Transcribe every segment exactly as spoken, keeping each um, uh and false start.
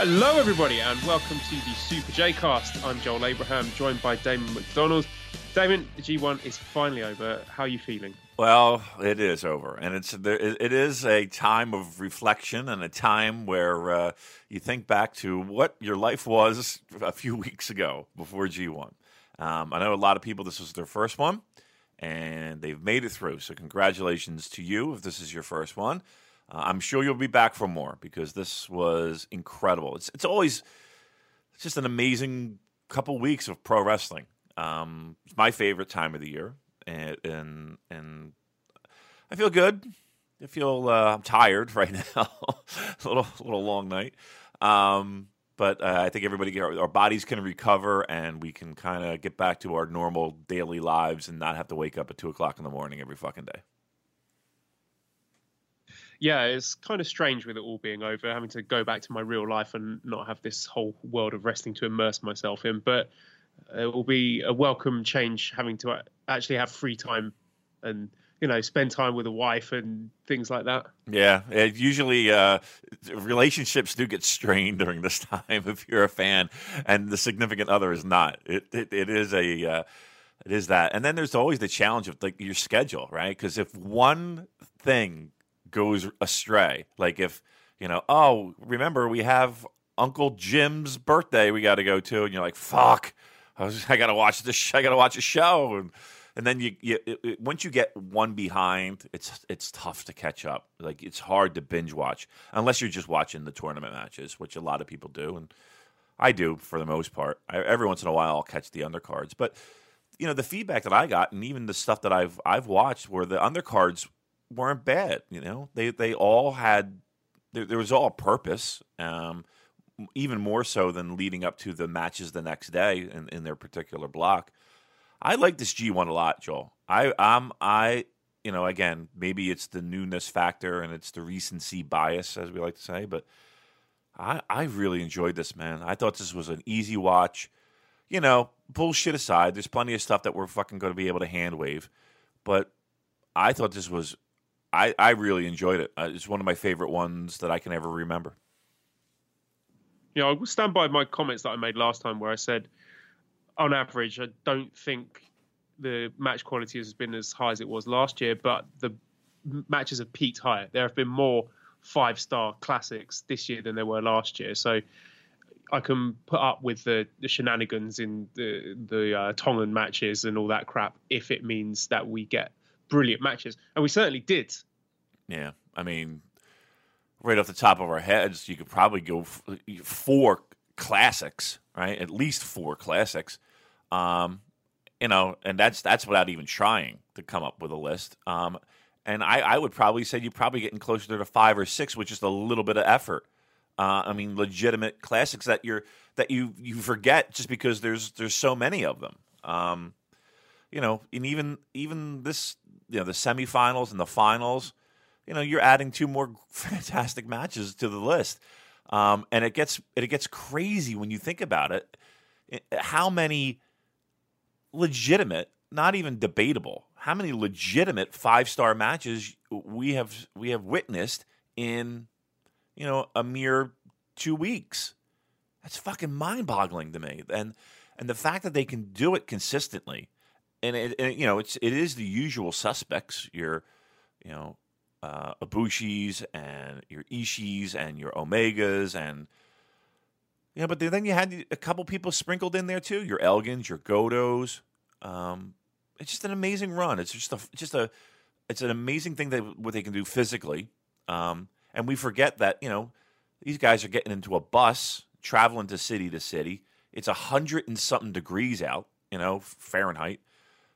Hello everybody and welcome to the Super J Cast. I'm Joel Abraham, joined by Damon McDonald. Damon, the G one is finally over. How are you feeling? Well, it is over, and it's it is a time of reflection and a time where uh, you think back to what your life was a few weeks ago before G one. Um, I know a lot of people, this was their first one, and they've made it through, so congratulations to you if this is your first one. Uh, I'm sure you'll be back for more because this was incredible. It's it's always it's just an amazing couple weeks of pro wrestling. Um, it's my favorite time of the year, and and, and I feel good. I feel uh, I'm tired right now. a little a little long night, um, but uh, I think everybody get, our, our bodies can recover, and we can kind of get back to our normal daily lives and not have to wake up at two o'clock in the morning every fucking day. Yeah, it's kind of strange with it all being over, having to go back to my real life and not have this whole world of wrestling to immerse myself in. But it will be a welcome change having to actually have free time and, you know, spend time with a wife and things like that. Yeah, it usually uh, relationships do get strained during this time if you're a fan and the significant other is not. It it, it is a uh, it is that. And then there's always the challenge of like your schedule, right? Because if one thing goes astray, like if you know, oh, remember we have Uncle Jim's birthday we got to go to, and you're like, fuck, I, was, I gotta watch this, sh- I gotta watch a show, and and then you, you it, it, once you get one behind, it's it's tough to catch up. Like it's hard to binge watch unless you're just watching the tournament matches, which a lot of people do, and I do for the most part. I, every once in a while, I'll catch the undercards, but you know, the feedback that I got, and even the stuff that I've I've watched, where the undercards weren't bad, you know. They they all had there, there was all purpose, um, even more so than leading up to the matches the next day in, in their particular block. I like this G one a lot, Joel. I um I you know again maybe it's the newness factor and it's the recency bias as we like to say, but I I really enjoyed this, man. I thought this was an easy watch. You know, bullshit aside, there's plenty of stuff that we're fucking going to be able to hand wave, but I thought this was. I, I really enjoyed it. Uh, it's one of my favorite ones that I can ever remember. Yeah, I will stand by my comments that I made last time where I said, on average, I don't think the match quality has been as high as it was last year, but the matches have peaked higher. There have been more five-star classics this year than there were last year. So I can put up with the, the shenanigans in the, the uh, Tongan matches and all that crap if it means that we get brilliant matches, and we certainly did. Yeah, I mean, right off the top of our heads, you could probably go f- four classics, right? At least four classics, um, you know, and that's that's without even trying to come up with a list. Um, and I, I would probably say you're probably getting closer to five or six with just a little bit of effort. Uh, I mean, legitimate classics that you're that you you forget just because there's there's so many of them. Um, you know, and even even this. You know, the semifinals and the finals, you know, you're adding two more fantastic matches to the list. Um, and it gets it gets crazy when you think about it, how many legitimate, not even debatable, how many legitimate five-star matches we have we have witnessed in, you know, a mere two weeks. That's fucking mind-boggling to me. And and the fact that they can do it consistently. And it, and you know, it's it is the usual suspects. Your, you know, uh, Ibushis and your Ishiis and your Omegas and you know. But then you had a couple people sprinkled in there too. Your Elgins, your Gotos. Um, it's just an amazing run. It's just a just a it's an amazing thing that what they can do physically. Um, and we forget that you know these guys are getting into a bus traveling to city to city. It's a hundred and something degrees out. You know, Fahrenheit.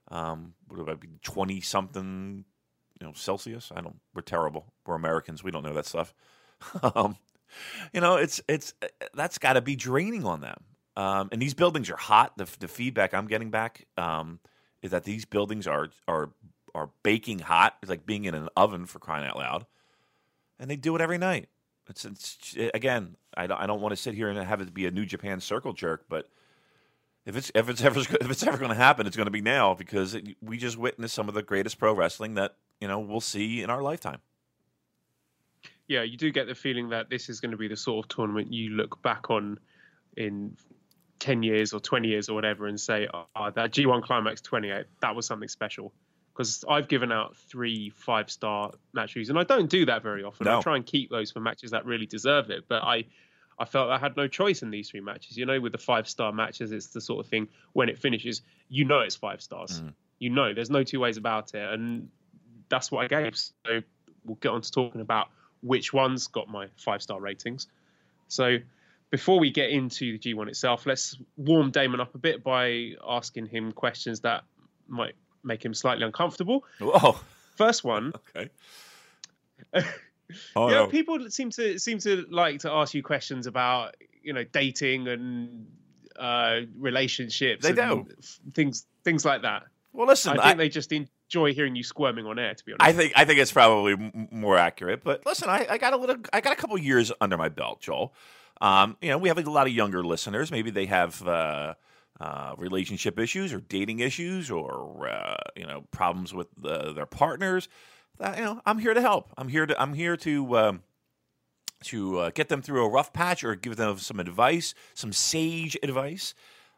Um, what would it be, twenty something, you know, Celsius? I don't, we're terrible. We're Americans. We don't know that stuff. um, you know, it's, it's, that's gotta be draining on them. Um, and these buildings are hot. The, the feedback I'm getting back um, is that these buildings are are are baking hot. It's like being in an oven, for crying out loud. And they do it every night. It's, it's again, I don't, I don't want to sit here and have it be a New Japan circle jerk, but if it's if it's ever if it's ever going to happen, it's going to be now, because it, we just witnessed some of the greatest pro wrestling that, you know, we'll see in our lifetime. Yeah, you do get the feeling that this is going to be the sort of tournament you look back on in ten years or twenty years or whatever and say, oh, that G one Climax twenty-eight, that was something special. Because I've given out three five-star match reviews, and I don't do that very often. No. I try and keep those for matches that really deserve it. But I, I felt I had no choice in these three matches. You know, with the five-star matches, it's the sort of thing, when it finishes, you know it's five stars. Mm. You know, there's no two ways about it. And that's what I gave. So we'll get on to talking about which ones got my five-star ratings. So before we get into the G one itself, let's warm Damon up a bit by asking him questions that might make him slightly uncomfortable. Oh, first one. Okay. Oh, yeah, no. People seem to seem to like to ask you questions about, you know, dating and uh, relationships. They and do things things like that. Well, listen, I think I, they just enjoy hearing you squirming on air. To be honest, I think I think it's probably m- more accurate. But listen, I, I got a little, I got a couple years under my belt, Joel. Um, you know, we have a lot of younger listeners. Maybe they have. Uh, Uh, relationship issues or dating issues or uh, you know, problems with uh, their partners. Uh, you know, I'm here to help. I'm here to I'm here to um, to uh, get them through a rough patch or give them some advice, some sage advice.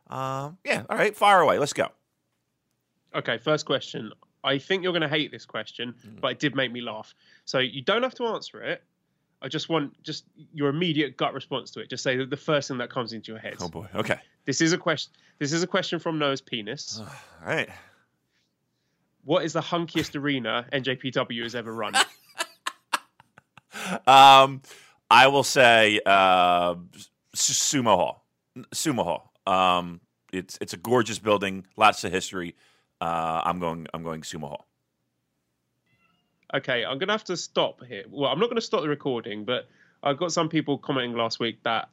Um, yeah, all right, fire away. Let's go. Okay, first question. I think you're going to hate this question, mm. but it did make me laugh. So you don't have to answer it. I just want just your immediate gut response to it. Just say the first thing that comes into your head. Oh boy. Okay. This is a question. This is a question from Noah's penis. All right. What is the hunkiest arena N J P W has ever run? um, I will say uh, Sumo Hall. Sumo Hall. Um, it's it's a gorgeous building, lots of history. Uh, I'm going. I'm going Sumo Hall. Okay, I'm going to have to stop here. Well, I'm not going to stop the recording, but I got some people commenting last week that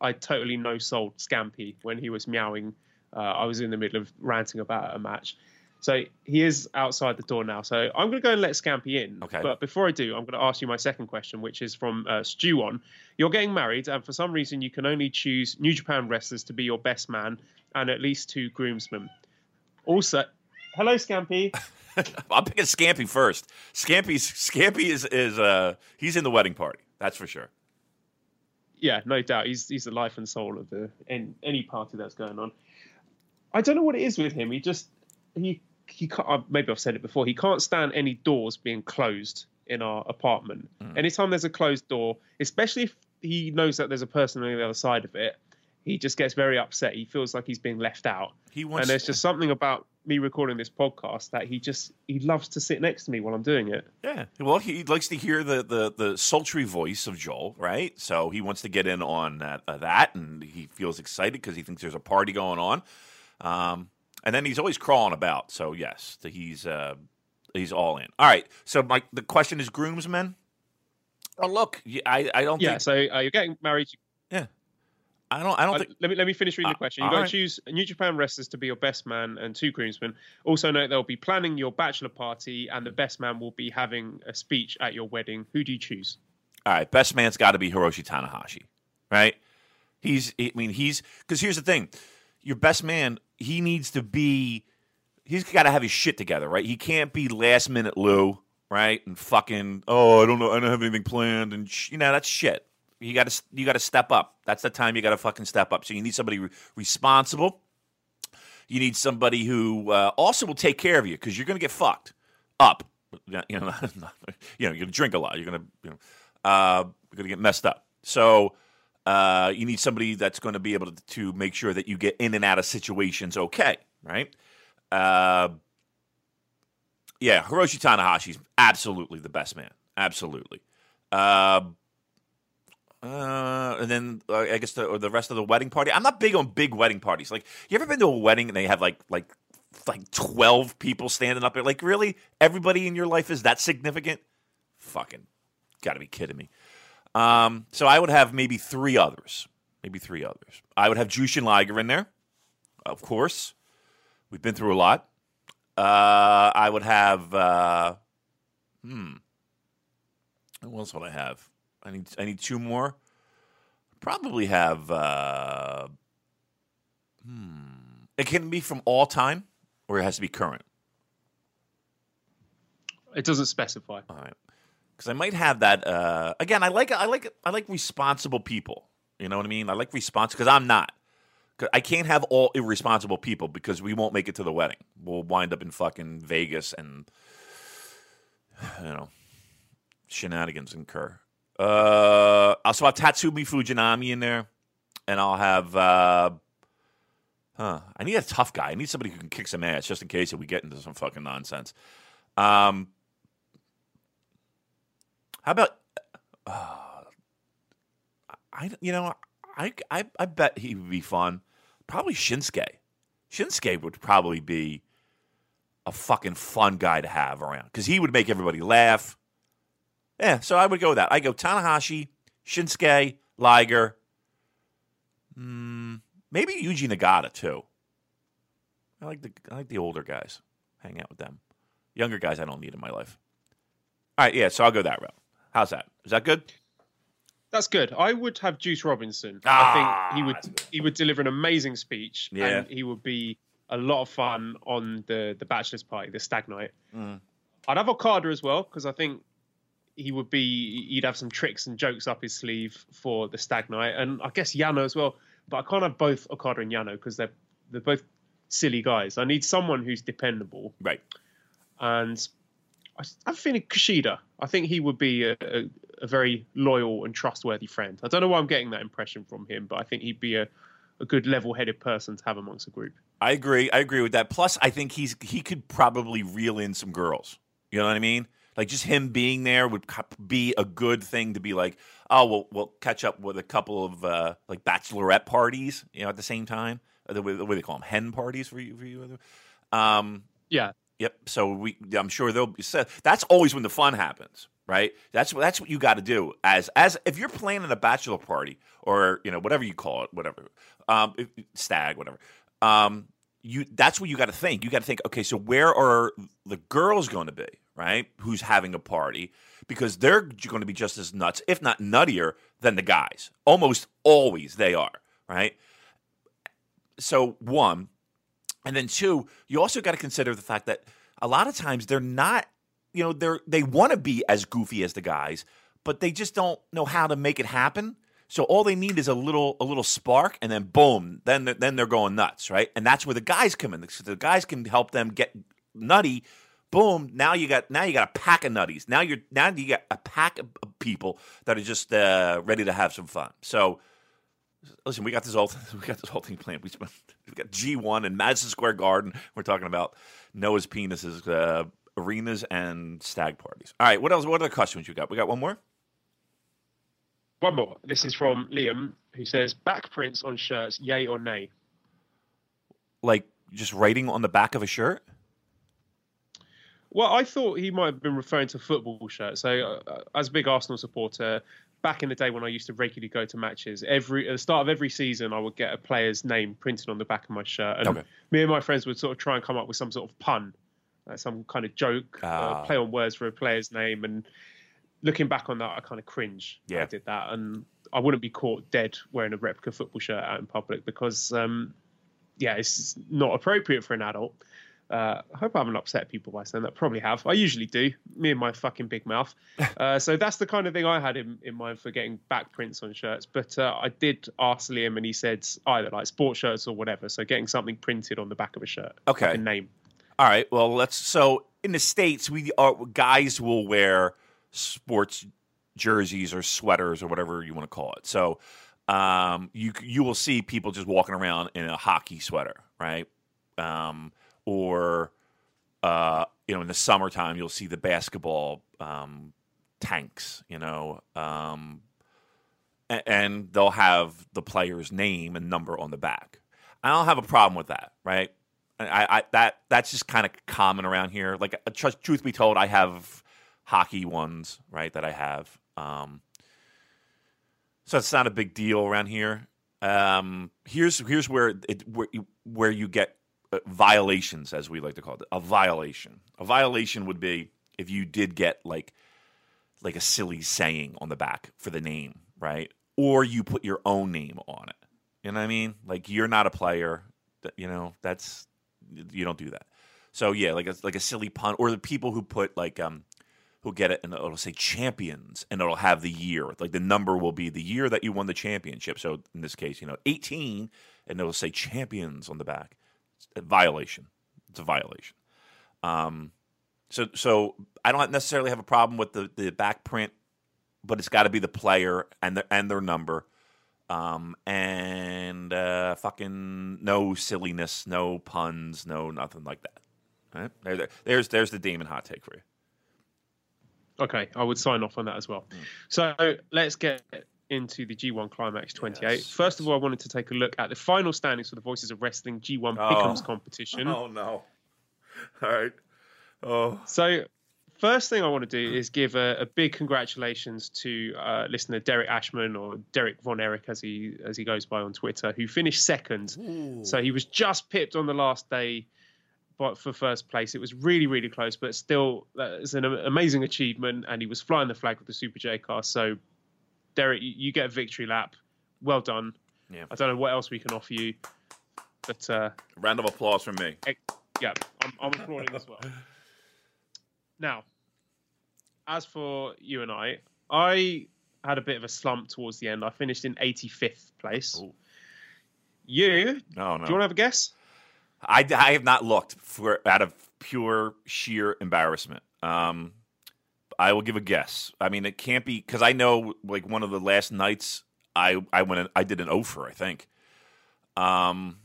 I totally no-sold Scampy when he was meowing. Uh, I was in the middle of ranting about a match. So he is outside the door now. So I'm going to go and let Scampy in. Okay. But before I do, I'm going to ask you my second question, which is from uh, Stu on. You're getting married, and for some reason you can only choose New Japan wrestlers to be your best man and at least two groomsmen. Also, hello, Scampy. I'm picking Scampy first. Scampy's Scampy is is uh he's in the wedding party. That's for sure. Yeah, no doubt. He's he's the life and soul of the and any party that's going on. I don't know what it is with him. He just he he can't, maybe I've said it before. He can't stand any doors being closed in our apartment. Mm. Anytime there's a closed door, especially if he knows that there's a person on the other side of it, he just gets very upset. He feels like he's being left out. He wants and there's just something about me recording this podcast that he just he loves to sit next to me while I'm doing it. Yeah, well, he likes to hear the the, the sultry voice of Joel, right? So he wants to get in on that, uh, that and he feels excited because he thinks there's a party going on. Um, and then he's always crawling about. So yes, he's uh, he's all in. All right. So my the question is groomsmen. Oh look, I I don't. Yeah. Think... So uh, you're getting married. Yeah. I don't. I don't uh, think. Let me let me finish reading uh, the question. You got to right. choose New Japan wrestlers to be your best man and two groomsmen. Also note they'll be planning your bachelor party, and the best man will be having a speech at your wedding. Who do you choose? All right, best man's got to be Hiroshi Tanahashi, right? He's. I mean, he's because here's the thing: your best man, he needs to be. He's got to have his shit together, right? He can't be last minute Lou, right? And fucking oh, I don't know, I don't have anything planned, and sh- you know that's shit. You got to you got to step up. That's the time you got to fucking step up. So you need somebody re- responsible. You need somebody who uh, also will take care of you because you're going to get fucked up. You know, not, not, you know, you're going to drink a lot. You're going to you know, uh, you're going to get messed up. So uh, you need somebody that's going to be able to, to make sure that you get in and out of situations okay, right? Uh, yeah, Hiroshi Tanahashi's absolutely the best man. Absolutely. Uh, Uh, and then uh, I guess the, or the rest of the wedding party. I'm not big on big wedding parties. Like, you ever been to a wedding and they have like like like twelve people standing up there? Like, really? Everybody in your life is that significant? Fucking got to be kidding me. Um, so I would have maybe three others. maybe three others. I would have Jushin Liger in there, of course. We've been through a lot. Uh, I would have, uh, hmm, who else would I have? I need I need two more. Probably have, uh, hmm, it can be from all time or it has to be current. It doesn't specify. All right. Because I might have that. Uh, again, I like I like I like responsible people. You know what I mean? I like responsible because I'm not. I can't have all irresponsible people because we won't make it to the wedding. We'll wind up in fucking Vegas and, you know, shenanigans incur. Uh, so I'll have Tatsumi Fujinami in there, and I'll have. Uh, huh. I need a tough guy. I need somebody who can kick some ass just in case if we get into some fucking nonsense. Um. How about, uh, I you know I, I I bet he would be fun. Probably Shinsuke. Shinsuke would probably be a fucking fun guy to have around because he would make everybody laugh. Yeah, so I would go with that. I go Tanahashi, Shinsuke, Liger, mm, maybe Yuji Nagata too. I like the I like the older guys. Hang out with them. Younger guys I don't need in my life. All right, yeah. So I'll go that route. How's that? Is that good? That's good. I would have Juice Robinson. Ah, I think he would he would deliver an amazing speech, yeah. And he would be a lot of fun on the, the bachelor's party, the stag night. Mm. I'd have Okada as well because I think he would be. He'd have some tricks and jokes up his sleeve for the stag night, and I guess Yano as well. But I can't have both Okada and Yano because they're they're both silly guys. I need someone who's dependable, right? And I'm feeling Kushida. I think he would be a, a, a very loyal and trustworthy friend. I don't know why I'm getting that impression from him, but I think he'd be a, a good level-headed person to have amongst a group. I agree. I agree with that. Plus, I think he's he could probably reel in some girls. You know what I mean? Like, just him being there would be a good thing to be like, oh, we'll, we'll catch up with a couple of, uh, like, bachelorette parties, you know, at the same time. The way, the way they call them, hen parties for you. For you. Um, yeah. Yep. So we, I'm sure they'll be. So that's always when the fun happens, right? That's that's what you got to do. As as if you're planning a bachelor party or you know whatever you call it, whatever um, stag, whatever. Um, you that's what you got to think. You got to think. Okay, so where are the girls going to be? Right? Who's having a party? Because they're going to be just as nuts, if not nuttier, than the guys. Almost always they are. Right? So one. And then two, you also got to consider the fact that a lot of times they're not, you know, they're they want to be as goofy as the guys, but they just don't know how to make it happen. So all they need is a little a little spark, and then boom, then they're, then they're going nuts, right? And that's where the guys come in. So the guys can help them get nutty. Boom! Now you got now you got a pack of nutties. Now you're now you got a pack of people that are just uh, ready to have some fun. So. Listen, we got this all. We got this whole thing planned. We spent, we got G one and Madison Square Garden. We're talking about Noah's penises, uh, arenas, and stag parties. All right, what else? What other questions you got? We got one more. One more. This is from Liam, who says back prints on shirts, yay or nay? Like just writing on the back of a shirt. Well, I thought he might have been referring to football shirts. So, uh, as a big Arsenal supporter. Back in the day when I used to regularly go to matches, every at the start of every season, I would get a player's name printed on the back of my shirt. And okay. Me and my friends would sort of try and come up with some sort of pun, like some kind of joke, uh, play on words for a player's name. And looking back on that, I kind of cringe. Yeah. I did that. And I wouldn't be caught dead wearing a replica football shirt out in public because, um, yeah, it's not appropriate for an adult. Uh, I hope I haven't upset people by saying that. Probably have. I usually do. Me and my fucking big mouth. Uh, so that's the kind of thing I had in, in mind for getting back prints on shirts. But uh, I did ask Liam and he said either like sports shirts or whatever. So getting something printed on the back of a shirt. Okay. Like a name. All right. Well, let's. So in the States, we are, guys will wear sports jerseys or sweaters or whatever you want to call it. So um, you you will see people just walking around in a hockey sweater, right? Um Or, uh, you know, in the summertime, you'll see the basketball um, tanks, you know, um, and, and they'll have the player's name and number on the back. I don't have a problem with that, right? I, I that that's just kind of common around here. Like, tr- truth be told, I have hockey ones, right, that I have. Um, so it's not a big deal around here. Um, here's here's where it where you, where you get uh, violations, as we like to call it. A violation. A violation would be if you did get like like a silly saying on the back for the name, right? Or you put your own name on it. You know what I mean? Like, you're not a player. You know, that's, you don't do that. So yeah, like a, like a silly pun, or the people who put like um who get it and it'll say champions and it'll have the year, like the number will be the year that you won the championship. So in this case, you know, eighteen, and it'll say champions on the back. It's a violation. It's a violation. Um, so so I don't necessarily have a problem with the the back print, but it's got to be the player and the and their number. Um and uh, fucking no silliness, no puns, no nothing like that. All right? There, there, there's there's the Damon hot take for you. Okay, I would sign off on that as well. Mm. So let's get into the G one Climax twenty-eight. Yes. First of all, I wanted to take a look at the final standings for the Voices of Wrestling G one oh. Pick'ems competition. Oh no! All right. Oh. So first thing I want to do is give a, a big congratulations to uh, listener Derek Ashman, or Derek Von Erich as he as he goes by on Twitter, who finished second. Ooh. So he was just pipped on the last day, but for first place. It was really, really close, but still, it's an amazing achievement, and he was flying the flag with the Super J car. So, Derek, you get a victory lap. Well done. Yeah. I don't know what else we can offer you, but uh, a round of applause from me. Yeah, I'm, I'm applauding as well. Now, as for you and I, I had a bit of a slump towards the end. I finished in eighty-fifth place. Ooh. You? No, no. Do you want to have a guess? I, I have not looked for out of pure sheer embarrassment. Um, I will give a guess. I mean, it can't be because I know like one of the last nights I I went in, I did an offer, I think. Um,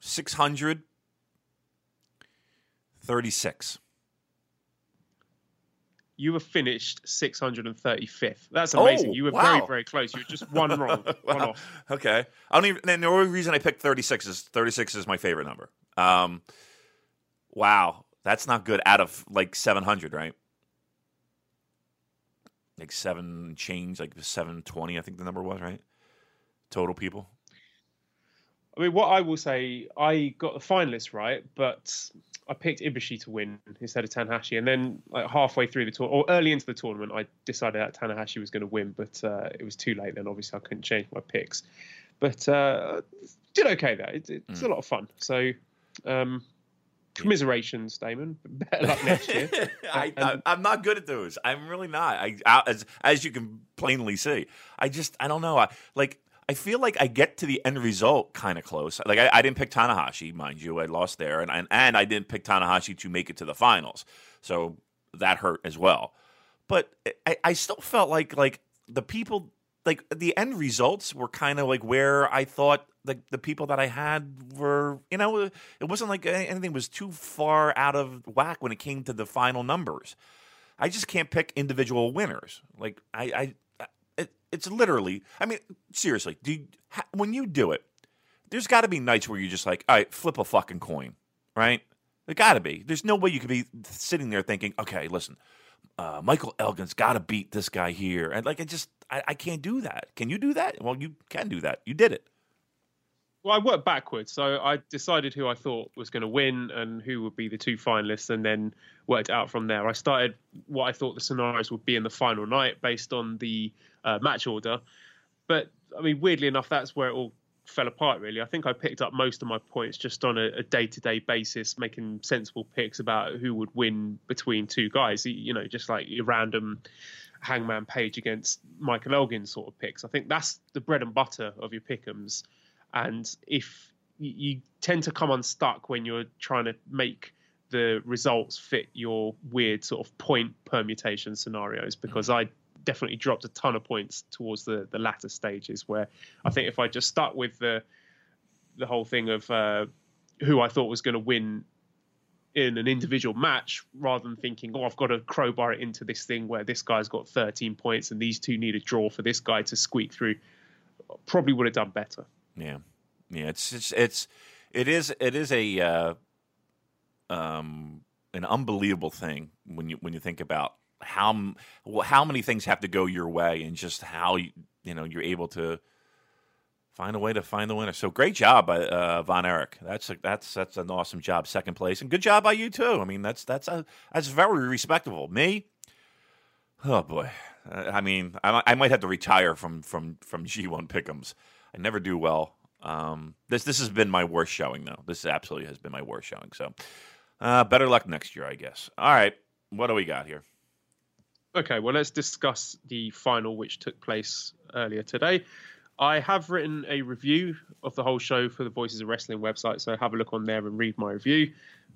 six hundred. thirty-six. You were finished six hundred thirty-fifth. That's amazing. Oh, you were wow. very, very close. You were just one wrong. Wow. One off. Okay. I don't even, and the only reason I picked thirty-six is thirty-six is my favorite number. Um, wow. That's not good out of like seven hundred, right? Like seven change, like seven twenty, I think the number was, right? Total people. I mean, what I will say, I got the finalists right, but I picked Ibushi to win instead of Tanahashi. And then like, halfway through the tour, or early into the tournament, I decided that Tanahashi was going to win, but uh, it was too late then. Obviously, I couldn't change my picks. But uh, did okay there. It, it's mm. a lot of fun. So, um, commiserations, Damon. Better luck next year. I, I, I'm not good at those. I'm really not. I, I, as, as you can plainly see. I just, I don't know. I like... I feel like I get to the end result kind of close. Like, I, I didn't pick Tanahashi, mind you. I lost there, and, and and I didn't pick Tanahashi to make it to the finals. So that hurt as well. But I, I still felt like like the people, like the end results were kind of like where I thought the, the people that I had were, you know, it wasn't like anything was too far out of whack when it came to the final numbers. I just can't pick individual winners. Like, I... I It's literally, I mean, seriously, do you, ha, when you do it, there's got to be nights where you're just like, all right, flip a fucking coin, right? There got to be. There's no way you could be sitting there thinking, okay, listen, uh, Michael Elgin's got to beat this guy here. And like, I just, I, I can't do that. Can you do that? Well, you can do that. You did it. Well, I worked backwards. So I decided who I thought was going to win and who would be the two finalists, and then worked out from there. I started what I thought the scenarios would be in the final night based on the uh, match order. But, I mean, weirdly enough, that's where it all fell apart, really. I think I picked up most of my points just on a, a day-to-day basis, making sensible picks about who would win between two guys, you know, just like your random Hangman Page against Michael Elgin sort of picks. I think that's the bread and butter of your pick'ems. And if you tend to come unstuck when you're trying to make the results fit your weird sort of point permutation scenarios, because I definitely dropped a ton of points towards the, the latter stages, where I think if I just stuck with the the whole thing of uh, who I thought was going to win in an individual match, rather than thinking, oh, I've got to crowbar it into this thing where this guy's got thirteen points and these two need a draw for this guy to squeak through, probably would have done better. Yeah, yeah, it's it's it's it is it is a uh, um an unbelievable thing when you when you think about how how many things have to go your way, and just how you, you know, you're able to find a way to find the winner. So great job by uh, Von Erich. That's a, that's that's an awesome job, second place, and good job by you too. I mean, that's that's a, that's very respectable. Me, oh boy, I mean, I, I might have to retire from from from G one Pick'ems. I never do well. Um, this this has been my worst showing though. This absolutely has been my worst showing. So uh, better luck next year, I guess. All right, what do we got here? Okay, well, let's discuss the final, which took place earlier today. I have written a review of the whole show for the Voices of Wrestling website, so have a look on there and read my review.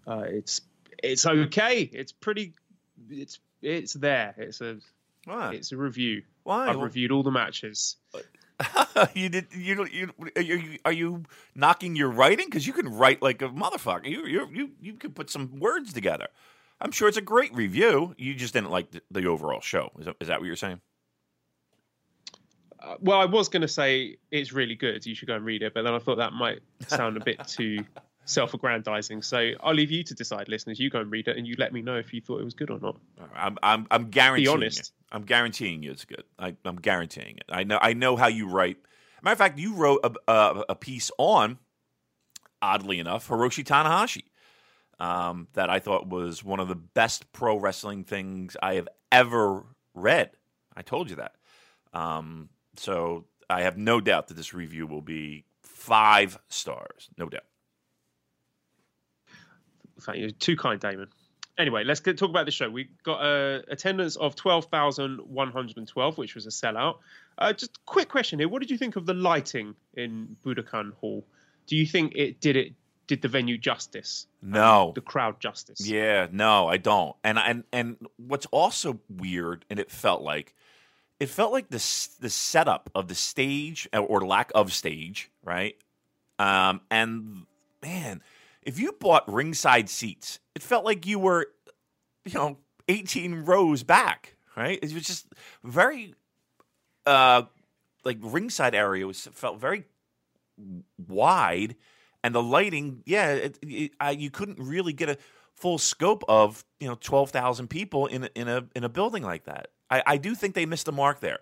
Uh, it's it's okay. It's pretty. It's it's there. It's a Why? It's a review. Why? I've reviewed all the matches. you did you you are you, are you knocking your writing? Because you can write like a motherfucker. You you you you can put some words together. I'm sure it's a great review. You just didn't like the, the overall show. Is that, is that what you're saying? Uh, well, I was going to say it's really good. You should go and read it. But then I thought that might sound a bit too self-aggrandizing. So I'll leave you to decide, listeners. You go and read it and you let me know if you thought it was good or not. I'm, I'm, I'm guaranteeing Be honest. It. I'm guaranteeing you it's good. I, I'm guaranteeing it. I know I know how you write. Matter of fact, you wrote a, a, a piece on, oddly enough, Hiroshi Tanahashi. Um, that I thought was one of the best pro wrestling things I have ever read. I told you that. Um, so I have no doubt that this review will be five stars. No doubt. Thank you. Too kind, Damon. Anyway, let's get, talk about the show. We got uh, attendance of twelve thousand one hundred twelve, which was a sellout. Uh, just a quick question here. What did you think of the lighting in Budokan Hall? Do you think it did it? Did the venue justice? No. The crowd justice? Yeah, no, I don't. And and and what's also weird, and it felt like, it felt like the the setup of the stage or lack of stage, right? Um, and man, if you bought ringside seats, it felt like you were, you know, eighteen rows back, right? It was just very, uh, like ringside area was felt very wide. And the lighting, yeah, it, it, I, you couldn't really get a full scope of, you know, twelve thousand people in a, in a in a building like that. I, I do think they missed the mark there.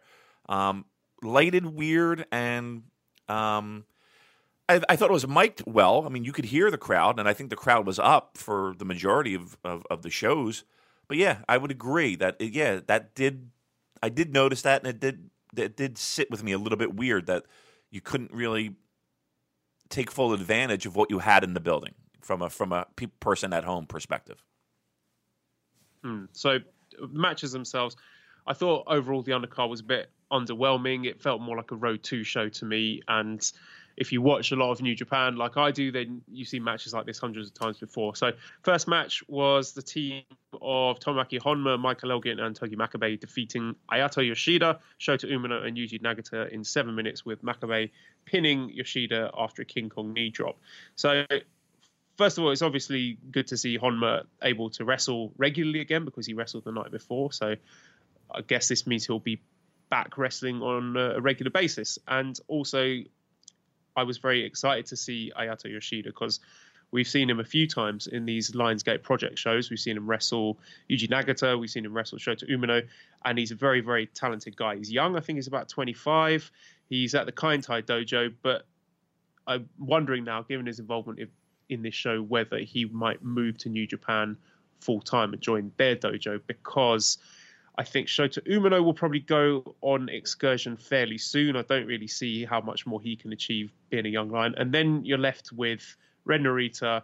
Um, lighted weird, and um, I, I thought it was mic'd well. I mean, you could hear the crowd, and I think the crowd was up for the majority of, of, of the shows. But yeah, I would agree that yeah, that did I did notice that, and it did it did sit with me a little bit weird that you couldn't really take full advantage of what you had in the building from a from a pe- person at home perspective. Hmm. So matches themselves, I thought overall the undercard was a bit underwhelming. It felt more like a Road two show to me. And if you watch a lot of New Japan like I do, then you see matches like this hundreds of times before. So first match was the team of Tomoaki Honma, Michael Elgin, and Togi Makabe defeating Ayato Yoshida, Shota Umino, and Yuji Nagata in seven minutes, with Makabe pinning Yoshida after a King Kong knee drop. So first of all, it's obviously good to see Honma able to wrestle regularly again because he wrestled the night before. So I guess this means he'll be back wrestling on a regular basis. And also, I was very excited to see Ayato Yoshida because we've seen him a few times in these Lionsgate Project shows. We've seen him wrestle Yuji Nagata. We've seen him wrestle Shota Umino. And he's a very, very talented guy. He's young. I think he's about twenty-five. He's at the Kaintai Dojo. But I'm wondering now, given his involvement in this show, whether he might move to New Japan full-time and join their dojo, because I think Shota Umino will probably go on excursion fairly soon. I don't really see how much more he can achieve being a young lion. And then you're left with Ren Narita,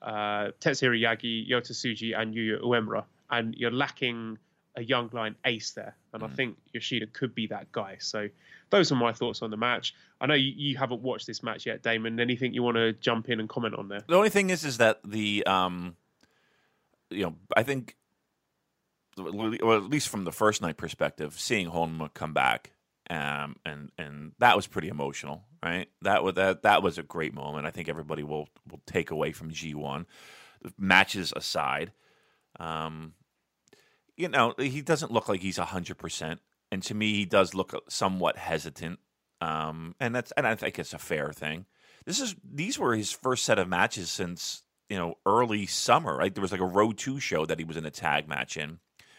uh, Tetsuya Yagi, Yota Tsuji, and Yuya Uemura. And you're lacking a young lion ace there. And mm. I think Yoshida could be that guy. So those are my thoughts on the match. I know you, you haven't watched this match yet, Damon. Anything you want to jump in and comment on there? The only thing is, is that the, um, you know, I think, or at least from the first night perspective, seeing Honma come back, um, and and that was pretty emotional, right? That was that that was a great moment. I think everybody will will take away from G one, matches aside. Um, you know, he doesn't look like he's a hundred percent, and to me, he does look somewhat hesitant. Um, and that's and I think it's a fair thing. This is these were his first set of matches since, you know, early summer. Right, there was like a Road two show that he was in a tag match in.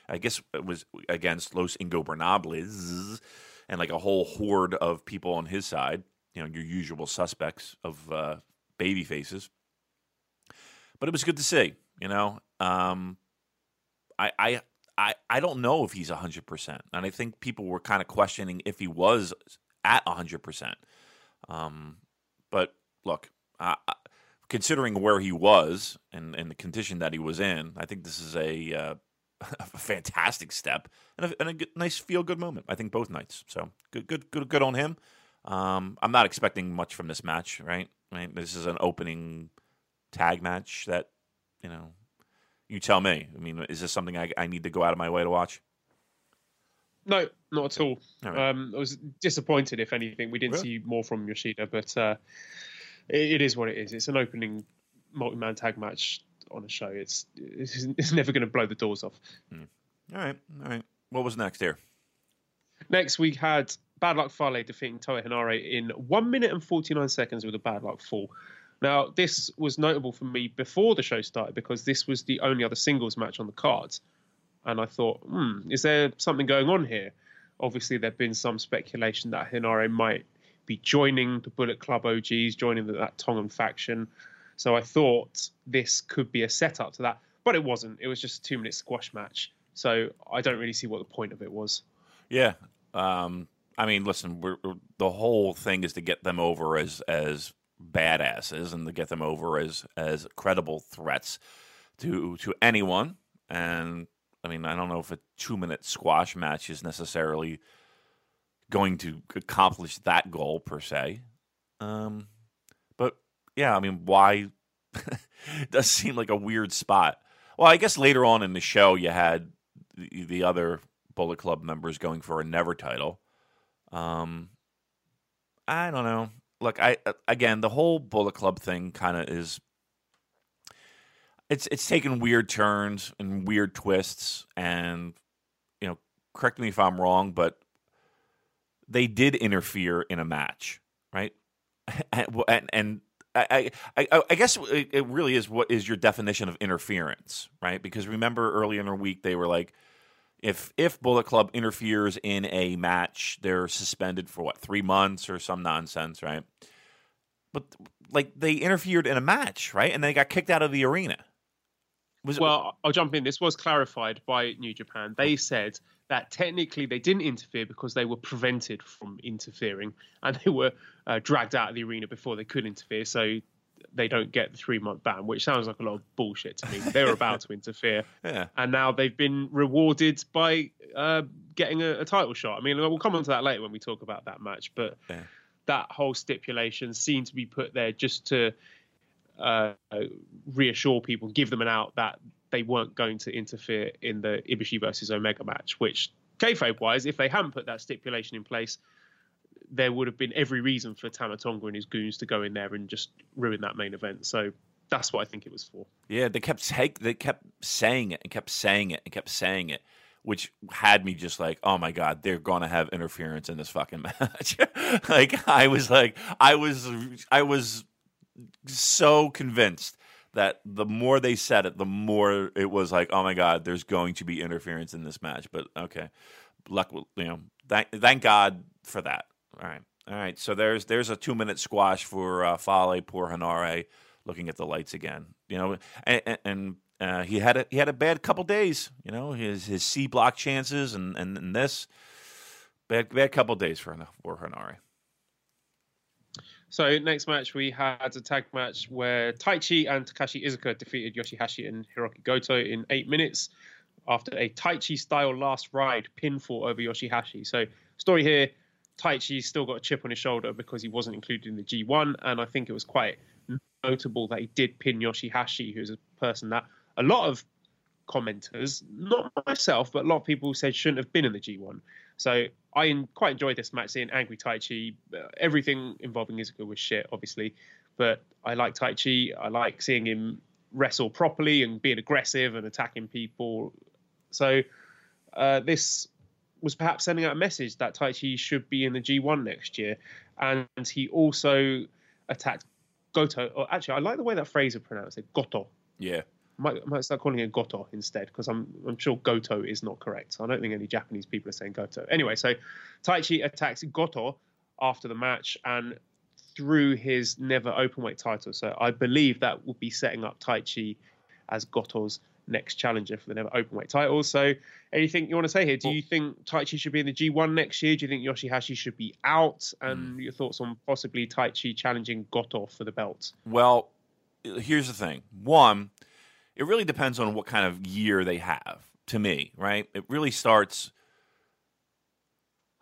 I guess it was against Los Ingobernables, and like a whole horde of people on his side, you know, your usual suspects of uh, baby faces. But it was good to see, you know. Um, I, I, I, I don't know if he's one hundred percent. And I think people were kind of questioning if he was at one hundred percent. Um, but look, I, I, considering where he was and, and the condition that he was in, I think this is a, uh, a fantastic step and a, and a good, nice feel-good moment, I think, both nights. So good good, good, good on him. Um, I'm not expecting much from this match, right? I mean, this is an opening tag match that, you know, you tell me. I mean, is this something I, I need to go out of my way to watch? No, not at all. all right. um, I was disappointed, if anything. We didn't really see more from Yoshida, but uh, it, it is what it is. It's an opening multi-man tag match on a show. It's, it's, it's never going to blow the doors off. Mm. All right, all right. What was next here? Next, we had Bad Luck Fale defeating Toa Henare in one minute and forty-nine seconds with a Bad Luck Fall. Now, this was notable for me before the show started because this was the only other singles match on the card. And I thought, hmm, is there something going on here? Obviously, there'd been some speculation that Henare might be joining the Bullet Club O Gs, joining the, that Tongan faction. So I thought this could be a setup to that. But it wasn't. It was just a two-minute squash match. So I don't really see what the point of it was. Yeah. Um, I mean, listen, we're, we're, the whole thing is to get them over as as... badasses and to get them over as as credible threats to to anyone. And I mean, I don't know if a two-minute squash match is necessarily going to accomplish that goal per se. Um, but yeah, I mean, why? It does seem like a weird spot. Well, I guess later on in the show you had the, the other Bullet Club members going for a never title. Um, I don't know. Look, I again, the whole Bullet Club thing kind of is it's it's taken weird turns and weird twists, and you know, correct me if I'm wrong, but they did interfere in a match, right? and and I, I I guess it really is what is your definition of interference, right? Because remember early in the week they were like, If if Bullet Club interferes in a match, they're suspended for, what, three months or some nonsense, right? But, like, they interfered in a match, right? And they got kicked out of the arena. Was well, it... I'll jump in. This was clarified by New Japan. They said that technically they didn't interfere because they were prevented from interfering, and they were uh, dragged out of the arena before they could interfere, so they don't get the three-month ban, which sounds like a lot of bullshit to me. They were about to interfere. Yeah. And now they've been rewarded by uh, getting a, a title shot. I mean, we'll come on to that later when we talk about that match, but yeah, that whole stipulation seemed to be put there just to uh, reassure people, give them an out that they weren't going to interfere in the Ibushi versus Omega match, which, kayfabe-wise, if they hadn't put that stipulation in place, there would have been every reason for Tama Tonga and his goons to go in there and just ruin that main event. So that's what I think it was for. Yeah, they kept take, they kept saying it and kept saying it and kept saying it, which had me just like, oh my God, they're gonna have interference in this fucking match. Like I was like, I was, I was so convinced that the more they said it, the more it was like, oh my God, there's going to be interference in this match. But okay, luck, you know, thank, thank God for that. All right, all right. So there's there's a two minute squash for uh, Fale. Poor Henare, looking at the lights again. You know, and, and uh, he had a he had a bad couple days. You know, his his C block chances and, and, and this bad bad couple days for for Henare. So next match we had a tag match where Taichi and Takashi Iizuka defeated Yoshihashi and Hirooki Goto in eight minutes after a Taichi style last ride pinfall over Yoshihashi. So story here. Taichi's still got a chip on his shoulder because he wasn't included in the G one, and I think it was quite notable that he did pin Yoshihashi, who's a person that a lot of commenters, not myself, but a lot of people said shouldn't have been in the G one. So I quite enjoyed this match, seeing angry Taichi. Everything involving Izuka was shit, obviously, but I like Taichi. I like seeing him wrestle properly and being aggressive and attacking people. So uh, this was perhaps sending out a message that Taichi should be in the G one next year. And he also attacked Goto. Or actually, I like the way that phrase is pronounced. Goto. Yeah. might might start calling it Goto instead, because I'm I'm sure Goto is not correct. I don't think any Japanese people are saying Goto. Anyway, so Taichi attacks Goto after the match and through his never openweight title. So I believe that would be setting up Taichi as Goto's next challenger for the never openweight title. So anything you want to say here? Do you think Taichi should be in the G one next year? Do you think Yoshihashi should be out? And mm. your thoughts on possibly Taichi challenging Goto for the belt? Well, here's the thing. One, it really depends on what kind of year they have, to me, right? It really starts...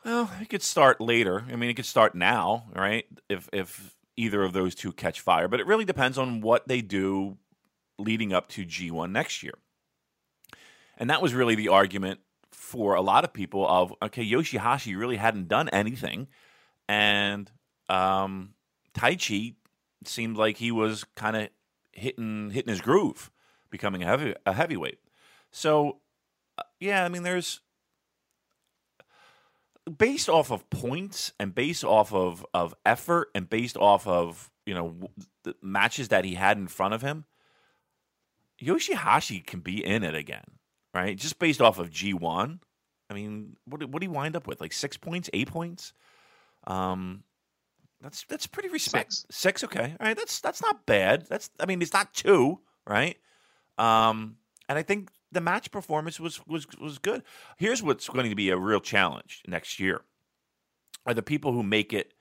Well, it could start later. I mean, it could start now, right? If if either of those two catch fire. But it really depends on what they do leading up to G one next year. And that was really the argument for a lot of people of, okay, Yoshihashi really hadn't done anything. And um, Taichi seemed like he was kind of hitting hitting his groove, becoming a, heavy, a heavyweight. So, yeah, I mean, there's... Based off of points and based off of, of effort and based off of, you know, the matches that he had in front of him, Yoshihashi can be in it again, right? Just based off of G one. I mean, what what do you wind up with? Like six points, eight points? Um, that's that's pretty respect. Six. Six, okay. All right, that's that's not bad. That's I mean, it's not two, right? Um, and I think the match performance was was was good. Here's what's going to be a real challenge next year: are the people who make it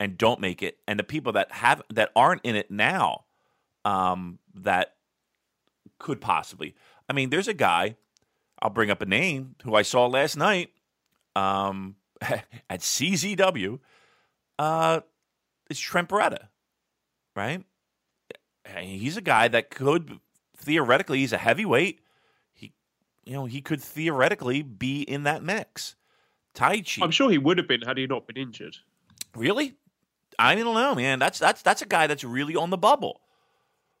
and don't make it, and the people that have that aren't in it now, um, that could possibly. I mean, there's a guy. I'll bring up a name who I saw last night um, at C Z W. Uh, it's Trent Beretta, right? He's a guy that could theoretically. He's a heavyweight. You know, he could theoretically be in that mix. Taichi. I'm sure he would have been had he not been injured. Really? I don't know, man. That's that's that's a guy that's really on the bubble,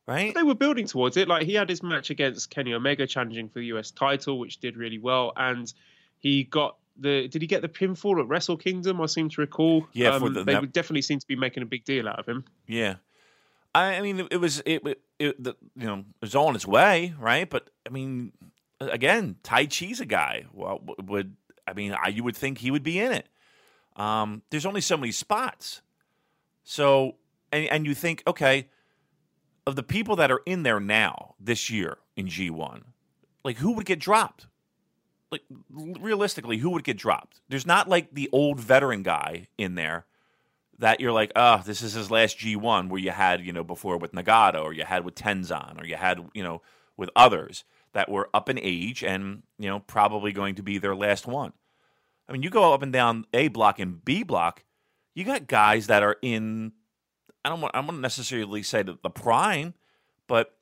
right? They were building towards it. Like, he had his match against Kenny Omega challenging for the U S title, which did really well. And he got the... Did he get the pinfall at Wrestle Kingdom? I seem to recall. Yeah, um, for the, they that... definitely seem to be making a big deal out of him. Yeah. I, I mean, it was... it, it, it the, you know, it was all on its way, right? But, I mean... Again, Taichi's a guy. Well, would I mean, I, you would think he would be in it. Um, there's only so many spots. So, and, and you think, okay, of the people that are in there now this year in G one, like who would get dropped? Like realistically, who would get dropped? There's not like the old veteran guy in there that you're like, oh, this is his last G one where you had, you know, before with Nagata or you had with Tenzan or you had, you know, with others that were up in age and, you know, probably going to be their last one. I mean, you go up and down A block and B block, you got guys that are in, I don't want, I wouldn't necessarily say the, the prime, but,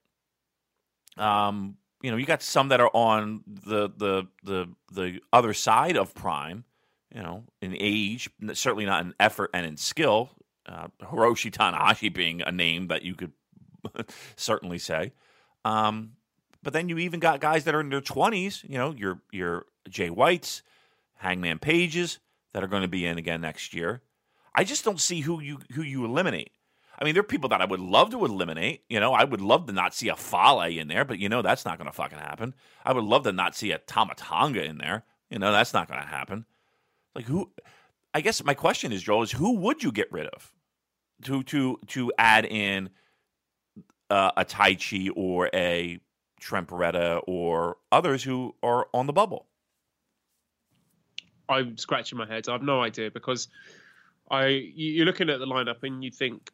um, you know, you got some that are on the, the, the, the other side of prime, you know, in age, certainly not in effort and in skill. Uh, Hiroshi Tanahashi being a name that you could certainly say. Um, But then you even got guys that are in their twenties, you know, your your Jay Whites, Hangman Pages, that are going to be in again next year. I just don't see who you who you eliminate. I mean, there are people that I would love to eliminate. You know, I would love to not see a Fale in there, but, you know, that's not going to fucking happen. I would love to not see a Tama Tonga in there. You know, that's not going to happen. Like, who – I guess my question is, Joel, is who would you get rid of to, to, to add in uh, a Taichi or a – Trent Beretta or others who are on the bubble? I'm scratching my head. I have no idea because I you're looking at the lineup and you think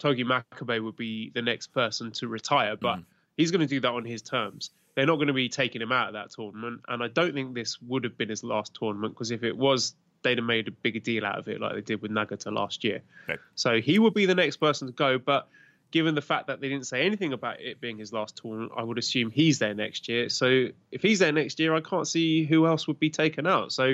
Togi Makabe would be the next person to retire, but mm. he's going to do that on his terms. They're not going to be taking him out of that tournament, and I don't think this would have been his last tournament because if it was, they'd have made a bigger deal out of it like they did with Nagata last year. Okay. So he would be the next person to go, but given the fact that they didn't say anything about it being his last tournament, I would assume he's there next year. So if he's there next year, I can't see who else would be taken out. So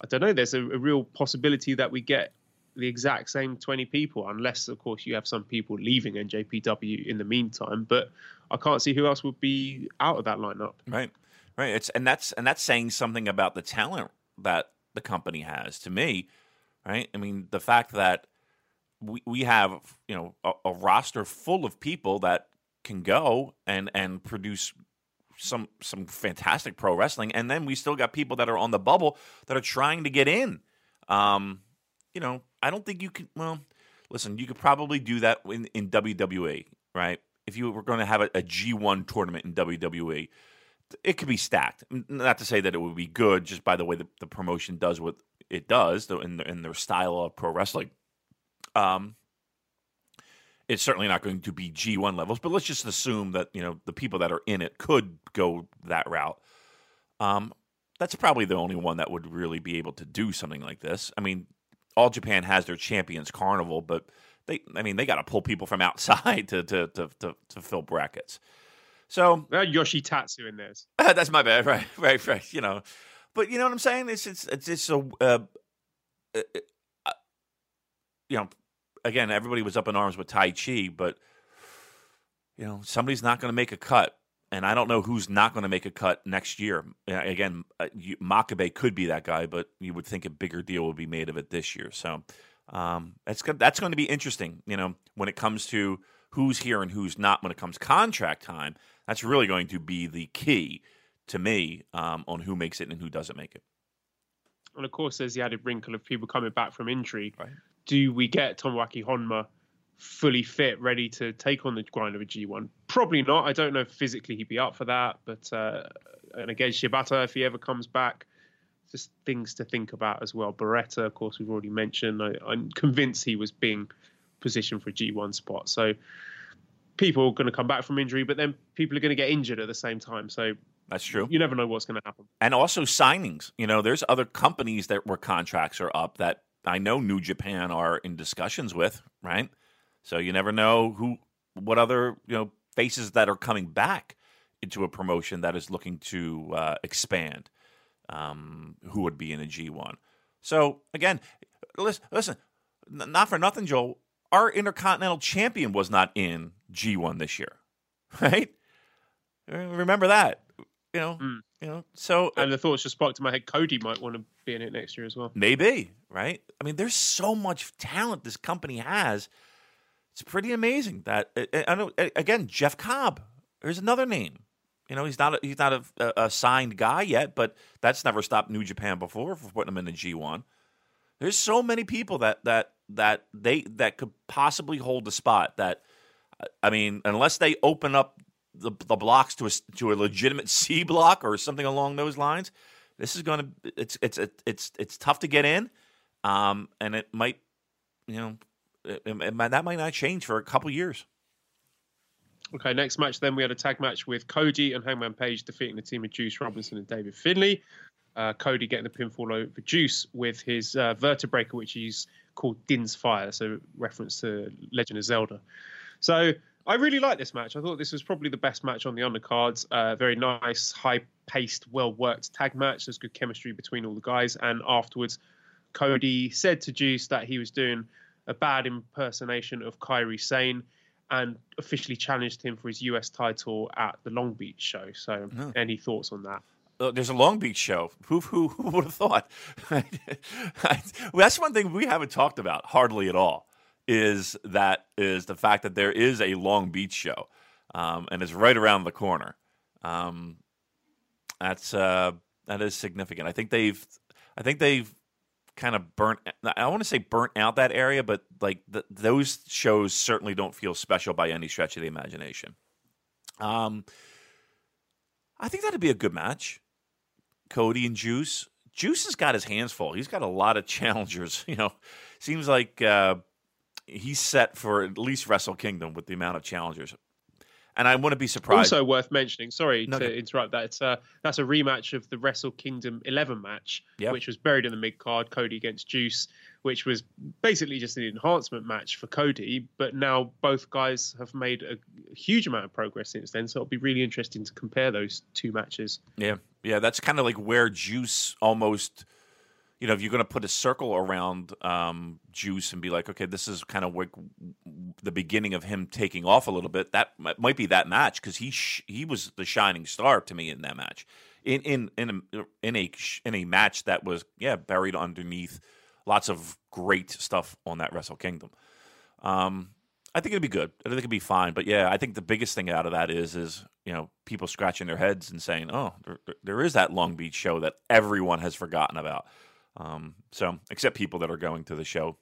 I don't know. There's a, a real possibility that we get the exact same twenty people, unless, of course, you have some people leaving N J P W in the meantime. But I can't see who else would be out of that lineup. Right, right. It's and that's and that's saying something about the talent that the company has. To me, right. I mean, the fact that. We we have, you know, a, a roster full of people that can go and and produce some some fantastic pro wrestling, and then we still got people that are on the bubble that are trying to get in. Um, you know, I don't think you can. Well, listen, you could probably do that in, in W W E, right? If you were going to have a, a G one tournament in W W E, it could be stacked. Not to say that it would be good, just by the way the, the promotion does what it does in, the, in their style of pro wrestling. Um, it's certainly not going to be G one levels, but let's just assume that, you know, the people that are in it could go that route. Um, that's probably the only one that would really be able to do something like this. I mean, All Japan has their Champions Carnival, but they, I mean, they got to pull people from outside to to to to, to fill brackets. So well, Yoshitatsu in this. That's my bad, right, right, right. You know, but you know what I'm saying? It's it's it's just a, uh, uh, uh, you know. Again, everybody was up in arms with Taichi, but, you know, somebody's not going to make a cut, and I don't know who's not going to make a cut next year. Again, Makabe could be that guy, but you would think a bigger deal would be made of it this year. So um, that's that's going to be interesting, you know, when it comes to who's here and who's not. When it comes contract time, that's really going to be the key to me um, on who makes it and who doesn't make it. And, of course, there's the added wrinkle of people coming back from injury. Right. Do we get Tomoaki Honma fully fit, ready to take on the grind of a G one? Probably not. I don't know if physically he'd be up for that. But uh, and again, Shibata, if he ever comes back, just things to think about as well. Beretta, of course, we've already mentioned. I, I'm convinced he was being positioned for a G one spot. So people are going to come back from injury, but then people are going to get injured at the same time. So that's true. You never know what's going to happen. And also signings. You know, there's other companies that where contracts are up that I know New Japan are in discussions with, right? So you never know who, what other, you know, faces that are coming back into a promotion that is looking to uh, expand, um, who would be in a G one. So again, listen, listen, not for nothing, Joel, our Intercontinental Champion was not in G one this year, right? Remember that, you know. Mm. You know, so and the thoughts just sparked in my head. Cody might want to be in it next year as well. Maybe, right? I mean, there's so much talent this company has. It's pretty amazing that I know. Again, Jeff Cobb. There's another name. You know, he's not a, he's not a, a signed guy yet, but that's never stopped New Japan before for putting him in the G one. There's so many people that that that they that could possibly hold the spot. That I mean, unless they open up the the blocks to a to a legitimate C block or something along those lines, this is going to it's it's it's it's tough to get in, um, and it might, you know, it, it might, that might not change for a couple years. Okay, next match then we had a tag match with Cody and Hangman Page defeating the team of Juice Robinson and David Finlay. Uh, Cody getting the pinfall over Juice with his uh, vertebrae, which he's called Din's Fire, so reference to Legend of Zelda. So I really like this match. I thought this was probably the best match on the undercards. Uh, very nice, high-paced, well-worked tag match. There's good chemistry between all the guys. And afterwards, Cody said to Juice that he was doing a bad impersonation of Kairi Sane and officially challenged him for his U S title at the Long Beach show. So mm. any thoughts on that? Uh, there's a Long Beach show. Who, who, who would have thought? Well, that's one thing we haven't talked about hardly at all. Is that is the fact that there is a Long Beach show, um, and it's right around the corner. Um, that's uh, that is significant. I think they've, I think they've kind of burnt. I want to say burnt out that area, but like the, those shows certainly don't feel special by any stretch of the imagination. Um, I think that'd be a good match. Cody and Juice. Juice has got his hands full. He's got a lot of challengers. You know, seems like. Uh, He's set for at least Wrestle Kingdom with the amount of challengers. And I wouldn't be surprised. Also worth mentioning, sorry no, to no. interrupt that, it's, uh, that's a rematch of the Wrestle Kingdom eleven match, yep. which was buried in the mid-card, Cody against Juice, which was basically just an enhancement match for Cody. But now both guys have made a huge amount of progress since then, so it'll be really interesting to compare those two matches. Yeah, yeah, that's kind of like where Juice almost... You know, if you're going to put a circle around um, Juice and be like, okay, this is kind of like the beginning of him taking off a little bit, that might be that match because he sh- he was the shining star to me in that match, in in in a in a, in a match that was yeah buried underneath lots of great stuff on that Wrestle Kingdom. Um, I think it'd be good. I think it'd be fine. But yeah, I think the biggest thing out of that is, is you know, people scratching their heads and saying, "Oh, there, there is that Long Beach show that everyone has forgotten about." Um, so, except people that are going to the show.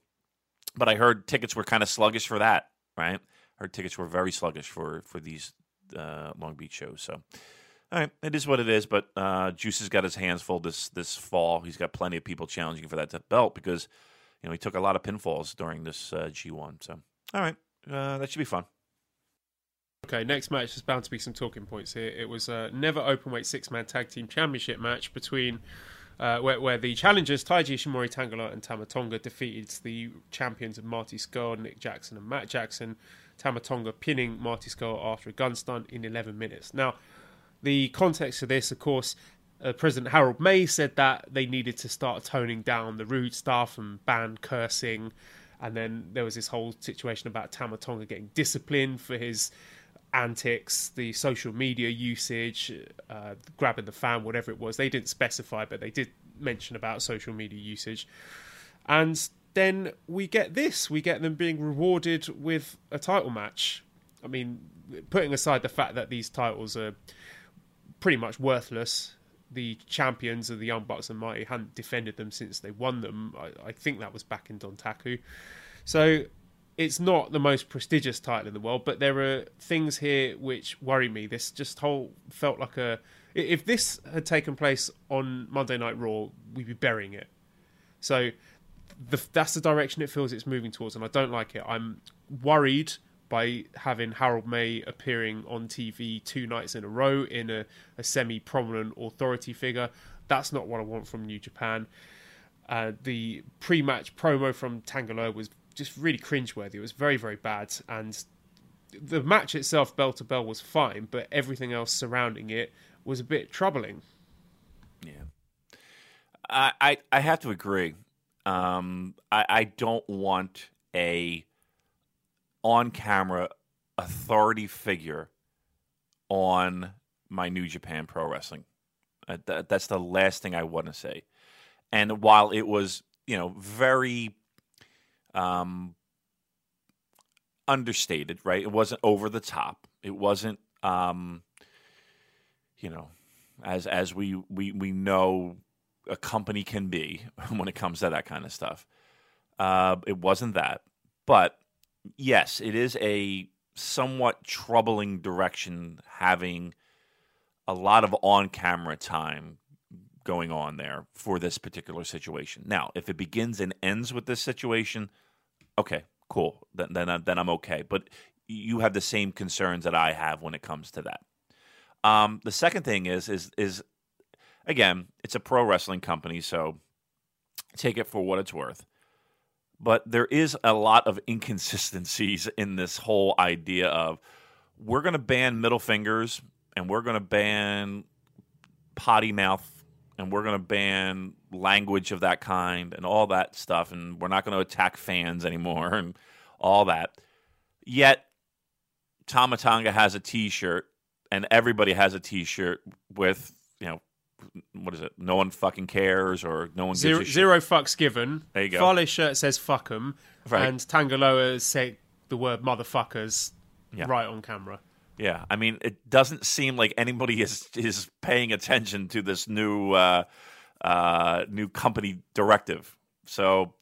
But I heard tickets were kind of sluggish for that, right? I heard tickets were very sluggish for for these uh, Long Beach shows. So, all right, it is what it is. But uh, Juice has got his hands full this this fall. He's got plenty of people challenging for that belt because you know he took a lot of pinfalls during this uh, G one. So, all right. Uh, that should be fun. Okay, next match, there's bound to be some talking points here. It was a never openweight six-man tag team championship match between uh, where, where the challengers Taiji Ishimori, Tangaloa and Tama Tonga defeated the champions of Marty Scurll, Nick Jackson and Matt Jackson. Tama Tonga pinning Marty Scurll after a gun stunt in eleven minutes. Now, the context of this, of course, uh, President Harold May said that they needed to start toning down the rude stuff and ban cursing. And then there was this whole situation about Tama Tonga getting disciplined for his antics, the social media usage, uh, grabbing the fan, whatever it was. They didn't specify, but they did mention about social media usage. And then we get this. We get them being rewarded with a title match. I mean, putting aside the fact that these titles are pretty much worthless, the champions of the Young Bucks and Mighty hadn't defended them since they won them. I, I think that was back in Dontaku. So it's not the most prestigious title in the world, but there are things here which worry me. This just whole felt like a... If this had taken place on Monday Night Raw, we'd be burying it. So the, that's the direction it feels it's moving towards, and I don't like it. I'm worried by having Harold May appearing on T V two nights in a row in a, a semi-prominent authority figure. That's not what I want from New Japan. Uh, the pre-match promo from Tangaloa was just really cringeworthy. It was very, very bad. And the match itself, bell-to-bell, was fine, but everything else surrounding it was a bit troubling. Yeah. I, I, I have to agree. Um, I, I don't want a... on-camera authority figure on my New Japan Pro Wrestling. Uh, th- that's the last thing I want to say. And while it was, you know, very um, understated, right? It wasn't over the top. It wasn't, um, you know, as as we, we we know a company can be when it comes to that kind of stuff. Uh, it wasn't that, but. Yes, it is a somewhat troubling direction having a lot of on-camera time going on there for this particular situation. Now, if it begins and ends with this situation, okay, cool. Then, then, then I'm okay. But you have the same concerns that I have when it comes to that. Um, the second thing is, is, is again, it's a pro wrestling company, so take it for what it's worth. But there is a lot of inconsistencies in this whole idea of we're going to ban middle fingers and we're going to ban potty mouth and we're going to ban language of that kind and all that stuff and we're not going to attack fans anymore and all that. Yet Tama Tonga has a T-shirt and everybody has a T-shirt with, you know, what is it? No one fucking cares, or no one gives zero, a shit. Zero fucks given. There you go. Farley's shirt says "fuck 'em," right. And Tangaloa said the word "motherfuckers" yeah. Right on camera. Yeah, I mean, it doesn't seem like anybody is is paying attention to this new uh, uh, new company directive. So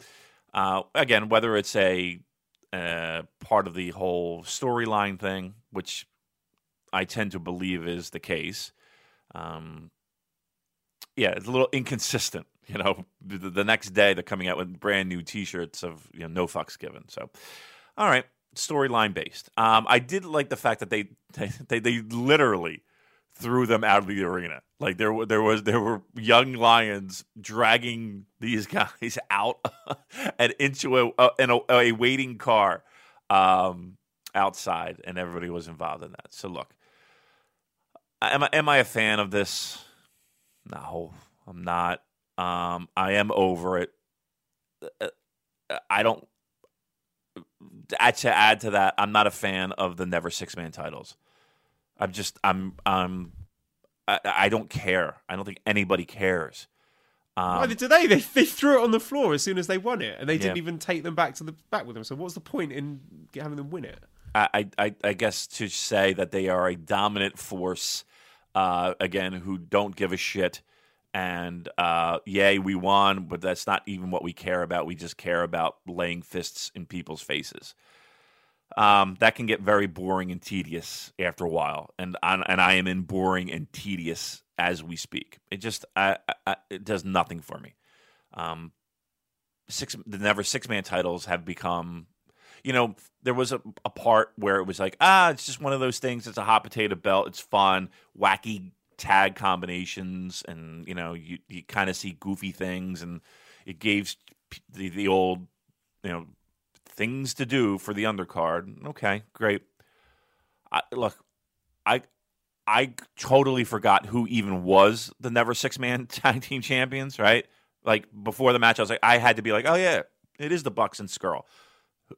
uh, again, whether it's a uh, part of the whole storyline thing, which I tend to believe is the case. Um, Yeah, it's a little inconsistent, you know. The, the next day, they're coming out with brand new T-shirts of you know, no fucks given. So, all right, storyline based. Um, I did like the fact that they they they literally threw them out of the arena. Like there there was there were young lions dragging these guys out and into a, a, in a, a waiting car um, outside, and everybody was involved in that. So, look, am I, am I a fan of this? No, I'm not. Um, I am over it. I don't. To add to that, I'm not a fan of the never six-man titles. I'm just. I'm. I'm. I, I don't care. I don't think anybody cares. Um, Neither do they. they. They threw it on the floor as soon as they won it, and they didn't yeah. even take them back to the back with them. So what's the point in having them win it? I, I, I guess to say that they are a dominant force, uh, again, who don't give a shit. And uh, yay, we won, but that's not even what we care about. We just care about laying fists in people's faces. Um, that can get very boring and tedious after a while, and I, and I am in boring and tedious as we speak. It just I, I, it does nothing for me. Um, six the never six man titles have become, you know, there was a, a part where it was like, ah, it's just one of those things. It's a hot potato belt. It's fun, wacky tag combinations, and you know you, you kind of see goofy things, and it gave the, the old you know things to do for the undercard. Okay, great. I, look, I I totally forgot who even was the never six man tag team champions. Right, like before the match, I was like, I had to be like, oh yeah, it is the Bucks and Scurll.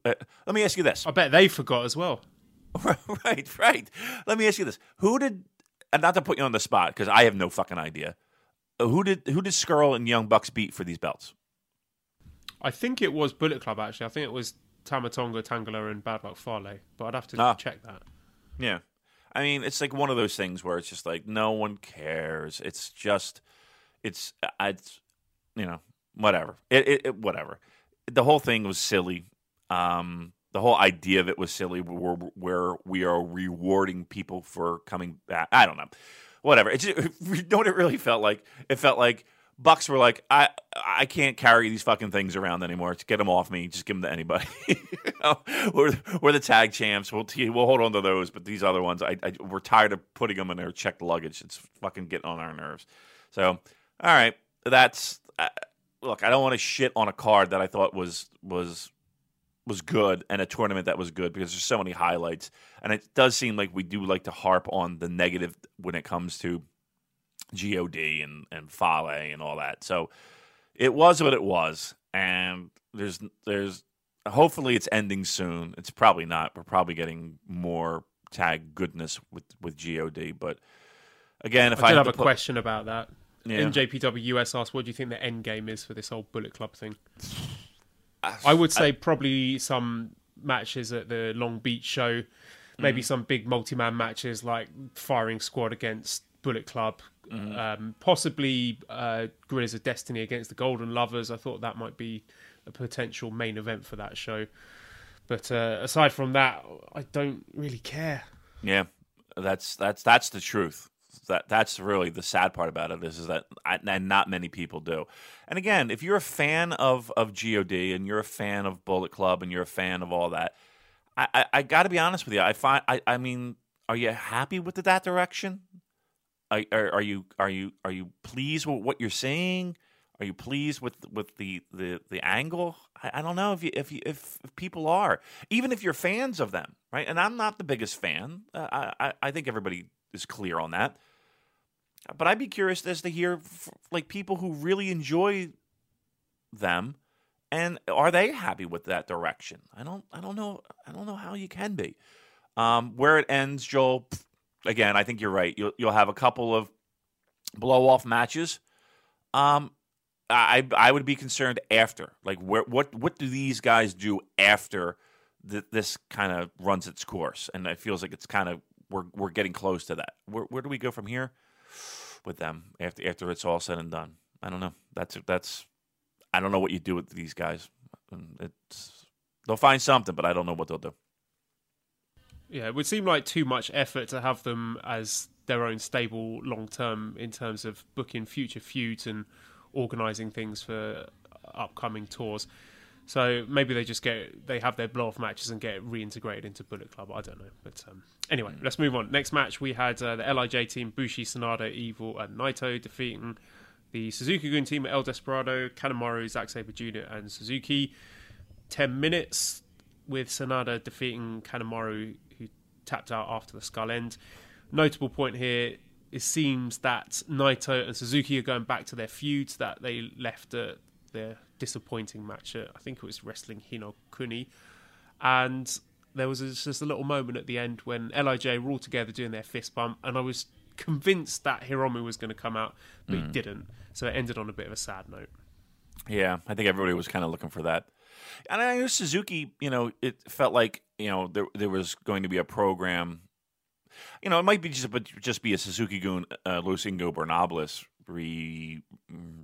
Uh, let me ask you this. I bet they forgot as well. right, right. Let me ask you this: Who did? And not to put you on the spot, because I have no fucking idea. Who did who did Scurll and Young Bucks beat for these belts? I think it was Bullet Club, actually. I think it was Tama Tonga, Tangela, and Bad Luck Fale. But I'd have to ah. check that. Yeah. I mean, it's like one of those things where it's just like, no one cares. It's just, it's, it's you know, whatever. It, it, it Whatever. The whole thing was silly. Um... The whole idea of it was silly, where, where we are rewarding people for coming back. I don't know. Whatever. It's just, you know what it really felt like? It felt like Bucks were like, I I can't carry these fucking things around anymore. Just get them off me. Just give them to anybody. you know? we're, we're the tag champs. We'll we'll hold on to those. But these other ones, I, I we're tired of putting them in their checked luggage. It's fucking getting on our nerves. So, all right. That's uh, – look, I don't want to shit on a card that I thought was was – was good, and a tournament that was good, because there's so many highlights, and it does seem like we do like to harp on the negative when it comes to G O D and, and Fale and all that. So it was what it was, and there's there's hopefully it's ending soon. It's probably not. We're probably getting more tag goodness with, with G O D, but again, if I, I have, have a pl- question about that. Yeah. N J P W U S asked, what do you think the end game is for this whole Bullet Club thing? I would say I, probably some matches at the Long Beach show, maybe mm-hmm. some big multi-man matches like Firing Squad against Bullet Club, mm-hmm. um, possibly uh, Guerrillas of Destiny against the Golden Lovers. I thought that might be a potential main event for that show. But uh, aside from that, I don't really care. Yeah, that's that's that's the truth. That that's really the sad part about it. Is, is that I, and not many people do. And again, if you're a fan of, of G O D and you're a fan of Bullet Club and you're a fan of all that, I, I, I got to be honest with you. I find I, I mean, are you happy with the, that direction? I, are, are you are you are you pleased with what you're seeing? Are you pleased with, with the, the, the angle? I, I don't know if you, if, you, if if people are, even if you're fans of them, right? And I'm not the biggest fan. Uh, I, I I think everybody is clear on that. But I'd be curious as to hear, like, people who really enjoy them, and are they happy with that direction? I don't, I don't know, I don't know how you can be. Um, where it ends, Joel. Again, I think you're right. You'll you'll have a couple of blow off matches. Um, I I would be concerned after, like, where what what do these guys do after th- this kind of runs its course? And it feels like it's kind of we're we're getting close to that. Where where do we go from here with them after after it's all said and done? I don't know. That's that's I don't know what you do with these guys. It's they'll find something, but I don't know what they'll do. Yeah, it would seem like too much effort to have them as their own stable long term in terms of booking future feuds and organizing things for upcoming tours. So maybe they just get they have their blow off matches and get reintegrated into Bullet Club. I don't know, but um, anyway, let's move on. Next match, we had uh, the L I J team, Bushi, Sanada, Evil, and Naito, defeating the Suzuki-Gun team, El Desperado, Kanemaru, Zack Sabre Junior, and Suzuki. Ten minutes with Sanada defeating Kanemaru, who tapped out after the skull end. Notable point here: it seems that Naito and Suzuki are going back to their feuds that they left at their disappointing match at, I think it was Wrestling Hino Kuni, and there was a, just a little moment at the end when L I J were all together doing their fist bump, and I was convinced that Hiromu was going to come out, but mm. he didn't. So it ended on a bit of a sad note. Yeah, I think everybody was kind of looking for that. And I know Suzuki, you know, it felt like, you know, there there was going to be a program. You know, it might be just but just be a Suzuki-gun, uh, Losingo Bernables re,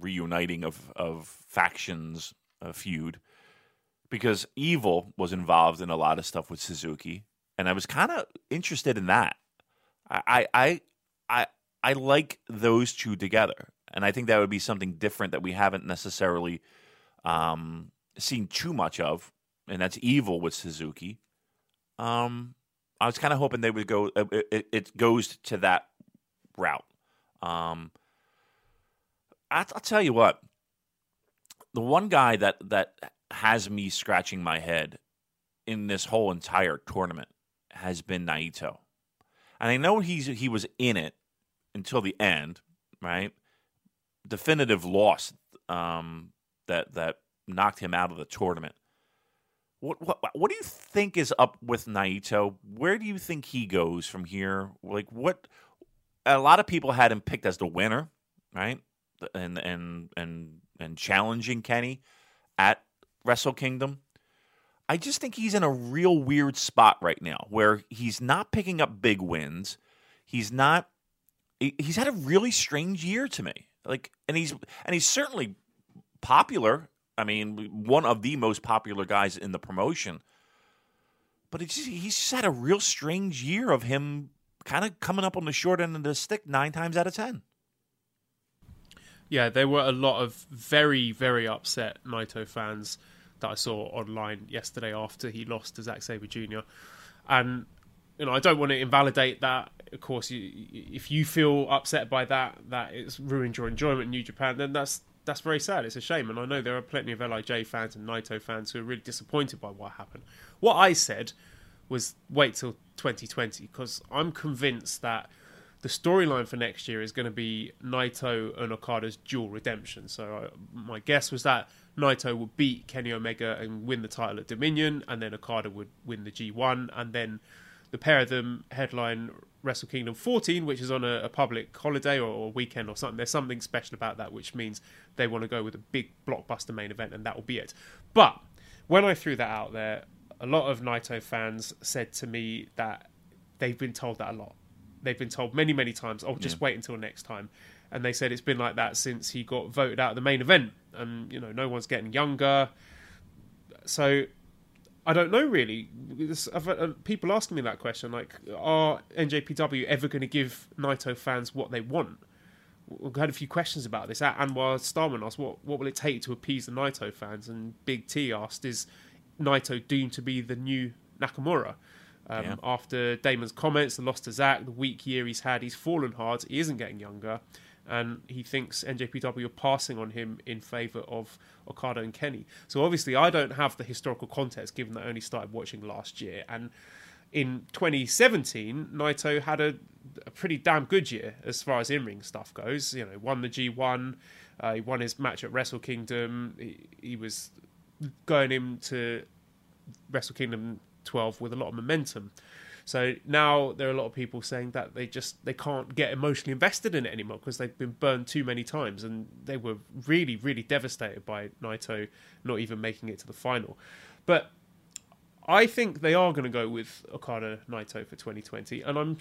reuniting of, of factions uh, feud, because Evil was involved in a lot of stuff with Suzuki, and I was kind of interested in that. I I I I like those two together, and I think that would be something different that we haven't necessarily um, seen too much of, and that's Evil with Suzuki. Um. I was kind of hoping they would go. It, it goes to that route. Um, I, I'll tell you what. The one guy that that has me scratching my head in this whole entire tournament has been Naito, and I know he's he was in it until the end, right? Definitive loss um, that that knocked him out of the tournament. What, what what do you think is up with Naito? Where do you think he goes from here? Like, what? A lot of people had him picked as the winner, right? And and and and challenging Kenny at Wrestle Kingdom. I just think he's in a real weird spot right now, where he's not picking up big wins. He's not. He's had a really strange year to me. Like, and he's and he's certainly popular. I mean, one of the most popular guys in the promotion. But it's just, he's just had a real strange year of him kind of coming up on the short end of the stick nine times out of ten. Yeah, there were a lot of very, very upset Naito fans that I saw online yesterday after he lost to Zack Sabre Junior And, you know, I don't want to invalidate that. Of course, you, if you feel upset by that, that it's ruined your enjoyment in New Japan, then that's That's very sad. It's a shame. And I know there are plenty of L I J fans and Naito fans who are really disappointed by what happened. What I said was wait till twenty twenty, because I'm convinced that the storyline for next year is going to be Naito and Okada's dual redemption. So I, my guess was that Naito would beat Kenny Omega and win the title at Dominion, and then Okada would win the G one, and then the pair of them headline Wrestle Kingdom fourteen, which is on a, a public holiday or, or weekend or something. There's something special about that, which means they want to go with a big blockbuster main event, and that will be it. But when I threw that out there, a lot of Naito fans said to me that they've been told that a lot. They've been told many, many times, oh, just yeah. wait until next time. And they said it's been like that since he got voted out of the main event. And, you know, no one's getting younger. So I don't know, really. People asking me that question, like, are N J P W ever going to give Naito fans what they want? We've had a few questions about this. At Anwar Starman asked, what, what will it take to appease the Naito fans? And Big T asked, is Naito doomed to be the new Nakamura? Um, yeah. After Damon's comments, the loss to Zack, the weak year he's had, he's fallen hard, he isn't getting younger, and he thinks N J P W are passing on him in favour of Okada and Kenny. So obviously I don't have the historical context, given that I only started watching last year. And in twenty seventeen, Naito had a, a pretty damn good year as far as in-ring stuff goes. You know, won the G one, uh, he won his match at Wrestle Kingdom, he, he was going into Wrestle Kingdom twelve with a lot of momentum. So now there are a lot of people saying that they just they can't get emotionally invested in it anymore because they've been burned too many times, and they were really, really devastated by Naito not even making it to the final. But I think they are going to go with Okada Naito for twenty twenty, and I'm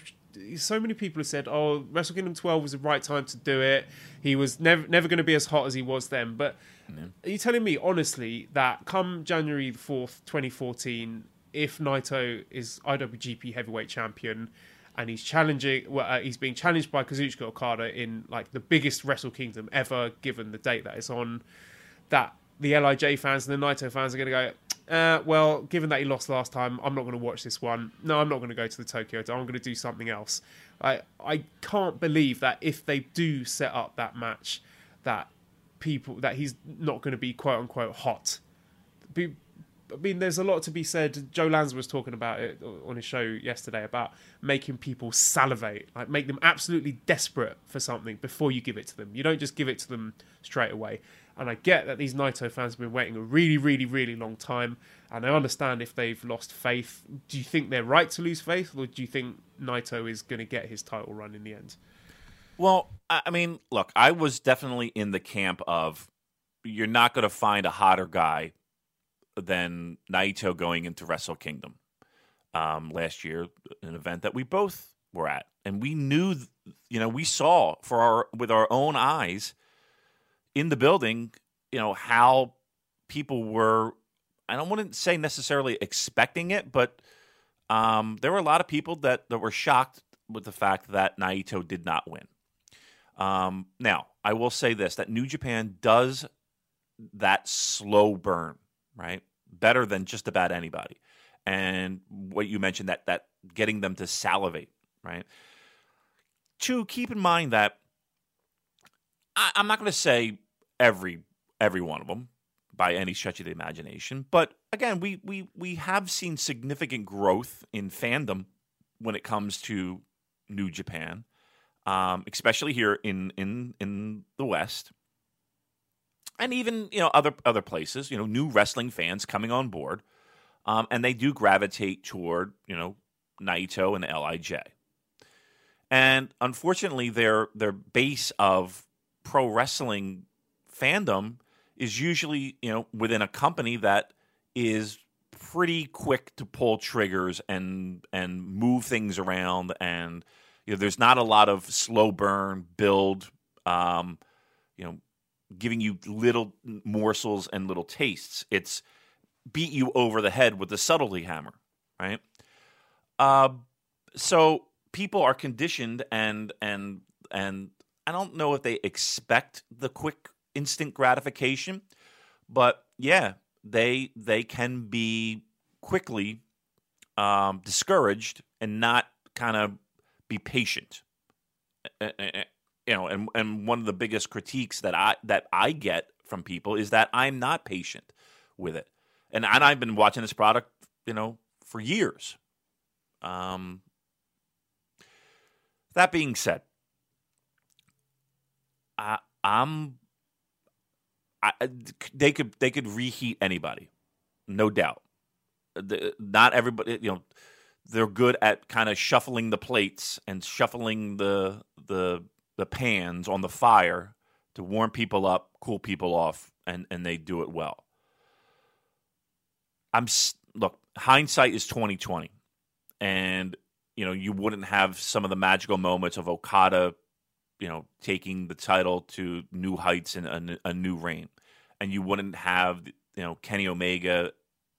so many people have said, "Oh, Wrestle Kingdom twelve was the right time to do it. He was never never going to be as hot as he was then." But no. Are you telling me honestly that come January the fourth, twenty fourteen? If Naito is I W G P heavyweight champion and he's challenging, well, uh, he's being challenged by Kazuchika Okada in like the biggest Wrestle Kingdom ever, given the date that it's on, that the L I J fans and the Naito fans are going to go, uh, well, given that he lost last time, I'm not going to watch this one. No, I'm not going to go to the Tokyo Dome. I'm going to do something else. I I can't believe that if they do set up that match, that people that he's not going to be quote unquote hot. Be, I mean, there's a lot to be said. Joe Lanza was talking about it on his show yesterday about making people salivate, like make them absolutely desperate for something before you give it to them. You don't just give it to them straight away. And I get that these Naito fans have been waiting a really, really, really long time, and I understand if they've lost faith. Do you think they're right to lose faith, or do you think Naito is going to get his title run in the end? Well, I mean, look, I was definitely in the camp of you're not going to find a hotter guy than Naito going into Wrestle Kingdom um, last year, an event that we both were at. And we knew, you know, we saw for our with our own eyes in the building, you know, how people were, I don't want to say necessarily expecting it, but um, there were a lot of people that, that were shocked with the fact that Naito did not win. Um, now, I will say this, that New Japan does that slow burn, right? Better than just about anybody. And what you mentioned, that that getting them to salivate, right? Two, keep in mind that I, I'm not going to say every every one of them by any stretch of the imagination, but again, we we we have seen significant growth in fandom when it comes to New Japan. Um, especially here in, in in the West, and even you know other other places, you know new wrestling fans coming on board, um, and they do gravitate toward you know Naito and L I J, and unfortunately their their base of pro wrestling fandom is usually you know within a company that is pretty quick to pull triggers and and move things around and. You know, there's not a lot of slow burn, build, um, you know, giving you little morsels and little tastes. It's beat you over the head with the subtlety hammer, right? Uh, so people are conditioned, and and and I don't know if they expect the quick, instant gratification, but yeah, they they can be quickly um, discouraged and not kind of. Be patient, you know, and, and one of the biggest critiques that I that I get from people is that I'm not patient with it, and and I've been watching this product, you know, for years. Um, that being said, I, I'm, I they could they could reheat anybody, no doubt. The, not everybody, you know. They're good at kind of shuffling the plates and shuffling the the the pans on the fire to warm people up, cool people off, and, and they do it well. I'm look, hindsight is twenty twenty, and you know you wouldn't have some of the magical moments of Okada, you know, taking the title to new heights and a, a new reign, and you wouldn't have you know Kenny Omega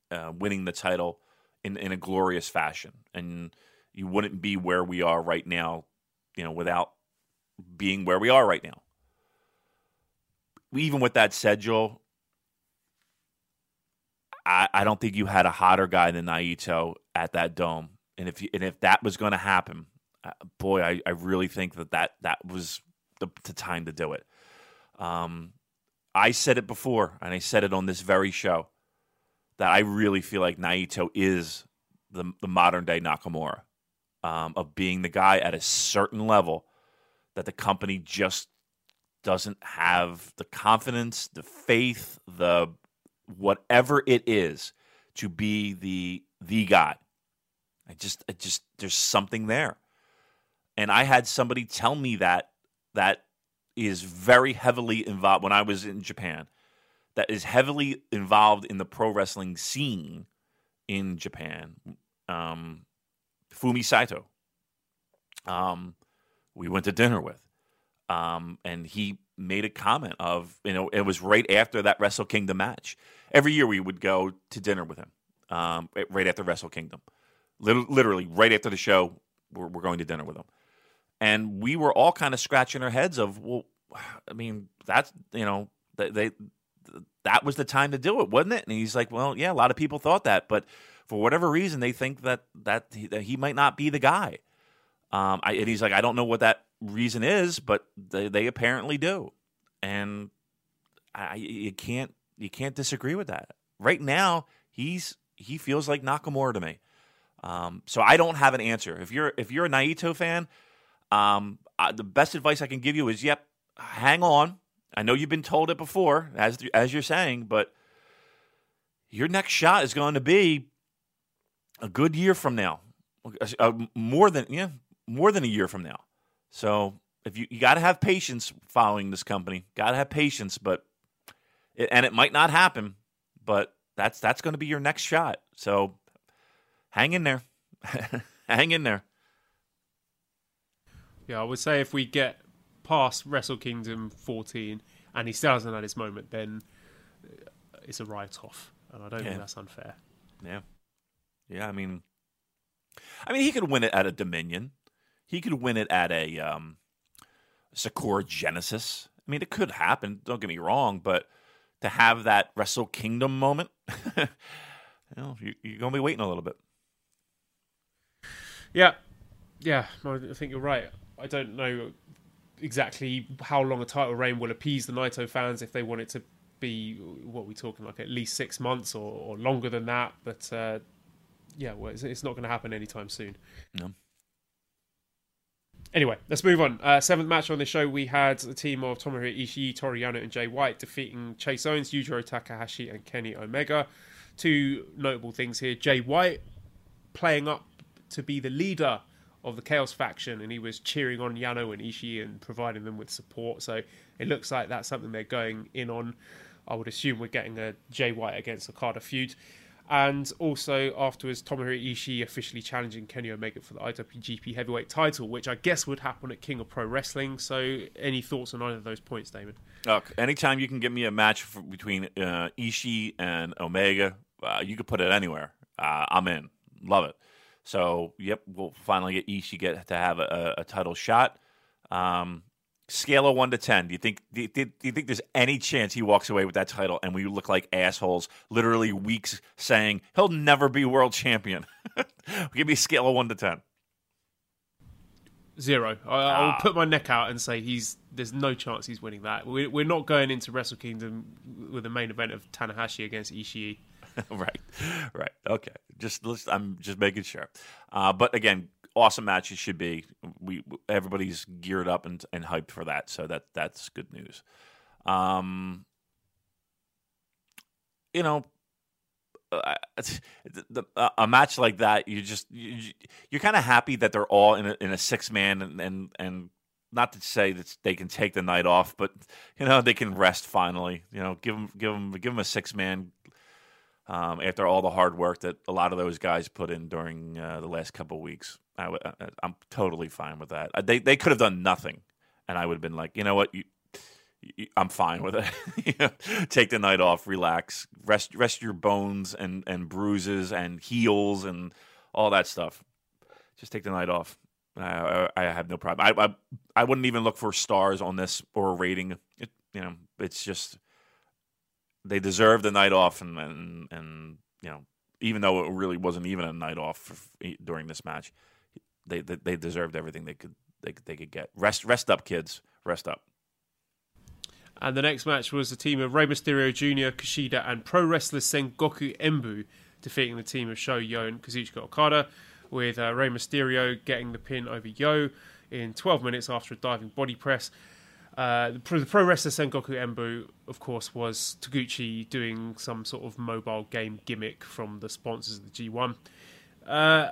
uh, winning the title. In, in a glorious fashion, and you wouldn't be where we are right now, you know, without being where we are right now. Even with that said, Joel, I, I don't think you had a hotter guy than Naito at that dome, and if you, and if that was going to happen, uh, boy, I, I really think that that, that was the, the time to do it. Um, I said it before, and I said it on this very show. That I really feel like Naito is the the modern day Nakamura, um, of being the guy at a certain level that the company just doesn't have the confidence, the faith, the whatever it is to be the the guy. I just, I just, there's something there, and I had somebody tell me that that is very heavily involved when I was in Japan. That is heavily involved in the pro wrestling scene in Japan. Um, Fumi Saito, um, we went to dinner with, um, and he made a comment of, you know, it was right after that Wrestle Kingdom match. Every year we would go to dinner with him, um, right after Wrestle Kingdom. Literally, right after the show, we're, we're going to dinner with him. And we were all kind of scratching our heads of, well, I mean, that's, you know, they... they that was the time to do it, wasn't it? And he's like, well, yeah, a lot of people thought that, but for whatever reason, they think that that he, that he might not be the guy. Um, I, and he's like, I don't know what that reason is, but they, they apparently do. And I, you can't you can't disagree with that. Right now, he's he feels like Nakamura to me. Um, so I don't have an answer. If you're if you're a Naito fan, um, I, the best advice I can give you is, yep, hang on. I know you've been told it before, as as you're saying, but your next shot is going to be a good year from now, a, a, more than yeah, more than a year from now. So if you you got to have patience following this company, got to have patience, but it, and it might not happen, but that's that's going to be your next shot. So hang in there, hang in there. Yeah, I would say if we get past Wrestle Kingdom fourteen and he still hasn't had his moment, then it's a write-off, and I don't yeah. think that's unfair. Yeah, yeah. I mean, I mean, he could win it at a Dominion. He could win it at a um, Sakura Genesis. I mean, it could happen. Don't get me wrong, but to have that Wrestle Kingdom moment, you know, you, you're going to be waiting a little bit. Yeah, yeah. I think you're right. I don't know exactly how long a title reign will appease the Naito fans if they want it to be, what we're talking, like at least six months or, or longer than that. But uh, yeah, well, it's, it's not going to happen anytime soon. No. Anyway, let's move on. Uh, seventh match on the show, we had the team of Tomohiro Ishii, Toru Yano, and Jay White defeating Chase Owens, Yujiro Takahashi, and Kenny Omega. Two notable things here. Jay White playing up to be the leader of the Chaos faction, and he was cheering on Yano and Ishii and providing them with support. So it looks like that's something they're going in on. I would assume we're getting a Jay White against Okada feud. And also afterwards, Tomohiro Ishii officially challenging Kenny Omega for the I W G P Heavyweight title, which I guess would happen at King of Pro Wrestling. So any thoughts on either of those points, Damon? Okay. Anytime you can give me a match for, between uh, Ishii and Omega, uh, you could put it anywhere. Uh, I'm in. Love it. So, yep, we'll finally get Ishii get to have a, a title shot. Um, scale of one to ten. Do you think do you, do you think there's any chance he walks away with that title and we look like assholes, literally weeks saying he'll never be world champion? Give me a scale of one to ten. Zero. I, ah. I will put my neck out and say he's there's no chance he's winning that. We, we're not going into Wrestle Kingdom with the main event of Tanahashi against Ishii. Right, right. Okay. Just let's, I'm just making sure. Uh, but again, awesome match it should be. We everybody's geared up and, and hyped for that, so that that's good news. Um, you know, uh, the, uh, a match like that, you just you, you're kind of happy that they're all in a, in a six man, and, and and not to say that they can take the night off, but you know they can rest finally. You know, give them give them give them a six man. Um, after all the hard work that a lot of those guys put in during uh, the last couple of weeks, I w- I, I'm totally fine with that. They they could have done nothing, and I would have been like, you know what, you, you, I'm fine with it. You know, take the night off, relax, rest rest your bones and, and bruises and heels and all that stuff. Just take the night off. I, I, I have no problem. I, I I wouldn't even look for stars on this or a rating. It, you know, it's just. They deserve the night off, and, and and you know, even though it really wasn't even a night off for, during this match, they, they they deserved everything they could they they could get. Rest rest up, kids, rest up. And the next match was the team of Rey Mysterio Junior, Kushida, and pro wrestler Sengoku Embu defeating the team of Shoyo and Kazuchika Okada, with uh, Rey Mysterio getting the pin over Yo in twelve minutes after a diving body press. Uh, the, pro, the pro wrestler Sengoku Embu, of course, was Taguchi doing some sort of mobile game gimmick from the sponsors of the G one. Uh,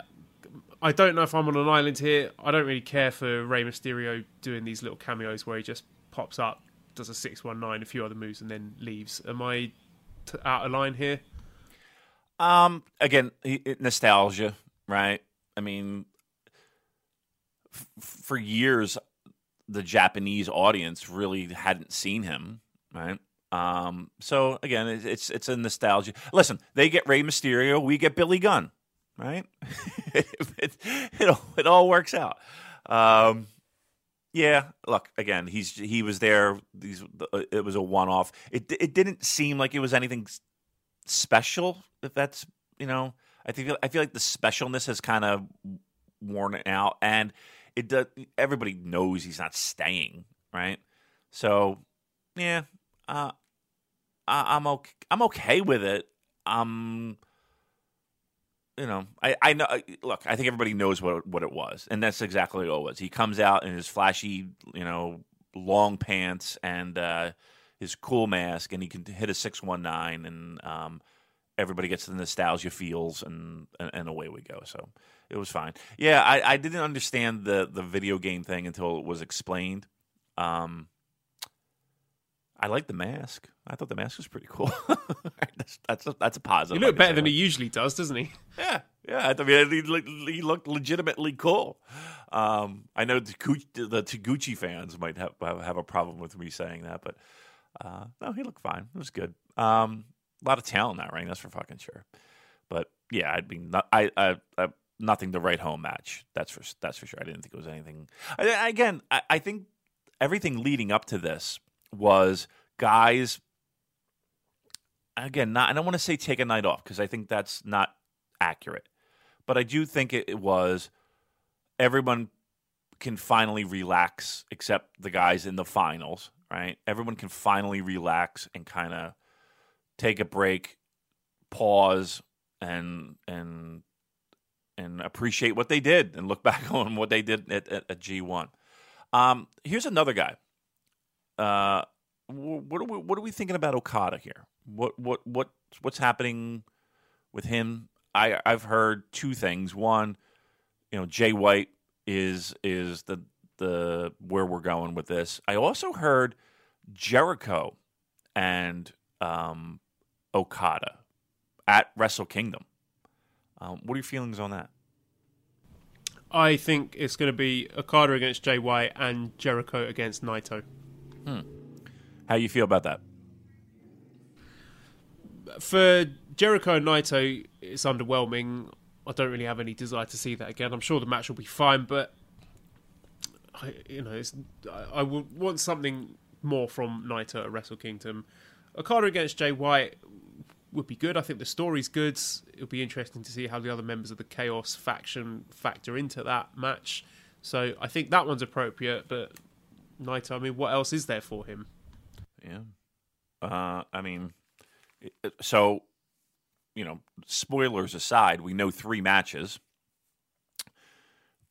I don't know if I'm on an island here. I don't really care for Rey Mysterio doing these little cameos where he just pops up, does a six one nine, a few other moves, and then leaves. Am I t- out of line here? Um, again, nostalgia, right? I mean, f- for years... the Japanese audience really hadn't seen him, right? Um, so again, it's, it's it's a nostalgia. Listen, they get Rey Mysterio, we get Billy Gunn, right? it, it, it, all, it all works out. Um, yeah, look, again, he's he was there. These it was a one-off. It it didn't seem like it was anything special. If that's you know, I think I feel like the specialness has kind of worn out and. It does. Everybody knows he's not staying, right? So, yeah, uh, I, I'm okay. I'm okay with it. Um, you know, I, I know. Look, I think everybody knows what what it was, and that's exactly what it was. He comes out in his flashy, you know, long pants and uh, his cool mask, and he can hit a six one nine, and um, everybody gets the nostalgia feels, and, and, and away we go. So it was fine. Yeah, I, I didn't understand the, the video game thing until it was explained. Um, I like the mask. I thought the mask was pretty cool. that's, that's, a, that's a positive. He looked better than he usually does, doesn't he? Yeah. Yeah, I mean, he looked legitimately cool. Um, I know the Taguchi fans might have have a problem with me saying that, but uh, no, he looked fine. It was good. Um, a lot of talent in that ring, that's for fucking sure. But yeah, I'd be not, I, I, I nothing to write home match. That's for that's for sure. I didn't think it was anything. I, again, I, I think everything leading up to this was guys. Again, not I don't want to say take a night off because I think that's not accurate. But I do think it was everyone can finally relax except the guys in the finals, right? Everyone can finally relax and kind of take a break, pause, and and and appreciate what they did and look back on what they did at, at, at G one. Um, here's another guy. Uh, what are we, what are we thinking about Okada here? What what what what's happening with him? I I've heard two things. One, you know, Jay White is is the the where we're going with this. I also heard Jericho and um, Okada at Wrestle Kingdom. Um, what are your feelings on that? I think it's going to be Okada against Jay White and Jericho against Naito. Hmm. How you feel about that? For Jericho and Naito, it's underwhelming. I don't really have any desire to see that again. I'm sure the match will be fine, but I, you know, it's, I, I would want something more from Naito at Wrestle Kingdom. Okada against Jay White would be good. I think the story's good. It'll be interesting to see how the other members of the Chaos faction factor into that match. So I think that one's appropriate, but Naito, I mean, what else is there for him? Yeah. Uh, I mean, so, you know, spoilers aside, we know three matches.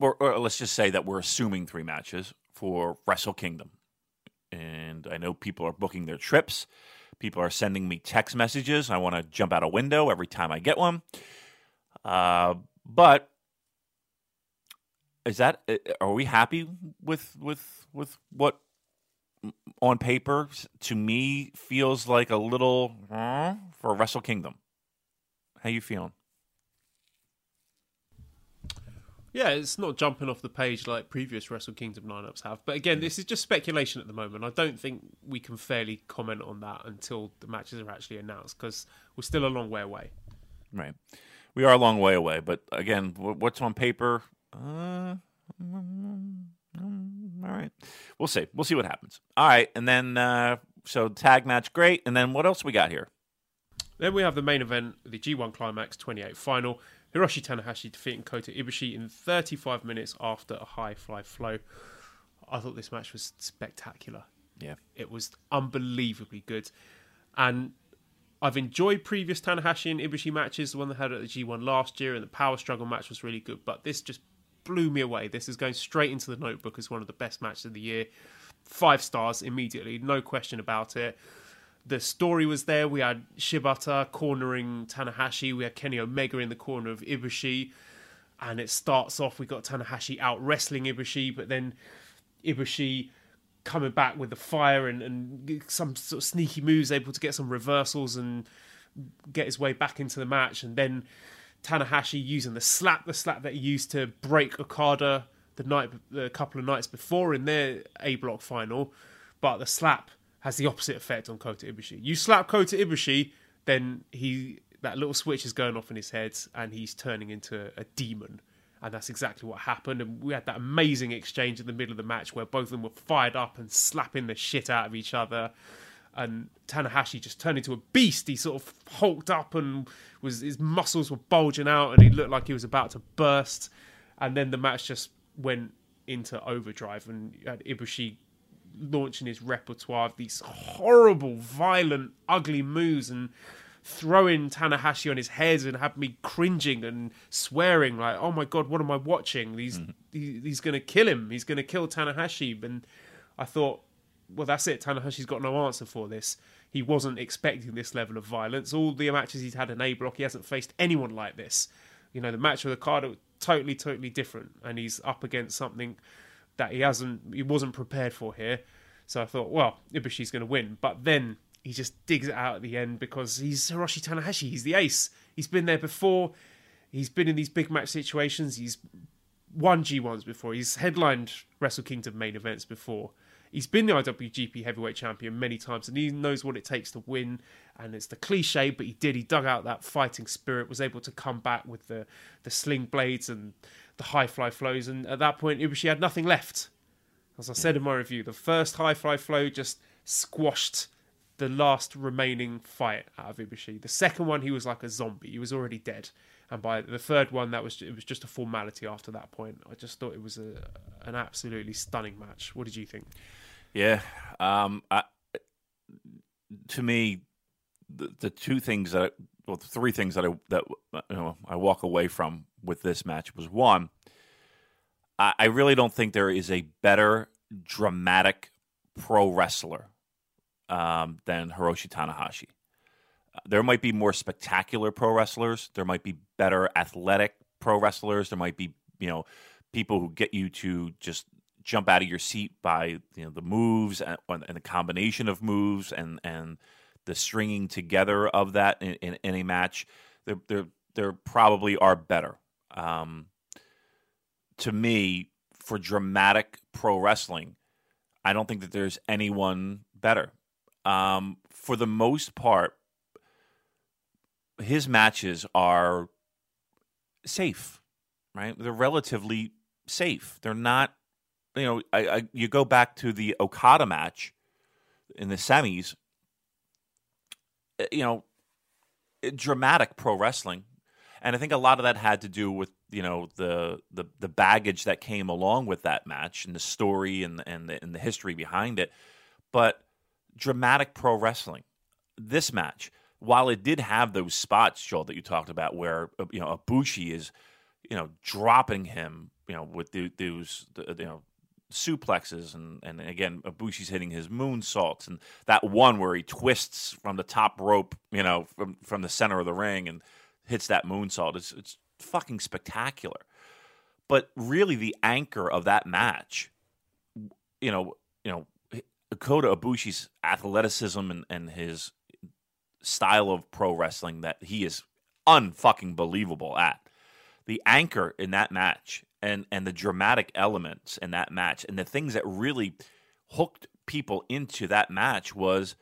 Or, or let's just say that we're assuming three matches for Wrestle Kingdom. And I know people are booking their trips. People are sending me text messages. I want to jump out a window every time I get one. Uh, but is that, are we happy with with with what on paper to me feels like a little uh, for Wrestle Kingdom? How you feeling? Yeah, it's not jumping off the page like previous Wrestle Kingdom lineups have. But again, this is just speculation at the moment. I don't think we can fairly comment on that until the matches are actually announced because we're still a long way away. Right. We are a long way away. But again, what's on paper? Uh, um, all right. We'll see. We'll see what happens. All right. And then, uh, so tag match, great. And then what else we got here? Then we have the main event, the G one Climax twenty-eight final. Hiroshi Tanahashi defeating Kota Ibushi in thirty-five minutes after a high fly flow. I thought this match was spectacular. Yeah. It was unbelievably good. And I've enjoyed previous Tanahashi and Ibushi matches, the one they had at the G one last year, and the power struggle match was really good. But this just blew me away. This is going straight into the notebook as one of the best matches of the year. Five stars immediately, no question about it. The story was there. We had Shibata cornering Tanahashi. We had Kenny Omega in the corner of Ibushi. And it starts off, we got Tanahashi out wrestling Ibushi, but then Ibushi coming back with the fire and, and some sort of sneaky moves, able to get some reversals and get his way back into the match. And then Tanahashi using the slap, the slap that he used to break Okada the night, a couple of nights before in their A Block final. But the slap has the opposite effect on Kota Ibushi. You slap Kota Ibushi, then he that little switch is going off in his head and he's turning into a demon. And that's exactly what happened. And we had that amazing exchange in the middle of the match where both of them were fired up and slapping the shit out of each other. And Tanahashi just turned into a beast. He sort of hulked up and was his muscles were bulging out and he looked like he was about to burst. And then the match just went into overdrive and had Ibushi launching his repertoire of these horrible, violent, ugly moves and throwing Tanahashi on his head and had me cringing and swearing like, oh my God, what am I watching? He's, mm-hmm. he, he's going to kill him. He's going to kill Tanahashi. And I thought well, that's it. Tanahashi's got no answer for this. He wasn't expecting this level of violence. All the matches he's had in A Block, he hasn't faced anyone like this. You know, the match with Okada, totally, totally different. And he's up against something that he hasn't, he wasn't prepared for here. So I thought, well, Ibushi's going to win. But then he just digs it out at the end because he's Hiroshi Tanahashi. He's the ace. He's been there before. He's been in these big match situations. He's won G ones before. He's headlined Wrestle Kingdom main events before. He's been the I W G P heavyweight champion many times, and he knows what it takes to win. And it's the cliche, but he did. He dug out that fighting spirit, was able to come back with the, the sling blades and the high fly flows. And at that point, Ibushi had nothing left. As I said in my review, the first high fly flow just squashed the last remaining fight out of Ibushi. The second one, he was like a zombie. He was already dead. And by the third one, that was it was just a formality after that point. I just thought it was a, an absolutely stunning match. What did you think? Yeah, um, I, to me, the, the two things that, well, the three things that I that you know I walk away from with this match was one, I, I really don't think there is a better dramatic pro wrestler um, than Hiroshi Tanahashi. There might be more spectacular pro wrestlers. There might be better athletic pro wrestlers. There might be, you know, people who get you to just jump out of your seat by, you know, the moves and, and the combination of moves and, and the stringing together of that in, in, in a match. There, there, there probably are better. Um, to me, for dramatic pro wrestling, I don't think that there's anyone better. Um, for the most part, his matches are safe, right? They're relatively safe. They're not, you know, I, I, you go back to the Okada match in the semis, you know, dramatic pro wrestling. And I think a lot of that had to do with, you know, the the, the baggage that came along with that match and the story and, and, the, and the history behind it. But dramatic pro wrestling, this match, while it did have those spots, Joel, that you talked about, where you know Ibushi is, you know, dropping him, you know, with the, those the, you know suplexes, and and again Ibushi's hitting his moonsaults, and that one where he twists from the top rope, you know, from, from the center of the ring and hits that moonsault. It's it's fucking spectacular. But really, the anchor of that match, you know, you know, Kota Ibushi's athleticism and and his style of pro wrestling that he is unfucking believable at. The anchor in that match and and the dramatic elements in that match and the things that really hooked people into that match was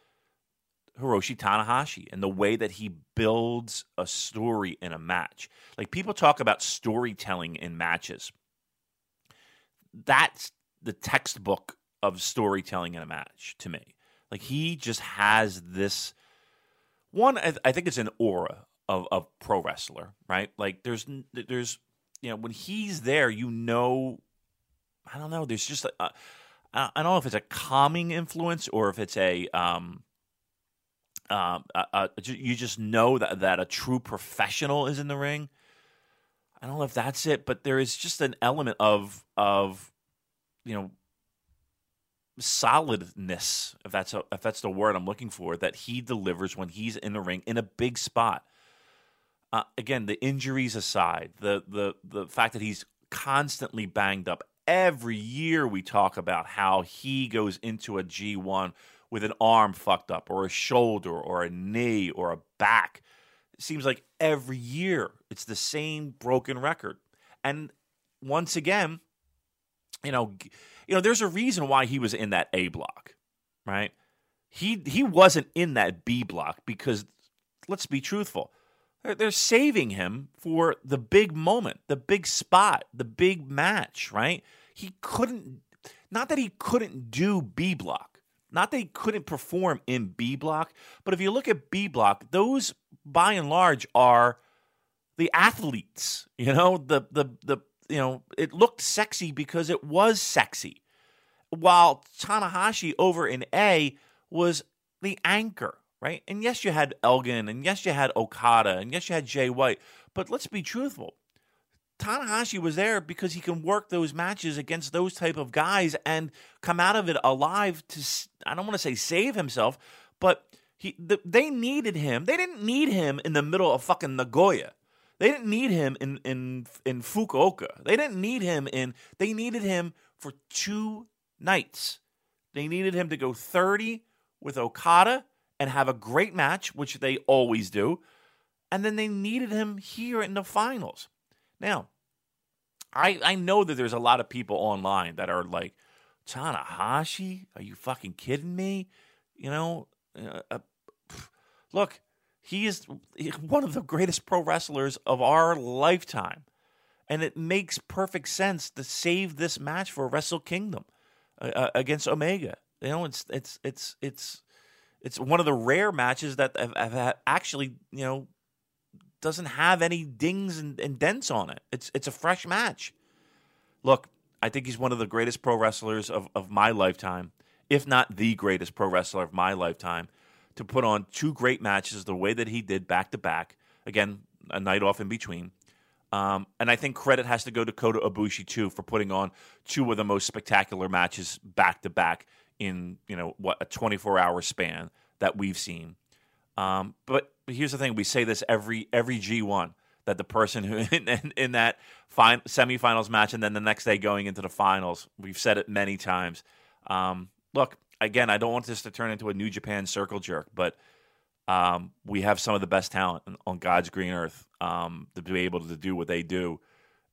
Hiroshi Tanahashi and the way that he builds a story in a match. Like, people talk about storytelling in matches. That's the textbook of storytelling in a match to me. Like, he just has this One, I, th- I think it's an aura of, of pro wrestler, right? Like, there's, there's, you know, when he's there, you know, I don't know, there's just, a, I don't know if it's a calming influence or if it's a, um, um, uh, you just know that, that a true professional is in the ring. I don't know if that's it, but there is just an element of, of, you know, solidness, if that's a, if that's the word I'm looking for, that he delivers when he's in the ring in a big spot. Uh, again, the injuries aside, the the the fact that he's constantly banged up. Every year we talk about how he goes into a G one with an arm fucked up or a shoulder or a knee or a back. It seems like every year it's the same broken record. And once again, you know, you know, there's a reason why he was in that A block, right? He he wasn't in that B block because, let's be truthful, they're, they're saving him for the big moment, the big spot, the big match, right? He couldn't, not that he couldn't do B block, not that he couldn't perform in B block, but if you look at B block, those by and large are the athletes, you know, the the the you know, it looked sexy because it was sexy. While Tanahashi over in A was the anchor, right? And yes, you had Elgin, and yes, you had Okada, and yes, you had Jay White. But let's be truthful. Tanahashi was there because he can work those matches against those type of guys and come out of it alive to, I don't want to say save himself, but he the, they needed him. They didn't need him in the middle of fucking Nagoya. They didn't need him in in, in Fukuoka. They didn't need him in, they needed him for two nights. They needed him to go thirty with Okada and have a great match, which they always do. And then they needed him here in the finals. Now, I I know that there's a lot of people online that are like, Tanahashi? Are you fucking kidding me? You know, uh, uh, look, he is one of the greatest pro wrestlers of our lifetime. And it makes perfect sense to save this match for Wrestle Kingdom uh, against Omega. You know, it's it's it's it's it's one of the rare matches that I've, I've actually, you know, doesn't have any dings and, and dents on it. It's it's a fresh match. Look, I think he's one of the greatest pro wrestlers of, of my lifetime, if not the greatest pro wrestler of my lifetime, to put on two great matches the way that he did back to back. Again, a night off in between. Um, and I think credit has to go to Kota Ibushi too for putting on two of the most spectacular matches back to back in, you know, what, a twenty-four hour span that we've seen. Um, but here's the thing: we say this every every G one that the person who in, in, in that fin- semifinals match and then the next day going into the finals. We've said it many times. Um, look, again, I don't want this to turn into a New Japan circle jerk, but um, we have some of the best talent on God's green earth um, to be able to do what they do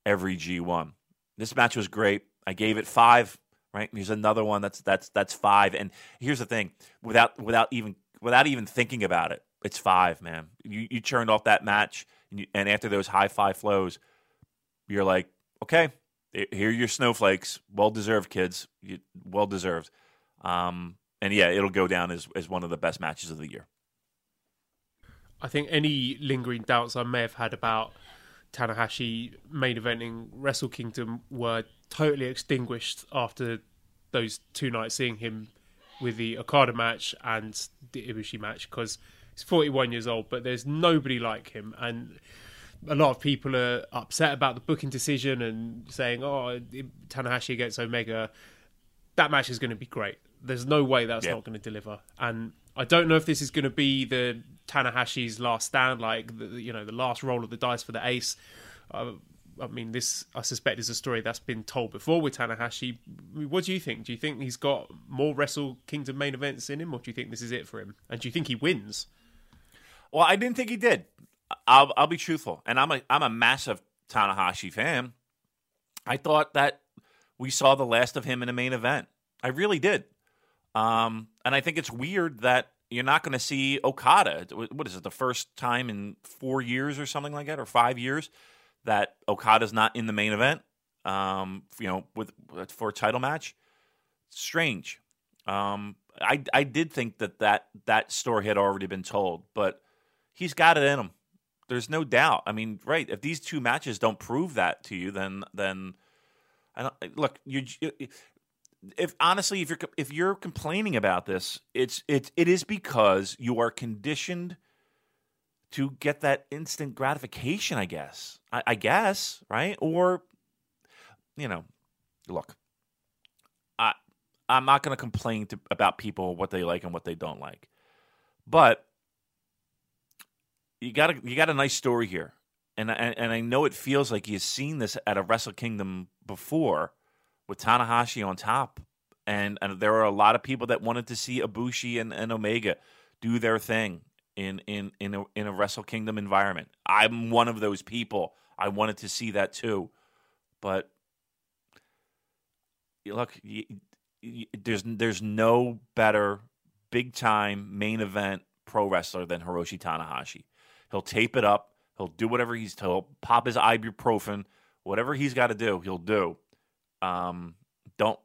every G one. This match was great. I gave it five. Right? Here's another one that's that's that's five. And here's the thing: without without even without even thinking about it. It's five, man. You you turned off that match, and, you, and after those high five flows, you're like, okay, here are your snowflakes. Well deserved, kids. You, well deserved. Um, and yeah, it'll go down as, as one of the best matches of the year. I think any lingering doubts I may have had about Tanahashi main eventing Wrestle Kingdom were totally extinguished after those two nights seeing him with the Okada match and the Ibushi match, because he's forty-one years old, but there's nobody like him. And a lot of people are upset about the booking decision and saying, oh, Tanahashi against Omega, that match is going to be great. There's no way that's yeah. not going to deliver. And I don't know if this is going to be the Tanahashi's last stand, like, the, you know, the last roll of the dice for the ace. Uh, I mean, this, I suspect, is a story that's been told before with Tanahashi. What do you think? Do you think he's got more Wrestle Kingdom main events in him, or do you think this is it for him? And do you think he wins? Well, I didn't think he did. I'll I'll be truthful, and I'm a I'm a massive Tanahashi fan. I thought that we saw the last of him in a main event. I really did, um, and I think it's weird that you're not going to see Okada. What is it? The first time in four years or something like that, or five years, that Okada's not in the main event. Um, you know, with for a title match. Strange. Um, I I did think that, that that story had already been told, but he's got it in him. There's no doubt. I mean, right? If these two matches don't prove that to you, then then I don't look. You if honestly, if you're if you're complaining about this, it's it it is because you are conditioned to get that instant gratification. I guess. I, I guess right or you know, look. I I'm not going to complain to, about people what they like and what they don't like, but. You got a you got a nice story here, and and, and I know it feels like you've seen this at a Wrestle Kingdom before, with Tanahashi on top, and, and there are a lot of people that wanted to see Ibushi and, and Omega do their thing in in in a, in a Wrestle Kingdom environment. I'm one of those people. I wanted to see that too, but look, you, you, there's there's no better big time main event pro wrestler than Hiroshi Tanahashi. He'll tape it up. He'll do whatever he's told. Pop his ibuprofen. Whatever he's got to do, he'll do. Um, don't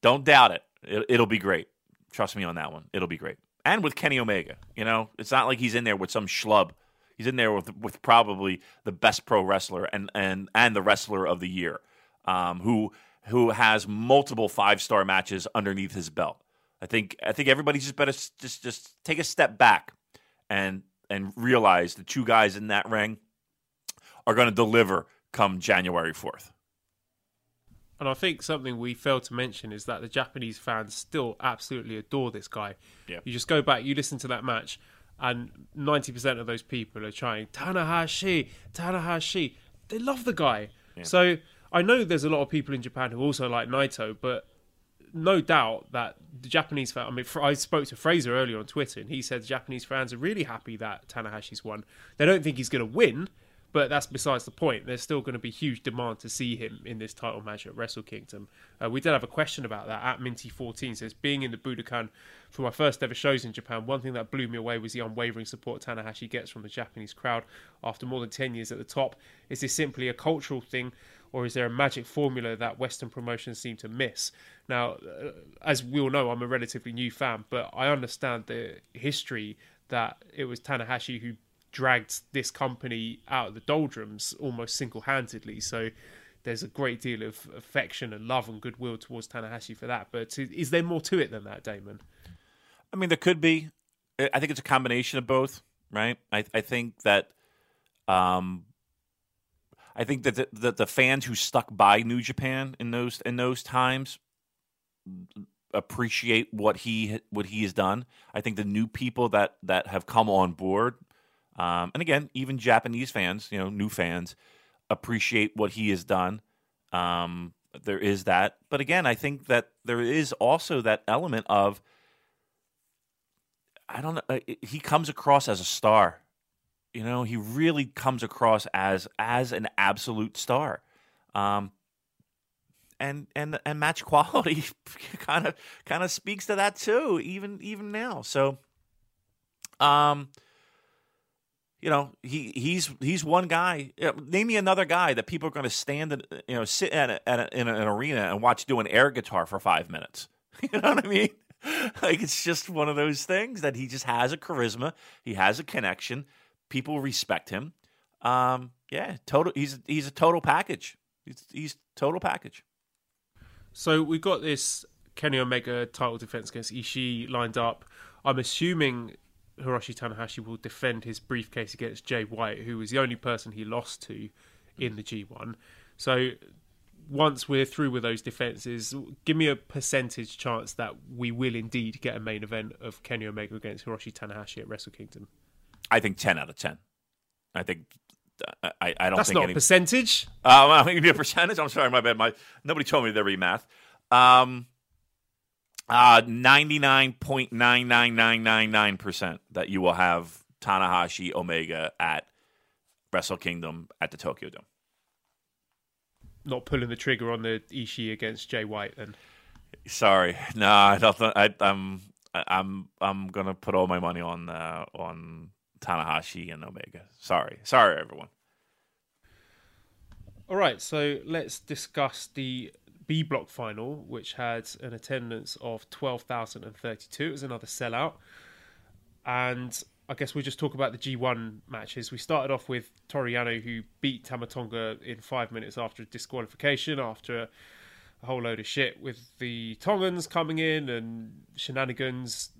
don't doubt it. it. It'll be great. Trust me on that one. It'll be great. And with Kenny Omega, you know, it's not like he's in there with some schlub. He's in there with with probably the best pro wrestler and and and the wrestler of the year, um, who who has multiple five star matches underneath his belt. I think I think everybody just better just just take a step back and. and realize the two guys in that ring are going to deliver come January fourth. And I think something we failed to mention is that the Japanese fans still absolutely adore this guy. Yeah. You just go back, you listen to that match, and ninety percent of those people are trying, Tanahashi, Tanahashi. They love the guy. Yeah. So I know there's a lot of people in Japan who also like Naito, but no doubt that the Japanese fans... I mean, I spoke to Fraser earlier on Twitter, and he said the Japanese fans are really happy that Tanahashi's won. They don't think he's going to win, but that's besides the point. There's still going to be huge demand to see him in this title match at Wrestle Kingdom. Uh, we did have a question about that. At Minty fourteen says, being in the Budokan for my first ever shows in Japan, one thing that blew me away was the unwavering support Tanahashi gets from the Japanese crowd after more than ten years at the top. Is this simply a cultural thing, or is there a magic formula that Western promotions seem to miss? Now, uh, as we all know, I'm a relatively new fan, but I understand the history that it was Tanahashi who dragged this company out of the doldrums almost single-handedly. So there's a great deal of affection and love and goodwill towards Tanahashi for that. But is there more to it than that, Damon? I mean, there could be. I think it's a combination of both, right? I, I think that, um, I think that the, the, the fans who stuck by New Japan in those in those times appreciate what he what he has done. I think the new people that that have come on board. Um, and again, even Japanese fans, you know, new fans, appreciate what he has done. Um, there is that. But again, I think that there is also that element of, I don't know, uh, he comes across as a star. You know, he really comes across as as an absolute star. Um, and and and match quality kind of kind of speaks to that too, even even now. So, um. You know, he, he's he's one guy. You know, name me another guy that people are going to stand and, you know, sit at, a, at a, in an arena and watch do an air guitar for five minutes. You know what I mean? Like, it's just one of those things that he just has a charisma. He has a connection. People respect him. Um, yeah, total. He's he's a total package. He's he's total package. So we got this Kenny Omega title defense against Ishii lined up. I'm assuming Hiroshi Tanahashi will defend his briefcase against Jay White, who was the only person he lost to in the G one. So once we're through with those defenses, give me a percentage chance that we will indeed get a main event of Kenny Omega against Hiroshi Tanahashi at Wrestle Kingdom. I think ten out of ten. I think I, I don't That's think not any... a percentage. Uh, well, I think it'd be a percentage. I'm sorry, my bad. My nobody told me their remath. Um Uh, ninety-nine point nine nine nine nine nine percent that you will have Tanahashi Omega at Wrestle Kingdom at the Tokyo Dome. Not pulling the trigger on the Ishii against Jay White, then. Sorry, no, I don't. I, I'm, I'm, I'm gonna put all my money on uh, on Tanahashi and Omega. Sorry, sorry, everyone. All right, so let's discuss the B block final, which had an attendance of twelve thousand thirty-two. It was another sellout. And I guess we'll just talk about the G one matches. We started off with Toru Yano, who beat Tama Tonga in five minutes after a disqualification, after a whole load of shit with the Tongans coming in and shenanigans.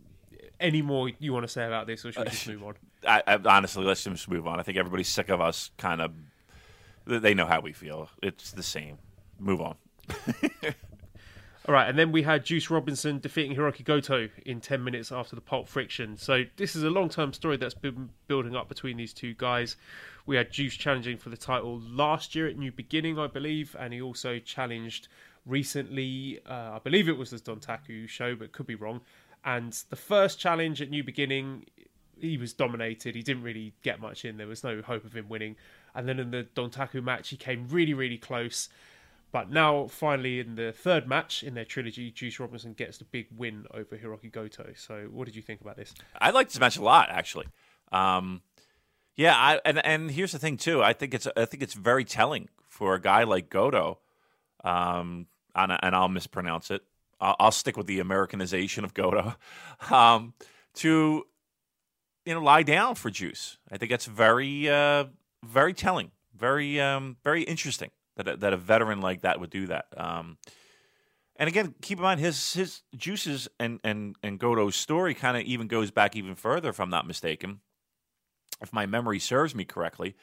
Any more you want to say about this, or should we just move on? I, I, honestly, let's just move on. I think everybody's sick of us, kind of. They know how we feel. It's the same. Move on. All right, and then we had Juice Robinson defeating Hirooki Goto in ten minutes after the Pulp Friction. So this is a long-term story that's been building up between these two guys. We had Juice challenging for the title last year at New Beginning, I believe, and he also challenged recently, uh, I believe it was the Dontaku show, but could be wrong. And the first challenge at New Beginning, he was dominated. He didn't really get much in. There was no hope of him winning. And then in the Dontaku match, he came really, really close. But now, finally, in the third match in their trilogy, Juice Robinson gets the big win over Hirooki Goto. So what did you think about this? I liked this match a lot, actually. Um, yeah, I, and and here's the thing, too. I think it's I think it's very telling for a guy like Goto, um, and, and I'll mispronounce it. I'll, I'll stick with the Americanization of Goto, um, to you know lie down for Juice. I think that's very, uh, very telling, very, um, very interesting. That a, that a veteran like that would do that, um, and again, keep in mind his his Juice's and and and Goto's story kind of even goes back even further, if I'm not mistaken, if my memory serves me correctly.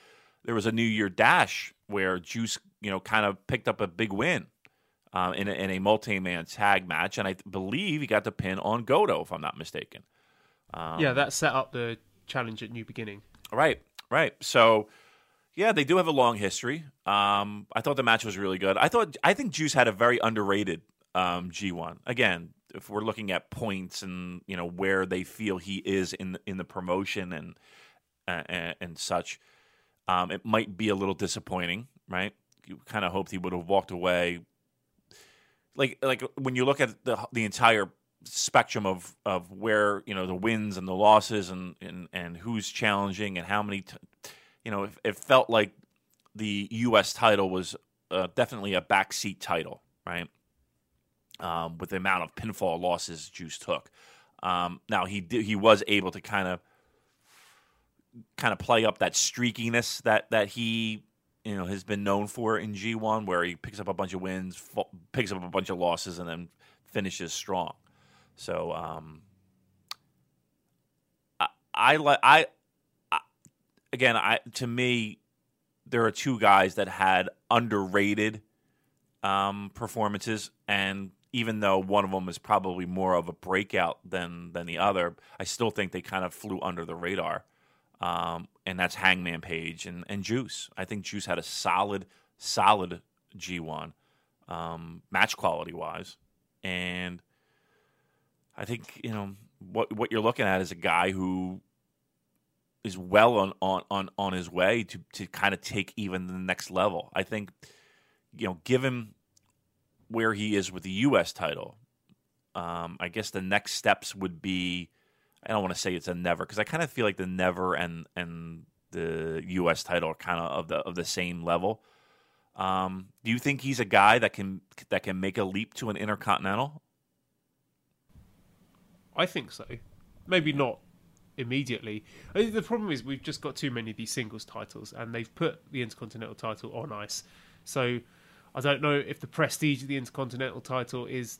there was a New Year Dash where Juice, you know, kind of picked up a big win um, in a, in a multi-man tag match, and I believe he got the pin on Goto, if I'm not mistaken. Um, yeah, that set up the challenge at New Beginning. Right, right. So, yeah, they do have a long history. Um, I thought the match was really good. I thought I think Juice had a very underrated um, G one. Again, if we're looking at points and you know where they feel he is in in the promotion and uh, and, and such, um, it might be a little disappointing, right? You kind of hoped he would have walked away. Like like when you look at the the entire spectrum of, of where you know the wins and the losses and and, and who's challenging and how many, t- you know, it, it felt like the U S title was uh, definitely a backseat title, right? Um, with the amount of pinfall losses Juice took. Um, now he did, he was able to kind of kind of play up that streakiness that that he you know has been known for in G one, where he picks up a bunch of wins, fo- picks up a bunch of losses, and then finishes strong. So um, I, I like I, I again I to me there are two guys that had underrated um, performances, and even though one of them is probably more of a breakout than than the other, I still think they kind of flew under the radar, um, and that's Hangman Page and, and Juice. I think Juice had a solid solid G one um, match quality wise, and I think, you know, what what you're looking at is a guy who is well on, on, on, on his way to, to kind of take even the next level. I think, you know, given where he is with the U S title, um, I guess the next steps would be, I don't want to say it's a never, because I kind of feel like the never and and the U S title are kind of of the of the same level. Um, do you think he's a guy that can that can make a leap to an Intercontinental? I think so. Maybe not immediately. I think the problem is we've just got too many of these singles titles, and they've put the Intercontinental title on ice. So I don't know if the prestige of the Intercontinental title is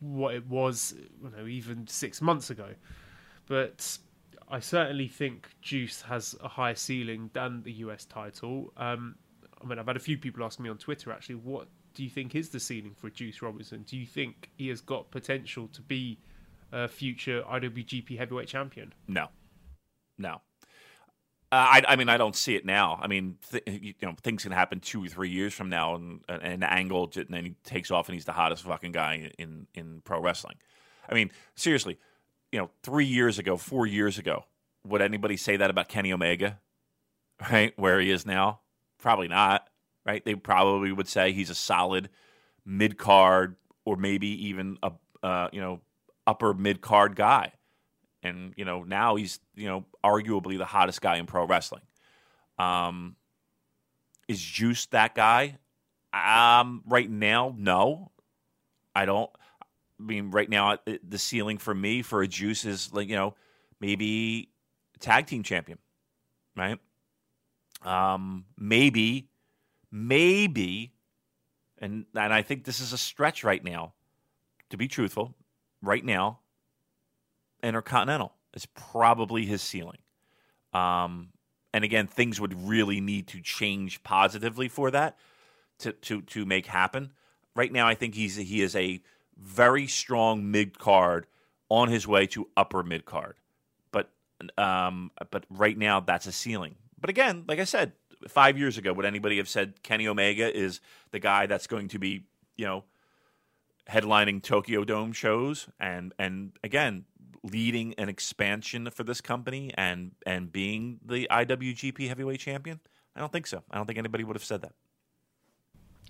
what it was, you know, even six months ago. But I certainly think Juice has a higher ceiling than the U S title. Um, I mean, I've had a few people ask me on Twitter, actually, what do you think is the ceiling for Juice Robinson? Do you think he has got potential to be Uh, future I W G P heavyweight champion? No, no. Uh, I, I mean, I don't see it now. I mean, th- you know, things can happen two or three years from now, and an Angle, and then he takes off, and he's the hottest fucking guy in in pro wrestling. I mean, seriously, you know, three years ago, four years ago, would anybody say that about Kenny Omega? Right, where he is now, probably not. Right, they probably would say he's a solid mid card, or maybe even a uh, you know. upper mid-card guy, and you know now he's you know arguably the hottest guy in pro wrestling. Um, is Juice that guy? Um, right now, no, I don't. I mean, right now the ceiling for me for a Juice is like you know maybe tag team champion, right? Um, maybe, maybe, and and I think this is a stretch right now. To be truthful. Right now, Intercontinental is probably his ceiling. Um, and again, things would really need to change positively for that to, to, to make happen. Right now, I think he's he is a very strong mid-card on his way to upper mid-card. But, um, but right now, that's a ceiling. But again, like I said, five years ago, would anybody have said Kenny Omega is the guy that's going to be, you know, headlining Tokyo Dome shows and, and again, leading an expansion for this company and, and being the I W G P heavyweight champion? I don't think so. I don't think anybody would have said that.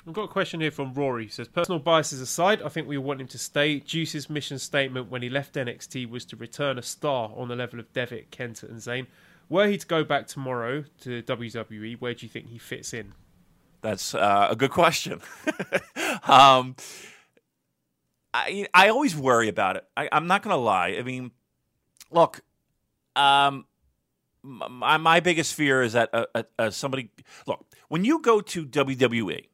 I've got a question here from Rory. He says, personal biases aside, I think we want him to stay. Juice's mission statement when he left N X T was to return a star on the level of Devitt, Kenta and Zayn. Were he to go back tomorrow to W W E, where do you think he fits in? That's uh, a good question. um... I I always worry about it. I, I'm not going to lie. I mean, look, um, my, my biggest fear is that a, a, a somebody – look, when you go to W W E,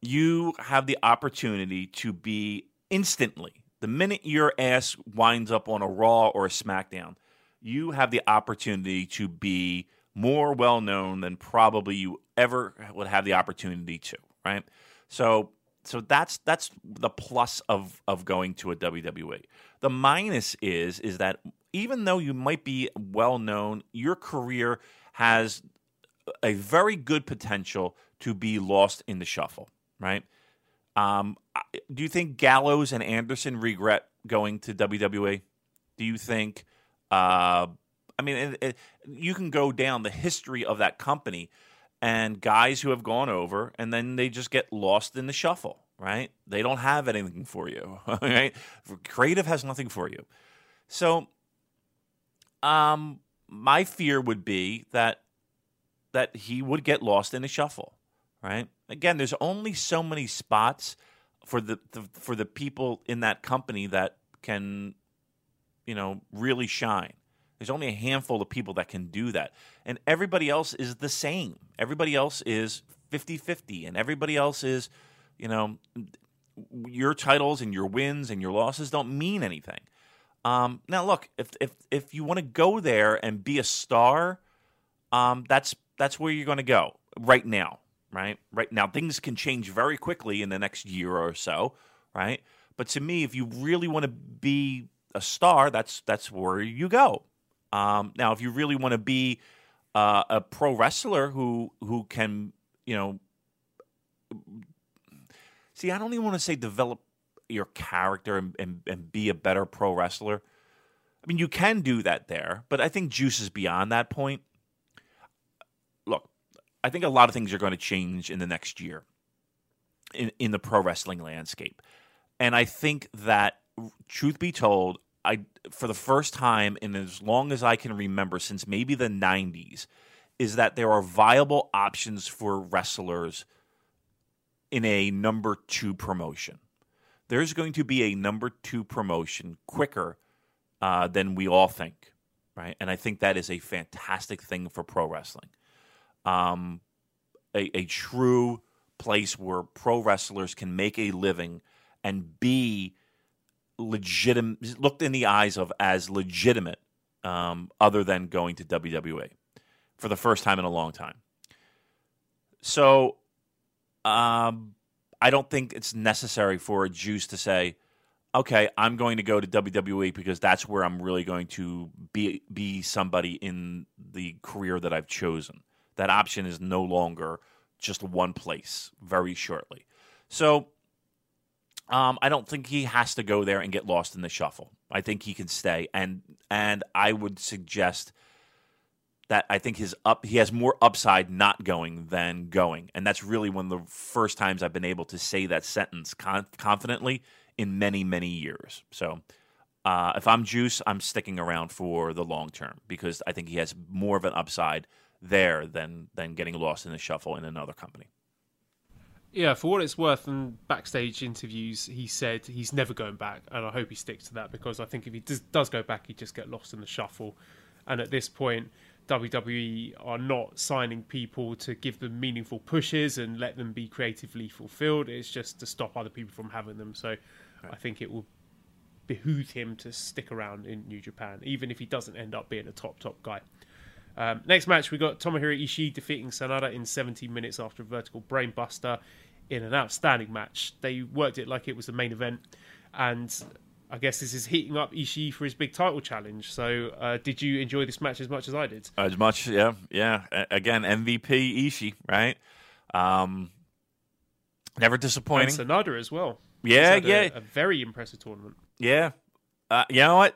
you have the opportunity to be instantly, the minute your ass winds up on a Raw or a SmackDown, you have the opportunity to be more well-known than probably you ever would have the opportunity to, right? So so that's that's the plus of of going to a W W E. The minus is is that even though you might be well-known, your career has a very good potential to be lost in the shuffle, right? Um, do you think Gallows and Anderson regret going to W W E? Do you think, uh, I mean, it, it, you can go down the history of that company and guys who have gone over and then they just get lost in the shuffle, right? They don't have anything for you, right? Creative has nothing for you. So um, my fear would be that that he would get lost in the shuffle, right? Again, there's only so many spots for the, the for the people in that company that can, you know, really shine. There's only a handful of people that can do that. And everybody else is the same. Everybody else is fifty-fifty. And everybody else is, you know, your titles and your wins and your losses don't mean anything. Um, now, look, if if if you want to go there and be a star, um, that's that's where you're going to go right now. Right? Right now, things can change very quickly in the next year or so, right? But to me, if you really want to be a star, that's that's where you go. Um, now, if you really want to be uh, a pro wrestler who who can, you know, see, I don't even want to say develop your character and, and, and be a better pro wrestler. I mean, you can do that there, but I think Juice is beyond that point. Look, I think a lot of things are going to change in the next year in, in the pro wrestling landscape. And I think that, truth be told, I for the first time in as long as I can remember, since maybe the nineties, is that there are viable options for wrestlers in a number two promotion. There's going to be a number two promotion quicker uh, than we all think, right? And I think that is a fantastic thing for pro wrestling. Um, a, a true place where pro wrestlers can make a living and be legitimate, looked in the eyes of as legitimate, um, other than going to W W E for the first time in a long time. So, um, I don't think it's necessary for a Juice to say, okay, I'm going to go to W W E because that's where I'm really going to be, be somebody in the career that I've chosen. That option is no longer just one place very shortly. So um, I don't think he has to go there and get lost in the shuffle. I think he can stay. And and I would suggest that I think his up he has more upside not going than going. And that's really one of the first times I've been able to say that sentence con- confidently in many, many years. So uh, if I'm Juice, I'm sticking around for the long term because I think he has more of an upside there than than getting lost in the shuffle in another company. Yeah, for what it's worth, in backstage interviews, he said he's never going back, and I hope he sticks to that because I think if he does, does go back, he'd just get lost in the shuffle. And at this point, W W E are not signing people to give them meaningful pushes and let them be creatively fulfilled. It's just to stop other people from having them. So right. I think it will behoove him to stick around in New Japan, even if he doesn't end up being a top, top guy. Um, next match, we got Tomohiro Ishii defeating Sanada in seventeen minutes after a vertical brainbuster in an outstanding match. They worked it like it was the main event, and I guess this is heating up Ishii for his big title challenge. So, uh, did you enjoy this match as much as I did? As much, yeah, yeah. Again, M V P Ishii, right? Um, never disappointing. And Sanada as well. Yeah, yeah. A, a very impressive tournament. Yeah. Uh, you know what?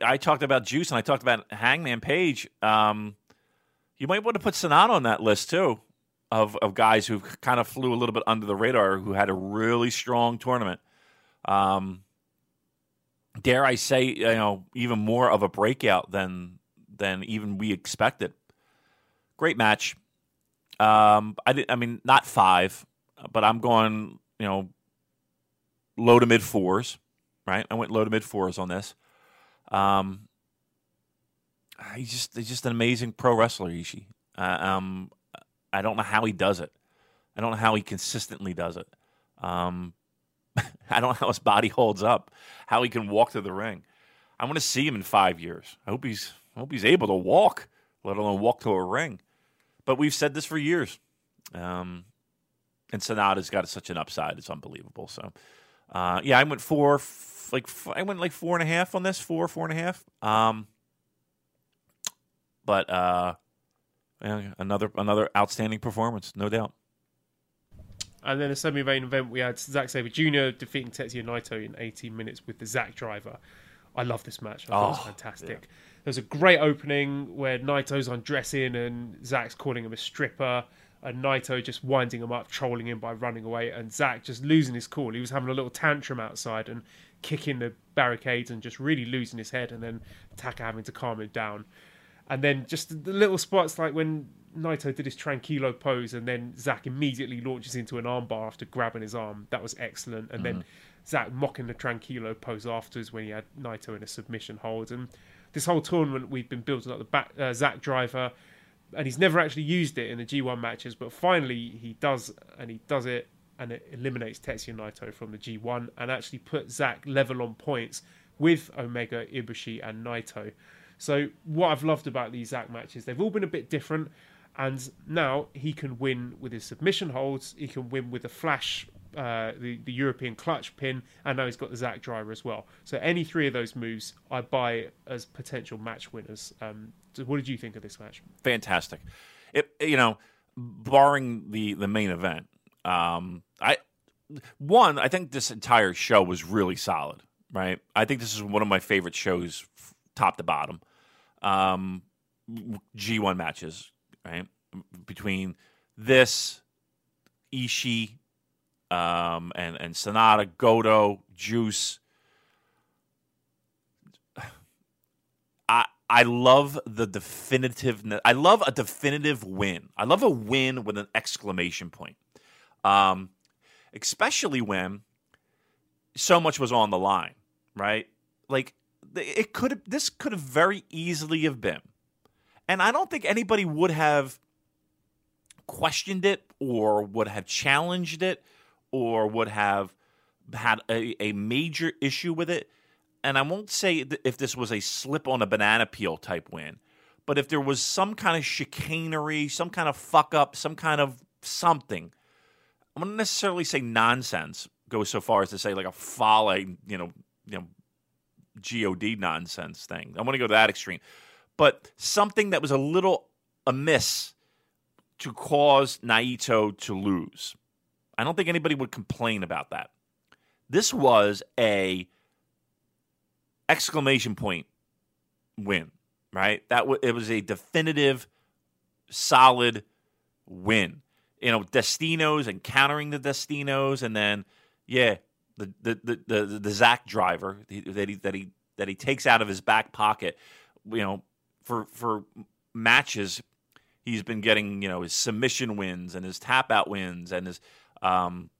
I talked about Juice and I talked about Hangman Page. Um, you might want to put Sanada on that list too, of of guys who kind of flew a little bit under the radar, who had a really strong tournament. Um, dare I say, you know, even more of a breakout than than even we expected. Great match. Um, I did, I mean, not five, but I'm going, you know, low to mid fours. Right, I went low to mid fours on this. Um, he's just he's just an amazing pro wrestler, Ishii. Uh, um, I don't know how he does it. I don't know how he consistently does it. Um, I don't know how his body holds up, how he can walk to the ring. I want to see him in five years. I hope he's I hope he's able to walk. let alone walk to a ring. But we've said this for years. Um, and Sanada's got such an upside. It's unbelievable. So, uh, yeah, I went four, f- like, f- I went like four and a half on this, four, four and a half. Um, but uh, another another outstanding performance, no doubt. And then the semi-main event, we had Zack Sabre Junior defeating Tetsuya Naito in eighteen minutes with the Zack Driver. I love this match. I thought oh, it was fantastic. Yeah. There was a great opening where Naito's undressing and Zack's calling him a stripper, and Naito just winding him up, trolling him by running away, and Zack just losing his cool. He was having a little tantrum outside and kicking the barricades and just really losing his head, and then Taka having to calm him down. And then just the little spots like when Naito did his tranquilo pose and then Zack immediately launches into an armbar after grabbing his arm. That was excellent. And mm-hmm. then Zack mocking the tranquilo pose afterwards when he had Naito in a submission hold. And this whole tournament, we've been building up the back, uh, Zack Driver, and he's never actually used it in the G one matches, but finally he does, and he does it, and it eliminates Tetsuya Naito from the G one and actually put Zack level on points with Omega, Ibushi and Naito. So what I've loved about these Zack matches, they've all been a bit different. And now he can win with his submission holds. He can win with the flash, uh, the, the European clutch pin. And now he's got the Zack Driver as well. So any three of those moves I buy as potential match winners. Um, so what did you think of this match? Fantastic. It, you know, barring the, the main event, um, I one, I think this entire show was really solid, right? I think this is one of my favorite shows, top to bottom, um, G one matches. Right between this, Ishii, um, and and Sanada, Goto, Juice, I I love the definitive. I love a definitive win. I love a win with an exclamation point, um, especially when so much was on the line. Right, like it could. This could have very easily have been. And I don't think anybody would have questioned it or would have challenged it or would have had a, a major issue with it. And I won't say th- if this was a slip on a banana peel type win, but if there was some kind of chicanery, some kind of fuck up, some kind of something, I wouldn't necessarily say nonsense, go so far as to say like a Fale, you know, you know, G O D nonsense thing. I want to go to that extreme. But something that was a little amiss to cause Naito to lose. I don't think anybody would complain about that. This was a exclamation point win, right? That w- it was a definitive, solid win. You know, Destinos and countering the Destinos, and then yeah, the the the the, the Zack Driver that he that he that he takes out of his back pocket, you know. For for matches, he's been getting, you know, his submission wins and his tap out wins and his um,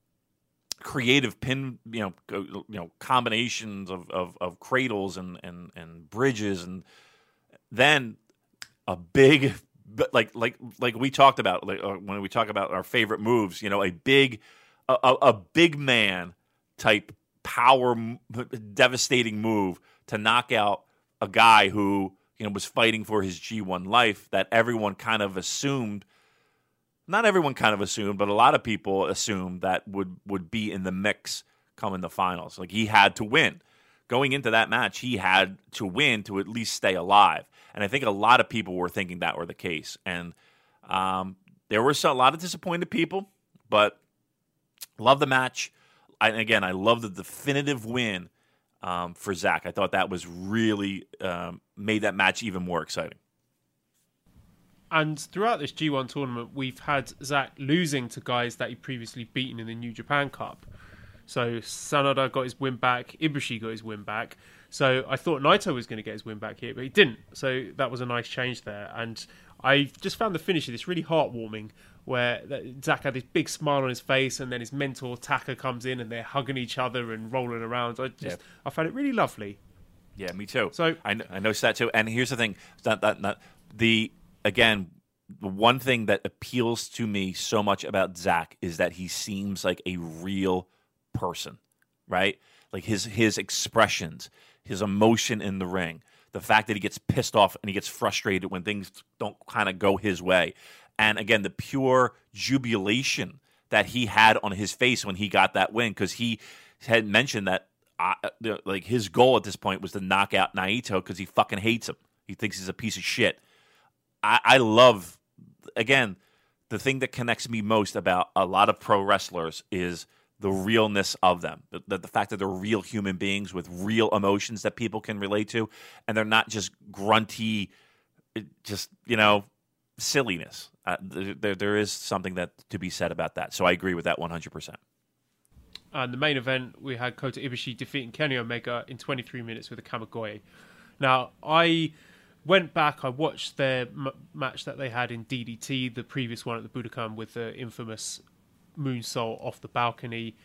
creative pin, you know, you know combinations of, of, of cradles and, and, and bridges, and then a big like like like we talked about like, uh, when we talk about our favorite moves, you know, a big a, a big man type power devastating move to knock out a guy who, you know, was fighting for his G one life, that everyone kind of assumed, not everyone kind of assumed, but a lot of people assumed that would, would be in the mix come in the finals. Like, he had to win. Going into that match, he had to win to at least stay alive. And I think a lot of people were thinking that were the case. And um, there were a lot of disappointed people, but love the match. I, again, I love the definitive win Um, for Zack. I thought that was really um, made that match even more exciting. And throughout this G one tournament, we've had Zack losing to guys that he previously beaten in the New Japan Cup. So Sanada got his win back, Ibushi got his win back. So I thought Naito was going to get his win back here, but he didn't. So that was a nice change there. And I just found the finish of this really heartwarming, where Zack had this big smile on his face, and then his mentor Taka comes in, and they're hugging each other and rolling around. I just, yeah. I found it really lovely. Yeah, me too. So I, I noticed that too. And here's the thing: that that not, the again, the one thing that appeals to me so much about Zack is that he seems like a real person, right? Like his his expressions, his emotion in the ring, the fact that he gets pissed off and he gets frustrated when things don't kind of go his way. And again, the pure jubilation that he had on his face when he got that win, because he had mentioned that uh, like his goal at this point was to knock out Naito because he fucking hates him. He thinks he's a piece of shit. I, I love, again, the thing that connects me most about a lot of pro wrestlers is the realness of them, the, the fact that they're real human beings with real emotions that people can relate to, and they're not just grunty, just, you know, silliness. Uh, there, there is something that to be said about that. So I agree with that one hundred percent. And the main event, we had Kota Ibushi defeating Kenny Omega in twenty-three minutes with a Kamigoye. Now, I went back, I watched their m- match that they had in D D T, the previous one at the Budokan with the infamous moonsault off the balcony.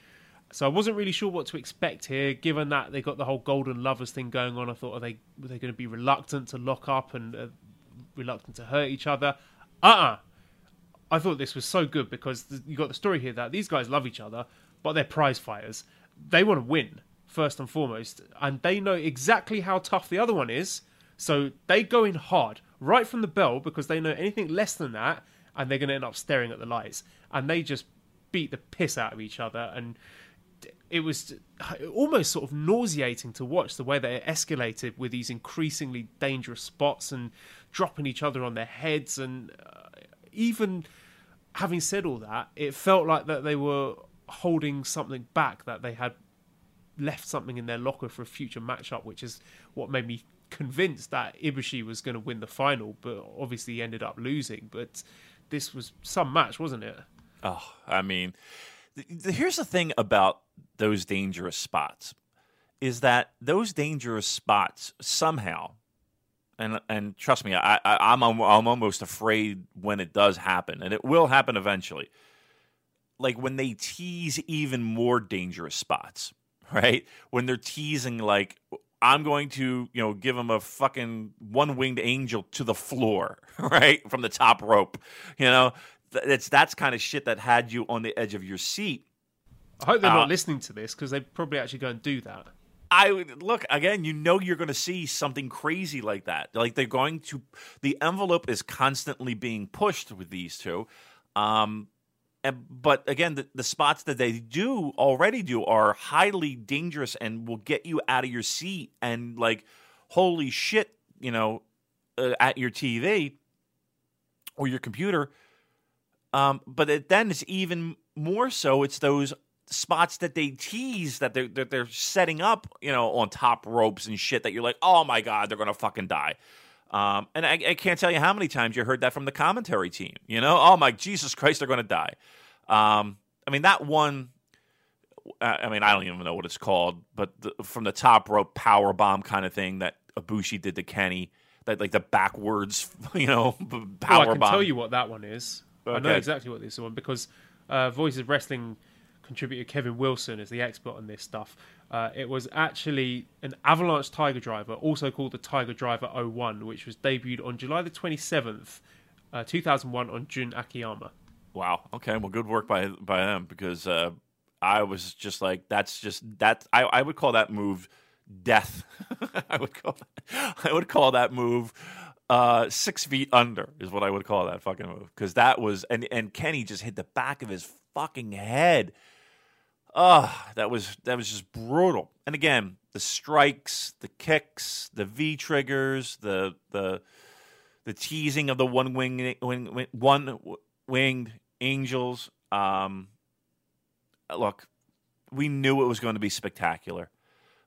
So I wasn't really sure what to expect here, given that they got the whole Golden Lovers thing going on. I thought, are they were they going to be reluctant to lock up and uh, reluctant to hurt each other? Uh-uh. I thought this was so good because th- you got the story here that these guys love each other, but they're prize fighters. They want to win, first and foremost, and they know exactly how tough the other one is, so they go in hard right from the bell because they know anything less than that, and they're going to end up staring at the lights. And they just beat the piss out of each other, and it was almost sort of nauseating to watch the way that it escalated with these increasingly dangerous spots and dropping each other on their heads. And uh, even having said all that, it felt like that they were holding something back, that they had left something in their locker for a future matchup, which is what made me convinced that Ibushi was going to win the final, but obviously he ended up losing. But this was some match, wasn't it? Oh, I mean, th- th- here's the thing about those dangerous spots, is that those dangerous spots somehow, and and trust me, I, I, I'm I'm almost afraid when it does happen, and it will happen eventually, like when they tease even more dangerous spots, right? When they're teasing, like, I'm going to, you know, give him a fucking one-winged angel to the floor, right, from the top rope, you know? It's that's kind of shit that had you on the edge of your seat. I hope they're uh, not listening to this, because they probably actually go and do that. I would, look, again, you know you're going to see something crazy like that. Like, they're going to... The envelope is constantly being pushed with these two. Um, and, but, again, the, the spots that they do already do are highly dangerous and will get you out of your seat and, like, holy shit, you know, uh, at your T V or your computer... Um, but it, then it's even more so. It's those spots that they tease that they're, that they're setting up, you know, on top ropes and shit that you're like, oh my God, they're going to fucking die. Um, and I, I can't tell you how many times you heard that from the commentary team, you know, oh my Jesus Christ, they're going to die. Um, I mean, that one, I mean, I don't even know what it's called, but the, from the top rope power bomb kind of thing that Ibushi did to Kenny, that like the backwards, you know, power well, I can bomb. Tell you what that one is. Okay. I know exactly what this is on because uh, Voice of Wrestling contributor Kevin Wilson is the expert on this stuff. Uh, it was actually an Avalanche Tiger Driver, also called the Tiger Driver oh one, which was debuted on July the twenty-seventh, uh, two thousand one on Jun Akiyama. Wow. Okay. Well, good work by by them because uh, I was just like, that's just that. I, I would call that move death. I would call that, I would call that move. Uh, six feet under is what I would call that fucking move. Because that was... And, and Kenny just hit the back of his fucking head. Ugh, that was that was just brutal. And again, the strikes, the kicks, the V-triggers, the the the teasing of the one-winged wing, wing, one-winged angels. Um, look, we knew it was going to be spectacular.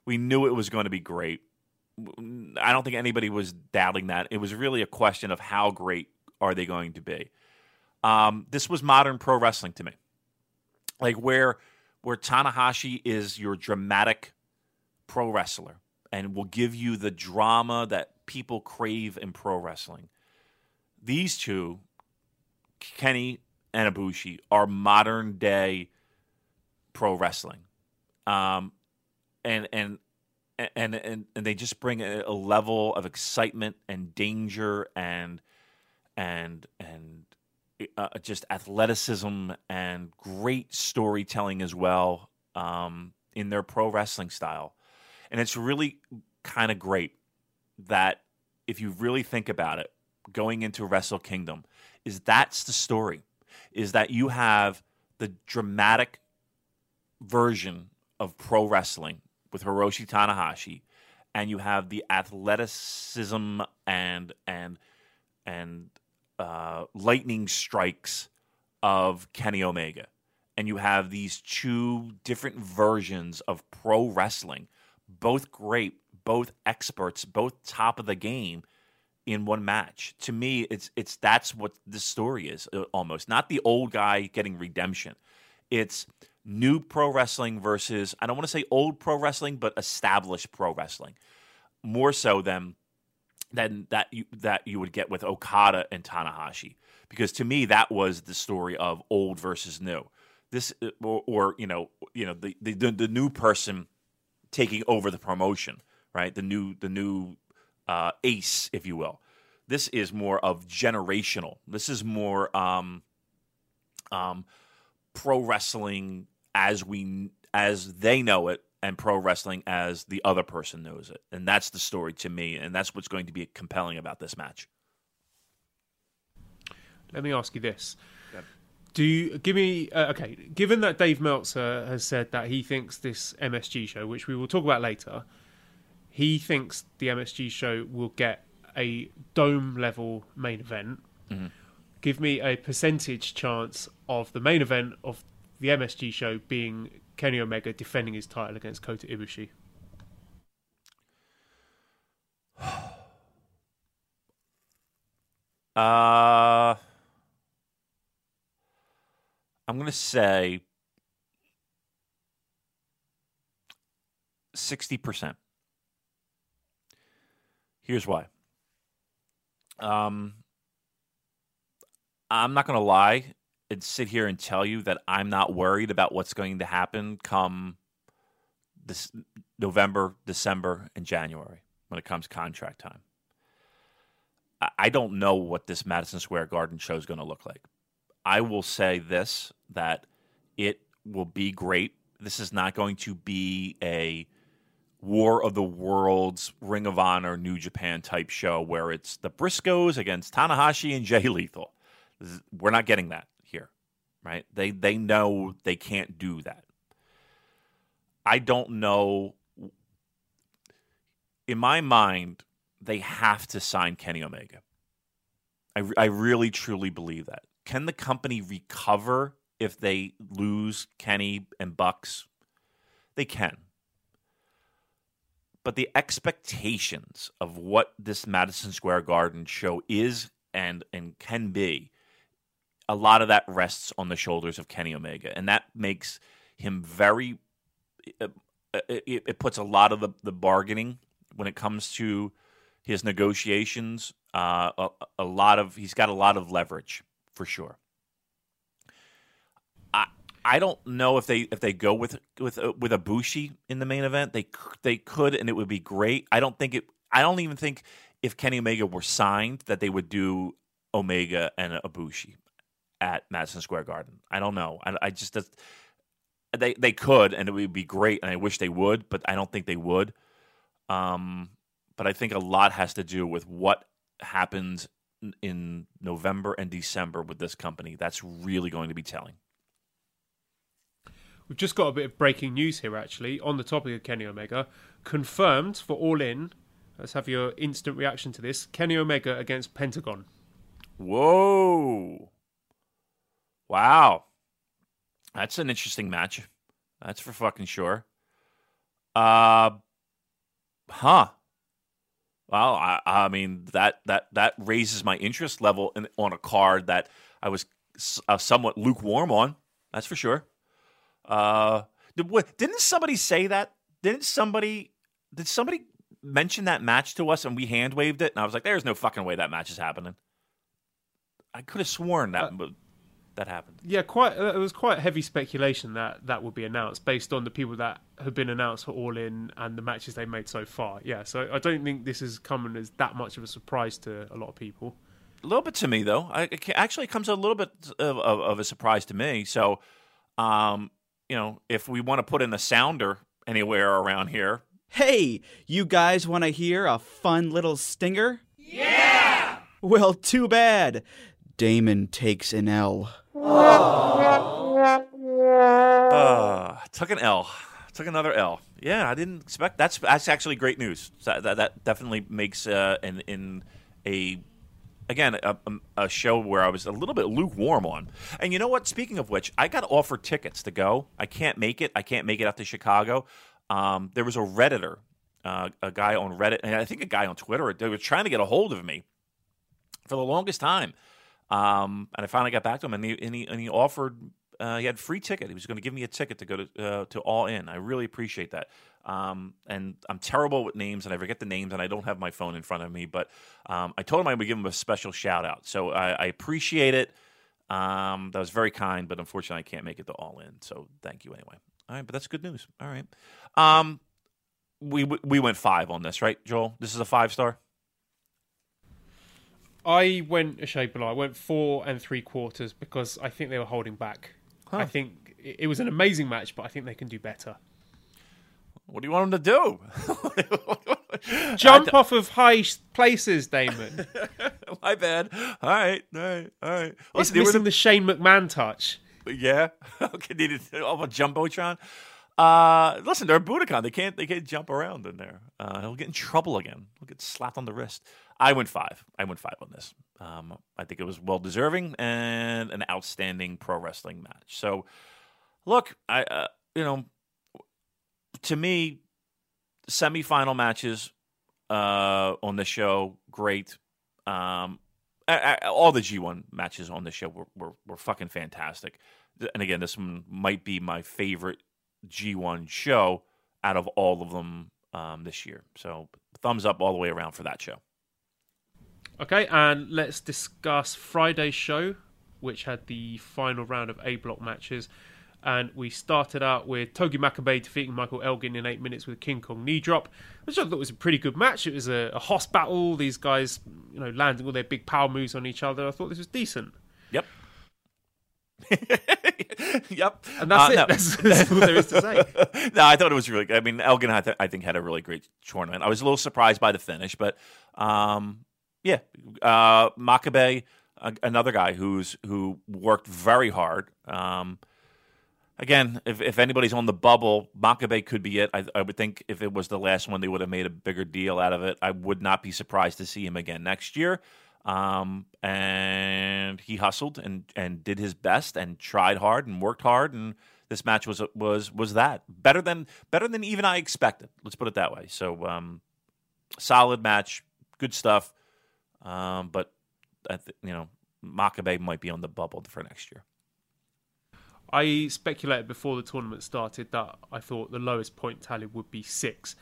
We knew it was going to be great. I don't think anybody was doubting that. It was really a question of how great are they going to be. Um, this was modern pro wrestling to me. Like where where Tanahashi is your dramatic pro wrestler and will give you the drama that people crave in pro wrestling. These two, Kenny and Ibushi, are modern day pro wrestling. Um, and and And, and and they just bring a, a level of excitement and danger and and and uh, just athleticism and great storytelling as well um, in their pro wrestling style, and it's really kind of great that, if you really think about it, going into Wrestle Kingdom, is that's the story, is that you have the dramatic version of pro wrestling with Hiroshi Tanahashi, and you have the athleticism and and and uh, lightning strikes of Kenny Omega, and you have these two different versions of pro wrestling, both great, both experts, both top of the game in one match. To me, it's it's that's what this story is almost. Not the old guy getting redemption. It's new pro wrestling versus, I don't want to say old pro wrestling, but established pro wrestling. More so than than that you that you would get with Okada and Tanahashi. Because to me, that was the story of old versus new. This or, or you know, you know, the, the the new person taking over the promotion, right? The new the new Uh, ace, if you will. This is more of generational. This is more um, um, pro wrestling as we as they know it, and pro wrestling as the other person knows it. And that's the story to me, and that's what's going to be compelling about this match. Let me ask you this: yeah. Do you, give me uh, okay? Given that Dave Meltzer has said that he thinks this M S G show, which we will talk about later. He thinks the M S G show will get a dome-level main event. Mm-hmm. Give me a percentage chance of the main event of the M S G show being Kenny Omega defending his title against Kota Ibushi. uh, I'm going to say sixty percent. Here's why. Um, I'm not going to lie and sit here and tell you that I'm not worried about what's going to happen come this November, December, and January when it comes contract time. I don't know what this Madison Square Garden show is going to look like. I will say this, that it will be great. This is not going to be a War of the Worlds, Ring of Honor, New Japan type show where it's the Briscoes against Tanahashi and Jay Lethal. We're not getting that here, right? They they know they can't do that. I don't know. In my mind, they have to sign Kenny Omega. I, I really, truly believe that. Can the company recover if they lose Kenny and Bucks? They can. But the expectations of what this Madison Square Garden show is and and can be, a lot of that rests on the shoulders of Kenny Omega. And that makes him very uh, – it, it puts a lot of the, the bargaining when it comes to his negotiations. Uh, a, a lot of – he's got a lot of leverage for sure. I don't know if they if they go with with with Ibushi in the main event. They they could, and it would be great. I don't think it. I don't even think if Kenny Omega were signed that they would do Omega and Ibushi at Madison Square Garden. I don't know. I, I just that's, they they could, and it would be great. And I wish they would, but I don't think they would. Um, but I think a lot has to do with what happens in November and December with this company. That's really going to be telling. We've just got a bit of breaking news here, actually, on the topic of Kenny Omega. Confirmed for All In. Let's have your instant reaction to this. Kenny Omega against Pentagon. Whoa. Wow. That's an interesting match. That's for fucking sure. Uh, huh. Well, I, I mean, that, that, that raises my interest level in, on a card that I was uh, somewhat lukewarm on. That's for sure. Uh, didn't somebody say that? Didn't somebody? Did somebody mention that match to us and we hand waved it? And I was like, "There's no fucking way that match is happening." I could have sworn that uh, that happened. Yeah, quite. It was quite heavy speculation that that would be announced based on the people that have been announced for All In and the matches they made so far. Yeah, so I don't think this is coming as that much of a surprise to a lot of people. A little bit to me though. I, it actually comes a little bit of, of, of a surprise to me. So, um. You know, if we want to put in a sounder anywhere around here, Hey, you guys want to hear a fun little stinger? Yeah! Well, too bad. Damon takes an L. Aww. Uh, took an L. Took another L. Yeah, I didn't expect. That's that's actually great news. So that, that definitely makes uh, an in a again a, a show where I was a little bit lukewarm on. And you know what? Speaking of which, I got offered tickets to go. I can't make it. I can't make it out to Chicago. Um, there was a Redditor, uh, a guy on Reddit, and I think a guy on Twitter. They were trying to get a hold of me for the longest time, um, and I finally got back to him, and he and he, and he offered. Uh, he had free ticket. He was going to give me a ticket to go to uh, to All In. I really appreciate that. Um, and I'm terrible with names, and I forget the names, and I don't have my phone in front of me. But um, I told him I would give him a special shout out. So I, I appreciate it. Um, that was very kind, but unfortunately, I can't make it to All In. So thank you anyway. All right, but that's good news. All right, um, we we went five on this, right, Joel? This is a five star. I went a shade below. I went four and three quarters because I think they were holding back. Huh. I think it was an amazing match, but I think they can do better. What do you want them to do? Jump th- off of high places, Damon. My bad. All right, all right, all right. Listen, it's missing the-, the Shane McMahon touch. Yeah, okay. Needed all a jumbotron. Uh, listen, they're a Budokan. They can't. They can't jump around in there. Uh, he'll get in trouble again. He'll get slapped on the wrist. I went five. I went five on this. Um, I think it was well deserving and an outstanding pro wrestling match. So, look, I uh, you know, to me, semifinal matches uh, on this show great. Um, I, I, all the G one matches on this show were, were were fucking fantastic. And again, this one might be my favorite G one show out of all of them um, this year. So thumbs up all the way around for that show. Okay, and let's discuss Friday's show, which had the final round of A-block matches. And we started out with Togi Makabe defeating Michael Elgin in eight minutes with a King Kong knee drop, which I thought was a pretty good match. It was a, a hoss battle. These guys, you know, landing all their big power moves on each other. I thought this was decent. Yep. Yep. And that's uh, it. No. That's, that's all there is to say. No, I thought it was really good. I mean, Elgin, I, th- I think, had a really great tournament. I was a little surprised by the finish, but um, yeah, uh, Makabe, a- another guy who's who worked very hard. Um, Again, if, if anybody's on the bubble, Makabe could be it. I, I would think if it was the last one, they would have made a bigger deal out of it. I would not be surprised to see him again next year. Um, and he hustled and, and did his best and tried hard and worked hard. And this match was was was that better than better than even I expected. Let's put it that way. So um, solid match, good stuff. Um, but I th- you know, Makabe might be on the bubble for next year. I speculated before the tournament started that I thought the lowest point tally would be six.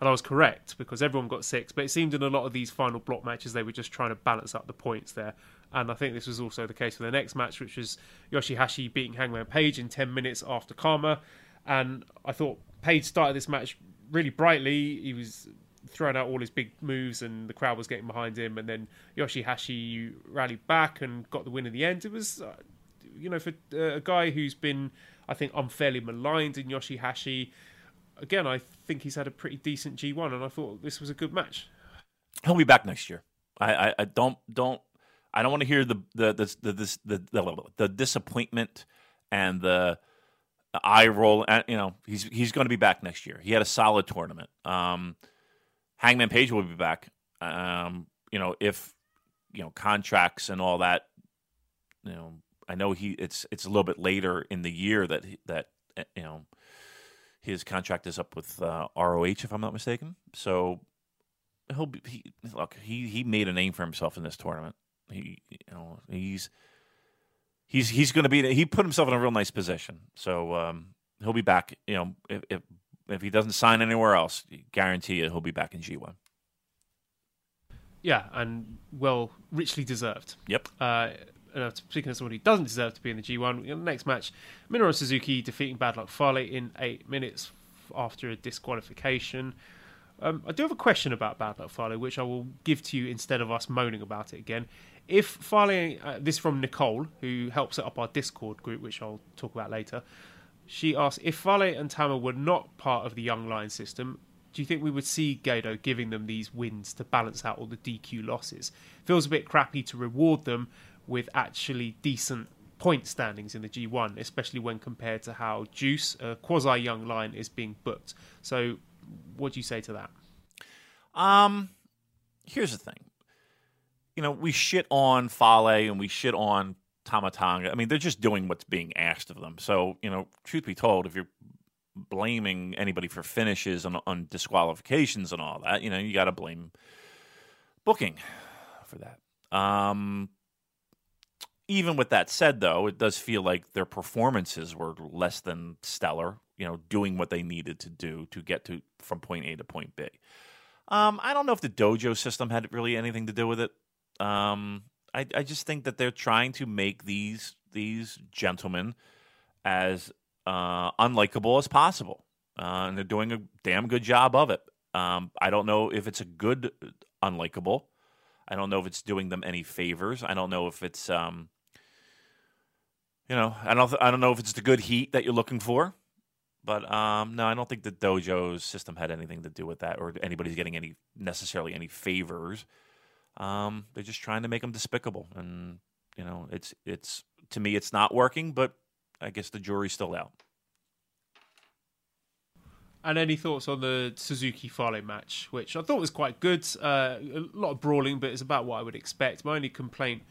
And I was correct because everyone got six. But it seemed in a lot of these final block matches they were just trying to balance up the points there. And I think this was also the case for the next match, which was Yoshihashi beating Hangman Page in ten minutes after Karma. And I thought Page started this match really brightly. He was throwing out all his big moves and the crowd was getting behind him. And then Yoshihashi rallied back and got the win in the end. It was... Uh, You know, for a guy who's been, I think, unfairly maligned in Yoshihashi, again, I think he's had a pretty decent G one, and I thought this was a good match. He'll be back next year. I, I, I don't don't I don't want to hear the the the the the, the, the, the disappointment and the, the eye roll. You know, he's he's going to be back next year. He had a solid tournament. Um, Hangman Page will be back. Um, you know, if you know contracts and all that, you know. I know he it's it's a little bit later in the year that he, that you know his contract is up with uh, R O H if I'm not mistaken. So he'll be, he look he he made a name for himself in this tournament. He you know he's he's he's going to be he put himself in a real nice position. So um, he'll be back. You know if, if if he doesn't sign anywhere else, guarantee you he'll be back in G one. Yeah, and well, richly deserved. Yep. Uh, And speaking of someone who doesn't deserve to be in the G one, the next match, Minoru Suzuki defeating Bad Luck Fale in eight minutes after a disqualification. Um, I do have a question about Bad Luck Fale, which I will give to you instead of us moaning about it again. If Fale, uh, this is from Nicole, who helps set up our Discord group, which I'll talk about later. She asks, if Fale and Tama were not part of the Young Lion system, Do you think we would see Goto giving them these wins to balance out all the D Q losses? Feels a bit crappy to reward them with actually decent point standings in the G one, especially when compared to how Juice, a quasi-young lion, is being booked. So what do you say to that? Um, here's the thing. You know, we shit on Fale and we shit on Tama Tonga. I mean, they're just doing what's being asked of them. So, you know, truth be told, if you're blaming anybody for finishes and on disqualifications and all that, you know, you got to blame booking for that. Um, even with that said, though, it does feel like their performances were less than stellar, you know, doing what they needed to do to get to from point A to point B. Um, I don't know if the dojo system had really anything to do with it. Um, I, I just think that they're trying to make these these gentlemen as uh, unlikable as possible, uh, and they're doing a damn good job of it. Um, I don't know if it's a good unlikable. I don't know if it's doing them any favors. I don't know if it's um, you know, I don't th- I don't know if it's the good heat that you're looking for. But um, no, I don't think the dojo's system had anything to do with that, or anybody's getting any necessarily any favors. Um, they're just trying to make them despicable, and you know, it's it's to me, it's not working. But I guess the jury's still out. And any thoughts on the Suzuki-Fale match, which I thought was quite good? Uh, a lot of brawling, but it's about what I would expect. My only complaint,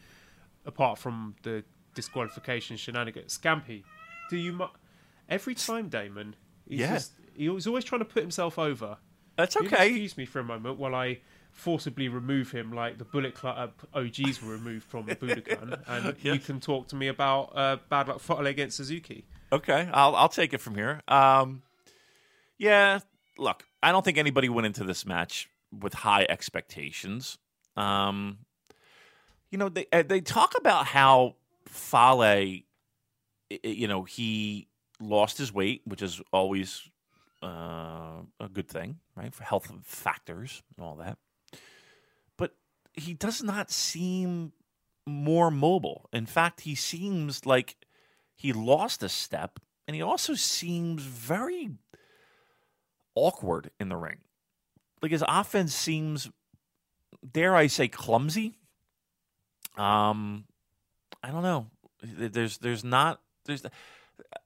apart from the disqualification shenanigans, Scampy, do you? Mu- Every time, Damon, he's, yeah. just, he's always trying to put himself over. That's okay. Excuse me for a moment while I forcibly remove him like the Bullet Club O Gs were removed from Budokan. And yes. You can talk to me about uh, Bad Luck Fale against Suzuki. Okay, I'll I'll take it from here. Um, yeah, look, I don't think anybody went into this match with high expectations. Um, you know, they they talk about how Fale, you know, he... lost his weight, which is always uh, a good thing, right? For health factors and all that. But he does not seem more mobile. In fact, he seems like he lost a step, and he also seems very awkward in the ring. Like his offense seems, dare I say, clumsy. Um, I don't know. There's, there's not, there's.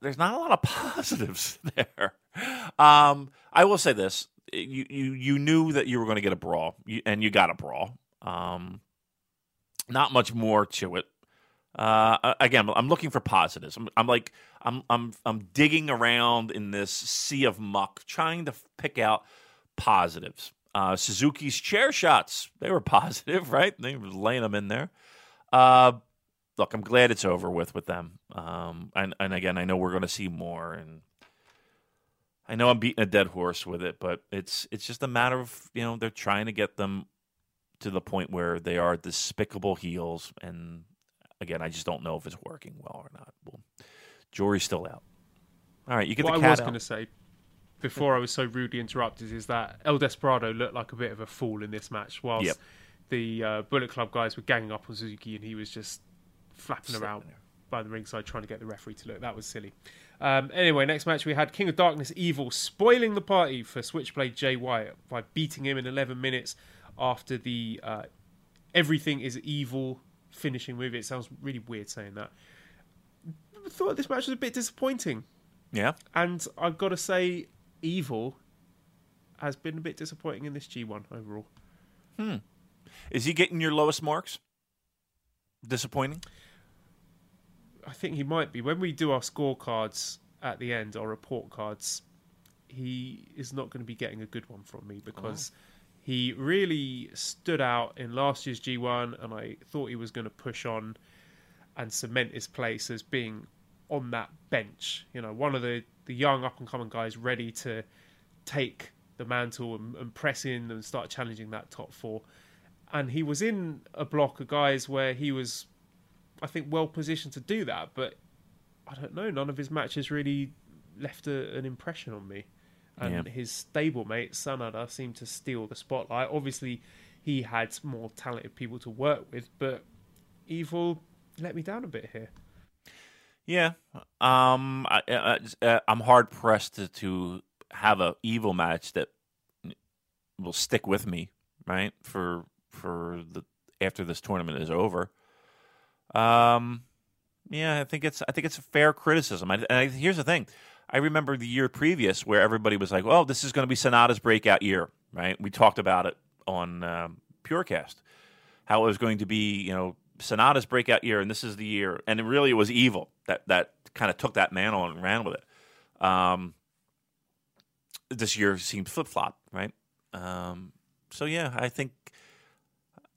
There's not a lot of positives there. Um, I will say this. You you you knew that you were going to get a brawl, you, and you got a brawl. Um, not much more to it. Uh, again, I'm looking for positives. I'm, I'm like I'm I'm I'm digging around in this sea of muck, trying to pick out positives. Uh, Suzuki's chair shots, they were positive, right? They were laying them in there. Uh, Look, I'm glad it's over with with them. Um, and, and again, I know we're going to see more. And I know I'm beating a dead horse with it, but it's it's just a matter of, you know, they're trying to get them to the point where they are despicable heels. And again, I just don't know if it's working well or not. Well, jury's still out. All right, you get what the cat I was going to say before I was so rudely interrupted is that El Desperado looked like a bit of a fool in this match, whilst yep. the uh, Bullet Club guys were ganging up on Suzuki, and he was just flapping Slipping around there. By the ringside trying to get the referee to look. That was silly. Um, anyway, next match we had King of Darkness Evil spoiling the party for Switchblade Jay White by beating him in eleven minutes after the uh, Everything is Evil finishing move. It sounds really weird saying that. I thought this match was a bit disappointing. Yeah. And I've got to say Evil has been a bit disappointing in this G one overall. Hmm. Is he getting your lowest marks? Disappointing? I think he might be. When we do our scorecards at the end, our report cards, he is not going to be getting a good one from me because oh. he really stood out in last year's G one, and I thought he was going to push on and cement his place as being on that bench. You know, one of the, the young up-and-coming guys ready to take the mantle and, and press in and start challenging that top four. And he was in a block of guys where he was... I think well positioned to do that, but I don't know. None of his matches really left a, an impression on me, and yeah. his stablemate Sanada seemed to steal the spotlight. Obviously, he had more talented people to work with, but Evil let me down a bit here. Yeah, um, I, I, I'm hard pressed to, to have an Evil match that will stick with me, right, for for the after this tournament is over. Um, yeah, I think it's I think it's a fair criticism. I, and I, here's the thing: I remember the year previous where everybody was like, "Oh, this is going to be Sanada's breakout year," right? We talked about it on um, Purecast, how it was going to be, you know, Sanada's breakout year, and this is the year. And it really, it was Evil that that kind of took that mantle and ran with it. Um, this year seemed flip flop, right? Um, so yeah, I think.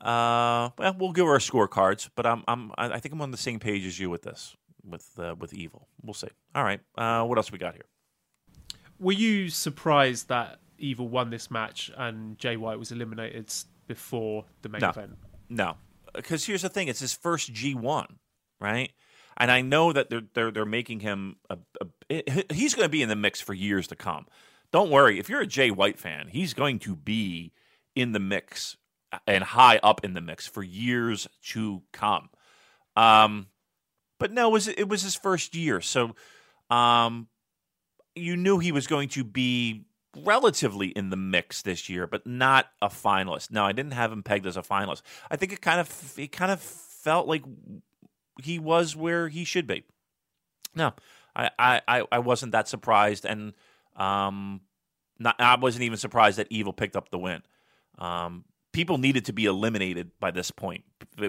Uh, well, we'll give our scorecards, but I'm I'm I think I'm on the same page as you with this, with uh, with Evil. We'll see. All right, uh, what else we got here? Were you surprised that Evil won this match and Jay White was eliminated before the main no. event? No, because here's the thing: it's his first G one, right? And I know that they're they're they're making him a, a it, he's going to be in the mix for years to come. Don't worry, if you're a Jay White fan, he's going to be in the mix. And high up in the mix for years to come, um, but no, it was, it was his first year, so um, you knew he was going to be relatively in the mix this year, but not a finalist. No, I didn't have him pegged as a finalist. I think it kind of it kind of felt like he was where he should be. No, I I, I wasn't that surprised, and um, not I wasn't even surprised that Evil picked up the win. Um, People needed to be eliminated by this point.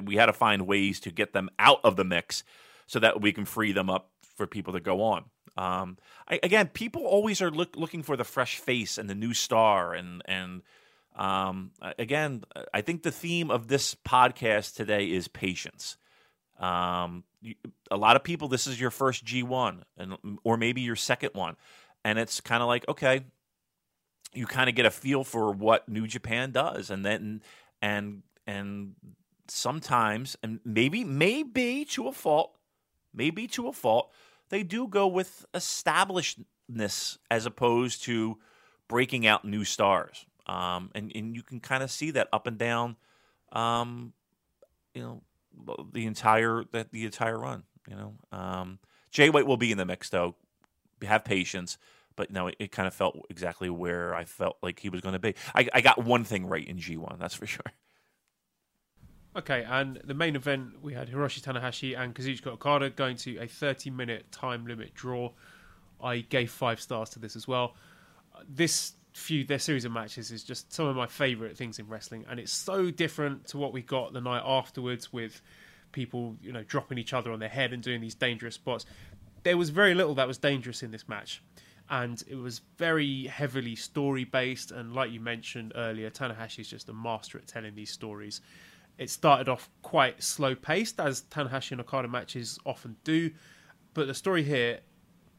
We had to find ways to get them out of the mix so that we can free them up for people to go on. Um, I, again, people always are look, looking for the fresh face and the new star. And, and um, again, I think the theme of this podcast today is patience. Um, you, a lot of people, this is your first G one and or maybe your second one. And it's kind of like, okay, you kind of get a feel for what New Japan does, and then and and sometimes, and maybe maybe to a fault, maybe to a fault, they do go with establishedness as opposed to breaking out new stars. Um, and and you can kind of see that up and down, um, you know, the entire that the entire run. You know, um, Jay White will be in the mix though. Have patience. But no, it, it kind of felt exactly where I felt like he was going to be. I, I got one thing right in G one, that's for sure. Okay, and the main event, we had Hiroshi Tanahashi and Kazuchika Okada going to a thirty-minute time limit draw. I gave five stars to this as well. This feud, their series of matches, is just some of my favourite things in wrestling, and it's so different to what we got the night afterwards with people, you know, dropping each other on their head and doing these dangerous spots. There was very little that was dangerous in this match. And it was very heavily story-based. And like you mentioned earlier, Tanahashi is just a master at telling these stories. It started off quite slow-paced, as Tanahashi and Okada matches often do. But the story here,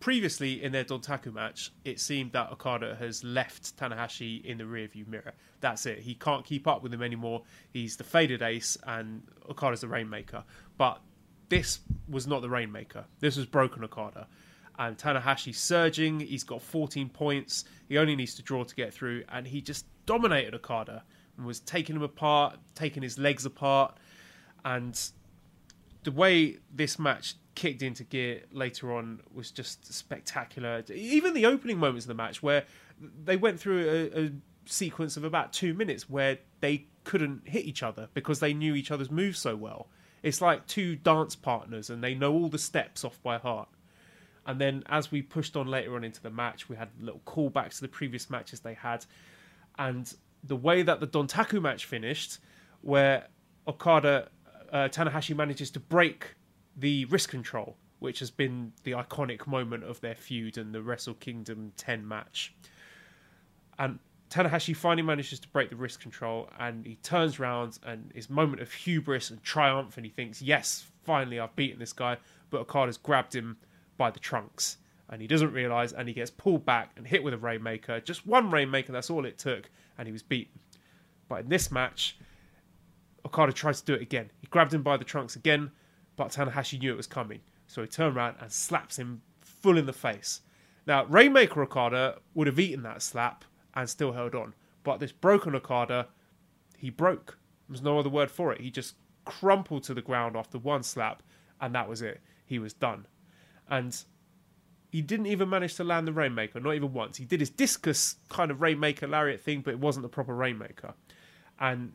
previously in their Dontaku match, it seemed that Okada has left Tanahashi in the rearview mirror. That's it. He can't keep up with him anymore. He's the faded ace, and Okada's the rainmaker. But this was not the rainmaker. This was broken Okada. And Tanahashi surging, he's got fourteen points, he only needs to draw to get through, and he just dominated Okada and was taking him apart, taking his legs apart. And the way this match kicked into gear later on was just spectacular. Even the opening moments of the match, where they went through a, a sequence of about two minutes where they couldn't hit each other because they knew each other's moves so well. It's like two dance partners and they know all the steps off by heart. And then as we pushed on later on into the match, we had little callbacks to the previous matches they had. And the way that the Dontaku match finished, where Okada, uh, Tanahashi manages to break the wrist control, which has been the iconic moment of their feud and the Wrestle Kingdom ten match. And Tanahashi finally manages to break the wrist control, and he turns around and his moment of hubris and triumph, and he thinks, yes, finally I've beaten this guy, but Okada's grabbed him by the trunks, and he doesn't realise, and he gets pulled back and hit with a Rainmaker. Just one Rainmaker, that's all it took, and he was beaten. But in this match, Okada tried to do it again. He grabbed him by the trunks again, but Tanahashi knew it was coming, so he turned around and slaps him full in the face. Now, Rainmaker Okada would have eaten that slap and still held on, but this broken Okada, he broke. There's no other word for it. He just crumpled to the ground after one slap, and that was it. He was done. And He didn't even manage to land the Rainmaker, not even once. He did his discus kind of Rainmaker lariat thing, but it wasn't the proper Rainmaker. And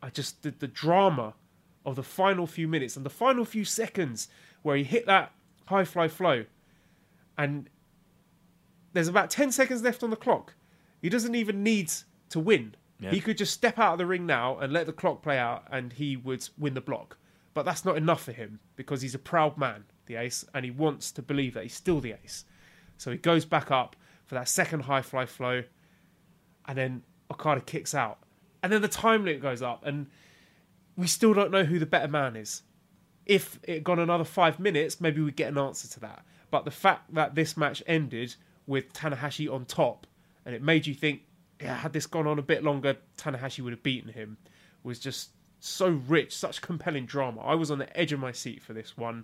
I just did the drama of the final few minutes and the final few seconds where he hit that high fly flow. And there's about ten seconds left on the clock. He doesn't even need to win. Yeah. He could just step out of the ring now and let the clock play out and he would win the block. But that's not enough for him because he's a proud man, the ace, and he wants to believe that he's still the ace. So he goes back up for that second high fly flow and then Okada kicks out. And then the time limit goes up and we still don't know who the better man is. If it had gone another five minutes, maybe we'd get an answer to that. But the fact that this match ended with Tanahashi on top and it made you think, yeah, had this gone on a bit longer, Tanahashi would have beaten him, was just so rich, such compelling drama. I was on the edge of my seat for this one.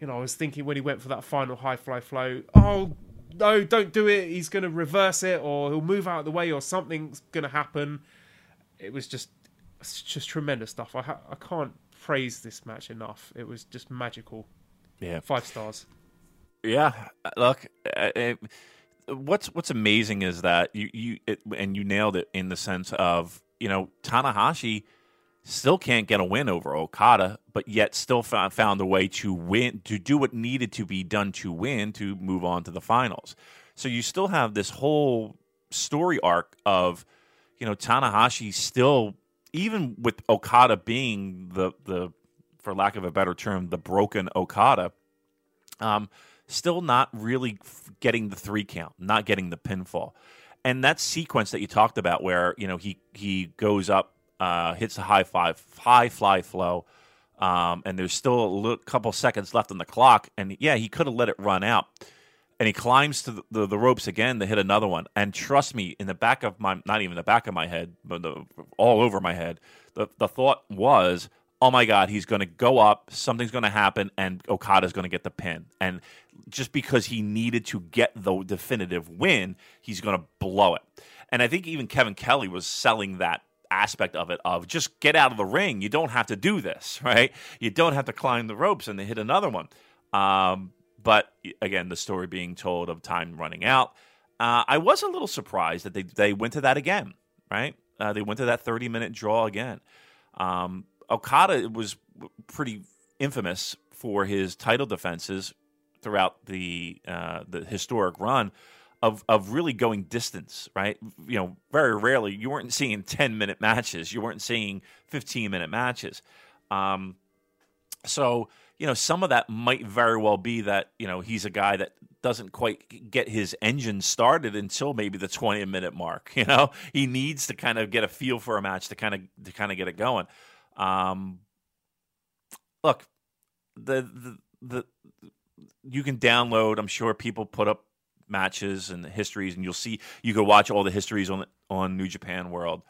You know, I was thinking when he went for that final high fly flow, oh, no, don't do it. He's going to reverse it or he'll move out of the way or something's going to happen. It was just just tremendous stuff. I, ha- I can't praise this match enough. It was just magical. Yeah. Five stars. Yeah. Look, it, what's what's amazing is that you, you it, and you nailed it in the sense of, you know, Tanahashi still can't get a win over Okada, but yet still found, found a way to win, to do what needed to be done to win, to move on to the finals. So you still have this whole story arc of, you know, Tanahashi still, even with Okada being the, the, for lack of a better term, the broken Okada, um, still not really getting the three count, not getting the pinfall. And that sequence that you talked about where, you know, he, he goes up, uh, hits the high five, high fly flow, um, and there's still a little, couple seconds left on the clock. And, yeah, he could have let it run out. And he climbs to the, the, the ropes again to hit another one. And trust me, in the back of my, not even the back of my head, but the, all over my head, the, the thought was, oh my God, he's going to go up, something's going to happen, and Okada's going to get the pin. And just because he needed to get the definitive win, he's going to blow it. And I think even Kevin Kelly was selling that aspect of it, of just get out of the ring. You don't have to do this, right? You don't have to climb the ropes and they hit another one. Um, But, again, the story being told of time running out. Uh, I was a little surprised that they, they went to that again, right? Uh, they went to that thirty-minute draw again. Um, Okada was pretty infamous for his title defenses throughout the uh, the historic run of, of really going distance, right? You know, very rarely, you weren't seeing ten-minute matches. You weren't seeing fifteen-minute matches. Um, so... You know, some of that might very well be that, you know, he's a guy that doesn't quite get his engine started until maybe the twenty-minute mark. You know, he needs to kind of get a feel for a match to kind of to kind of get it going. Um, look, the, the the you can download. I'm sure people put up matches and the histories, and you'll see. You can watch all the histories on on New Japan World.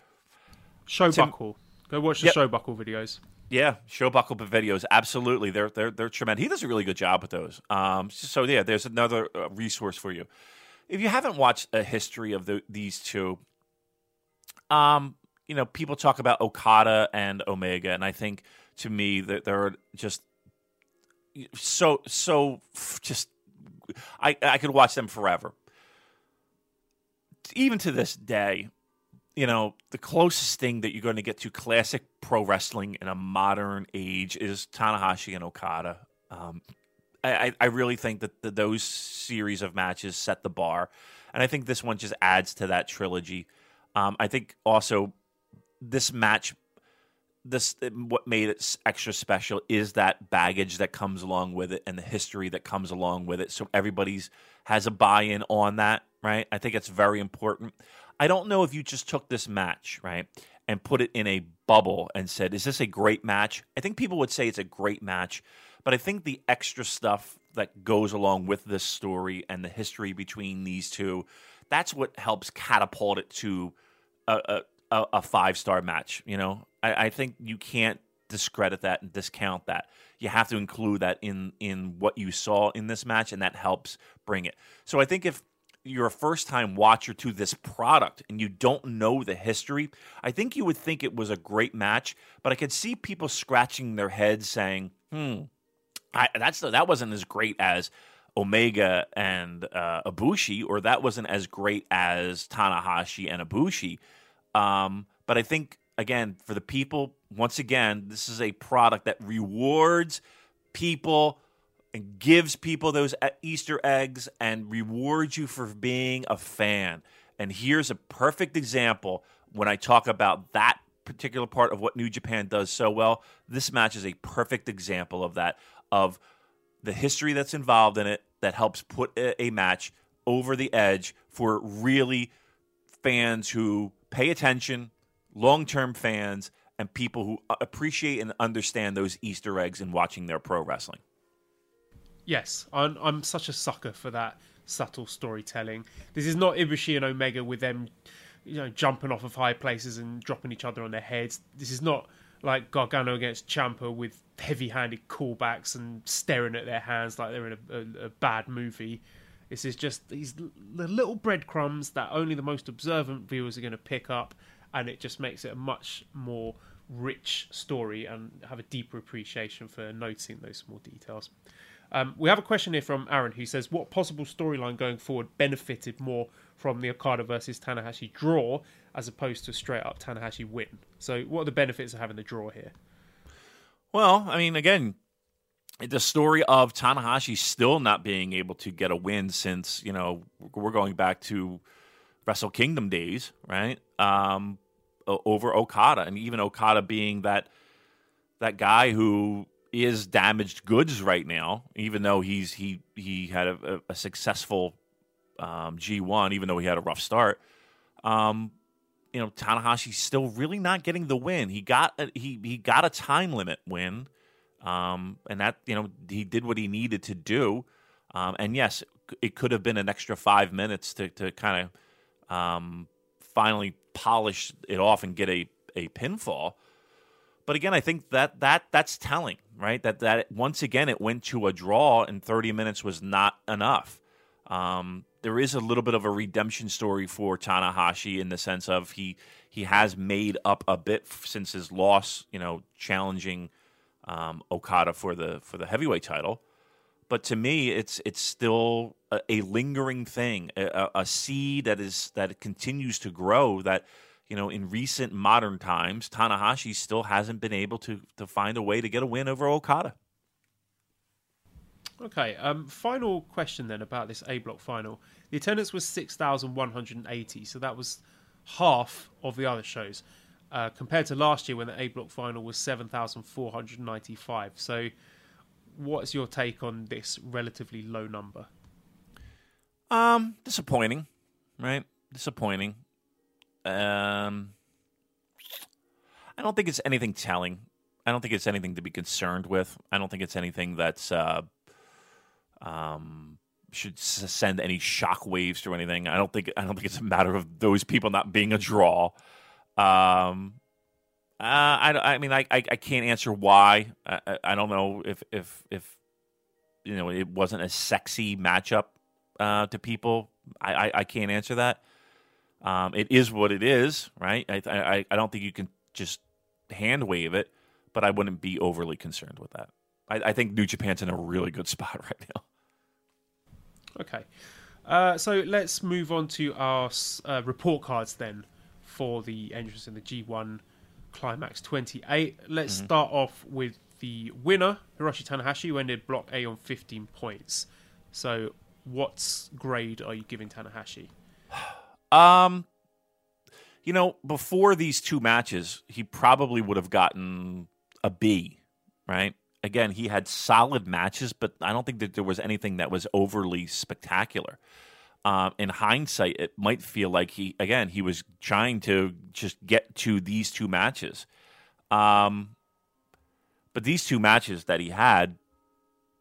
Shobuckle, go watch the yep. Shobuckle videos. Yeah, Shobuckle videos, absolutely. They're they're they're tremendous. He does a really good job with those. Um, so yeah, there's another uh, resource for you if you haven't watched a history of the, these two. Um, you know, people talk about Okada and Omega, and I think to me that they're just so so just I I could watch them forever, even to this day. You know, the closest thing that you're going to get to classic pro wrestling in a modern age is Tanahashi and Okada. Um, I, I really think that the, those series of matches set the bar. And I think this one just adds to that trilogy. Um, I think also this match, this what made it extra special is that baggage that comes along with it and the history that comes along with it. So everybody's has a buy-in on that, right? I think it's very important. I don't know if you just took this match, right, and put it in a bubble and said, is this a great match? I think people would say it's a great match, but I think the extra stuff that goes along with this story and the history between these two, that's what helps catapult it to a, a, a five-star match, you know? I, I think you can't discredit that and discount that. You have to include that in, in what you saw in this match, and that helps bring it. So I think if you're a first-time watcher to this product and you don't know the history, I think you would think it was a great match, but I could see people scratching their heads saying, hmm, I, that's that wasn't as great as Omega and uh, Ibushi, or that wasn't as great as Tanahashi and Ibushi. Um, but I think, again, for the people, once again, this is a product that rewards people and gives people those Easter eggs and rewards you for being a fan. And here's a perfect example when I talk about that particular part of what New Japan does so well. This match is a perfect example of that, of the history that's involved in it that helps put a match over the edge for really fans who pay attention, long-term fans, and people who appreciate and understand those Easter eggs in watching their pro wrestling. Yes, I'm, I'm such a sucker for that subtle storytelling. This is not Ibushi and Omega with them, you know, jumping off of high places and dropping each other on their heads. This is not like Gargano against Ciampa with heavy-handed callbacks and staring at their hands like they're in a, a, a bad movie. This is just these the little breadcrumbs that only the most observant viewers are going to pick up, and it just makes it a much more rich story and have a deeper appreciation for noticing those small details. Um, we have a question here from Aaron who says, what possible storyline going forward benefited more from the Okada versus Tanahashi draw as opposed to a straight-up Tanahashi win? So what are the benefits of having the draw here? Well, I mean, again, the story of Tanahashi still not being able to get a win since, you know, we're going back to Wrestle Kingdom days, right? Um, over Okada, and even Okada being that that guy who is damaged goods right now, even though he's he he had a, a successful um, G one, even though he had a rough start. Um, you know, Tanahashi's still really not getting the win. He got a, he he got a time limit win, um, and that, you know, he did what he needed to do. Um, and yes, it could have been an extra five minutes to to kind of um, finally polish it off and get a a pinfall. But again, I think that, that that's telling, right? That that once again it went to a draw, and thirty minutes was not enough. Um, there is a little bit of a redemption story for Tanahashi in the sense of he he has made up a bit since his loss, you know, challenging um, Okada for the for the heavyweight title. But to me, it's it's still a, a lingering thing, a, a seed that is that continues to grow. That, you know, in recent modern times, Tanahashi still hasn't been able to to find a way to get a win over Okada. Okay, um, final question then about this A Block final. The attendance was six thousand one hundred eighty, so that was half of the other shows, uh, compared to last year when the A Block final was seven thousand four hundred ninety-five. So what's your take on this relatively low number? Um, disappointing, right? Disappointing. Um, I don't think it's anything telling. I don't think it's anything to be concerned with. I don't think it's anything that's uh, um, should send any shockwaves to anything. I don't think. I don't think it's a matter of those people not being a draw. Um, uh, I, I mean, I, I, I can't answer why. I, I, I don't know if, if if you know it wasn't a sexy matchup uh, to people. I, I, I can't answer that. Um, it is what it is, right? I, I I don't think you can just hand wave it, but I wouldn't be overly concerned with that. I, I think New Japan's in a really good spot right now. Okay. Uh, so let's move on to our uh, report cards then for the entrance in the G one Climax twenty-eight. Let's mm-hmm. start off with the winner, Hiroshi Tanahashi, who ended Block A on fifteen points. So what grade are you giving Tanahashi? Um, you know, before these two matches, he probably would have gotten a B, right? Again, he had solid matches, but I don't think that there was anything that was overly spectacular. Um, in hindsight, it might feel like he, again, he was trying to just get to these two matches. Um, but these two matches that he had,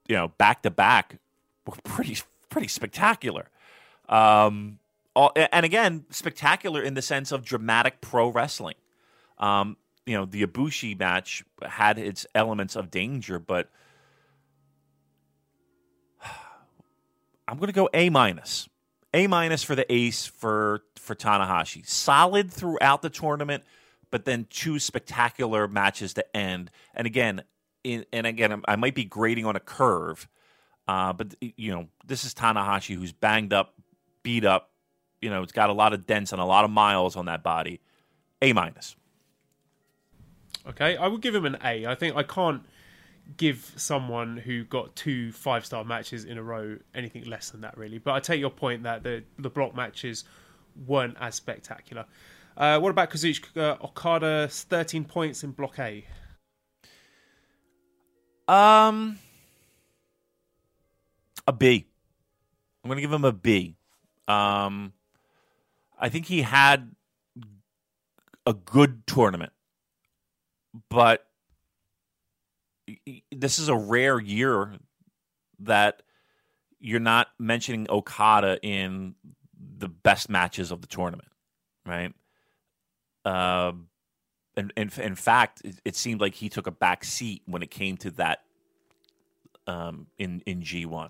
you know, back to back were pretty, pretty spectacular. Um, And again, spectacular in the sense of dramatic pro wrestling. Um, you know, the Ibushi match had its elements of danger, but I'm going to go A minus, A minus for the ace for for Tanahashi. Solid throughout the tournament, but then two spectacular matches to end. And again, in, and again, I might be grading on a curve. Uh, but, you know, this is Tanahashi, who's banged up, beat up. You know, it's got a lot of dents and a lot of miles on that body. A minus. Okay, I would give him an A. I think I can't give someone who got two five-star matches in a row anything less than that, really. But I take your point that the, the block matches weren't as spectacular. Uh, what about Kazuchika Okada? thirteen points in block A. Um, a B. I'm going to give him a B. Um, I think he had a good tournament, but this is a rare year that you're not mentioning Okada in the best matches of the tournament, right? Uh, and, and in fact, it, it seemed like he took a back seat when it came to that um, in in G one.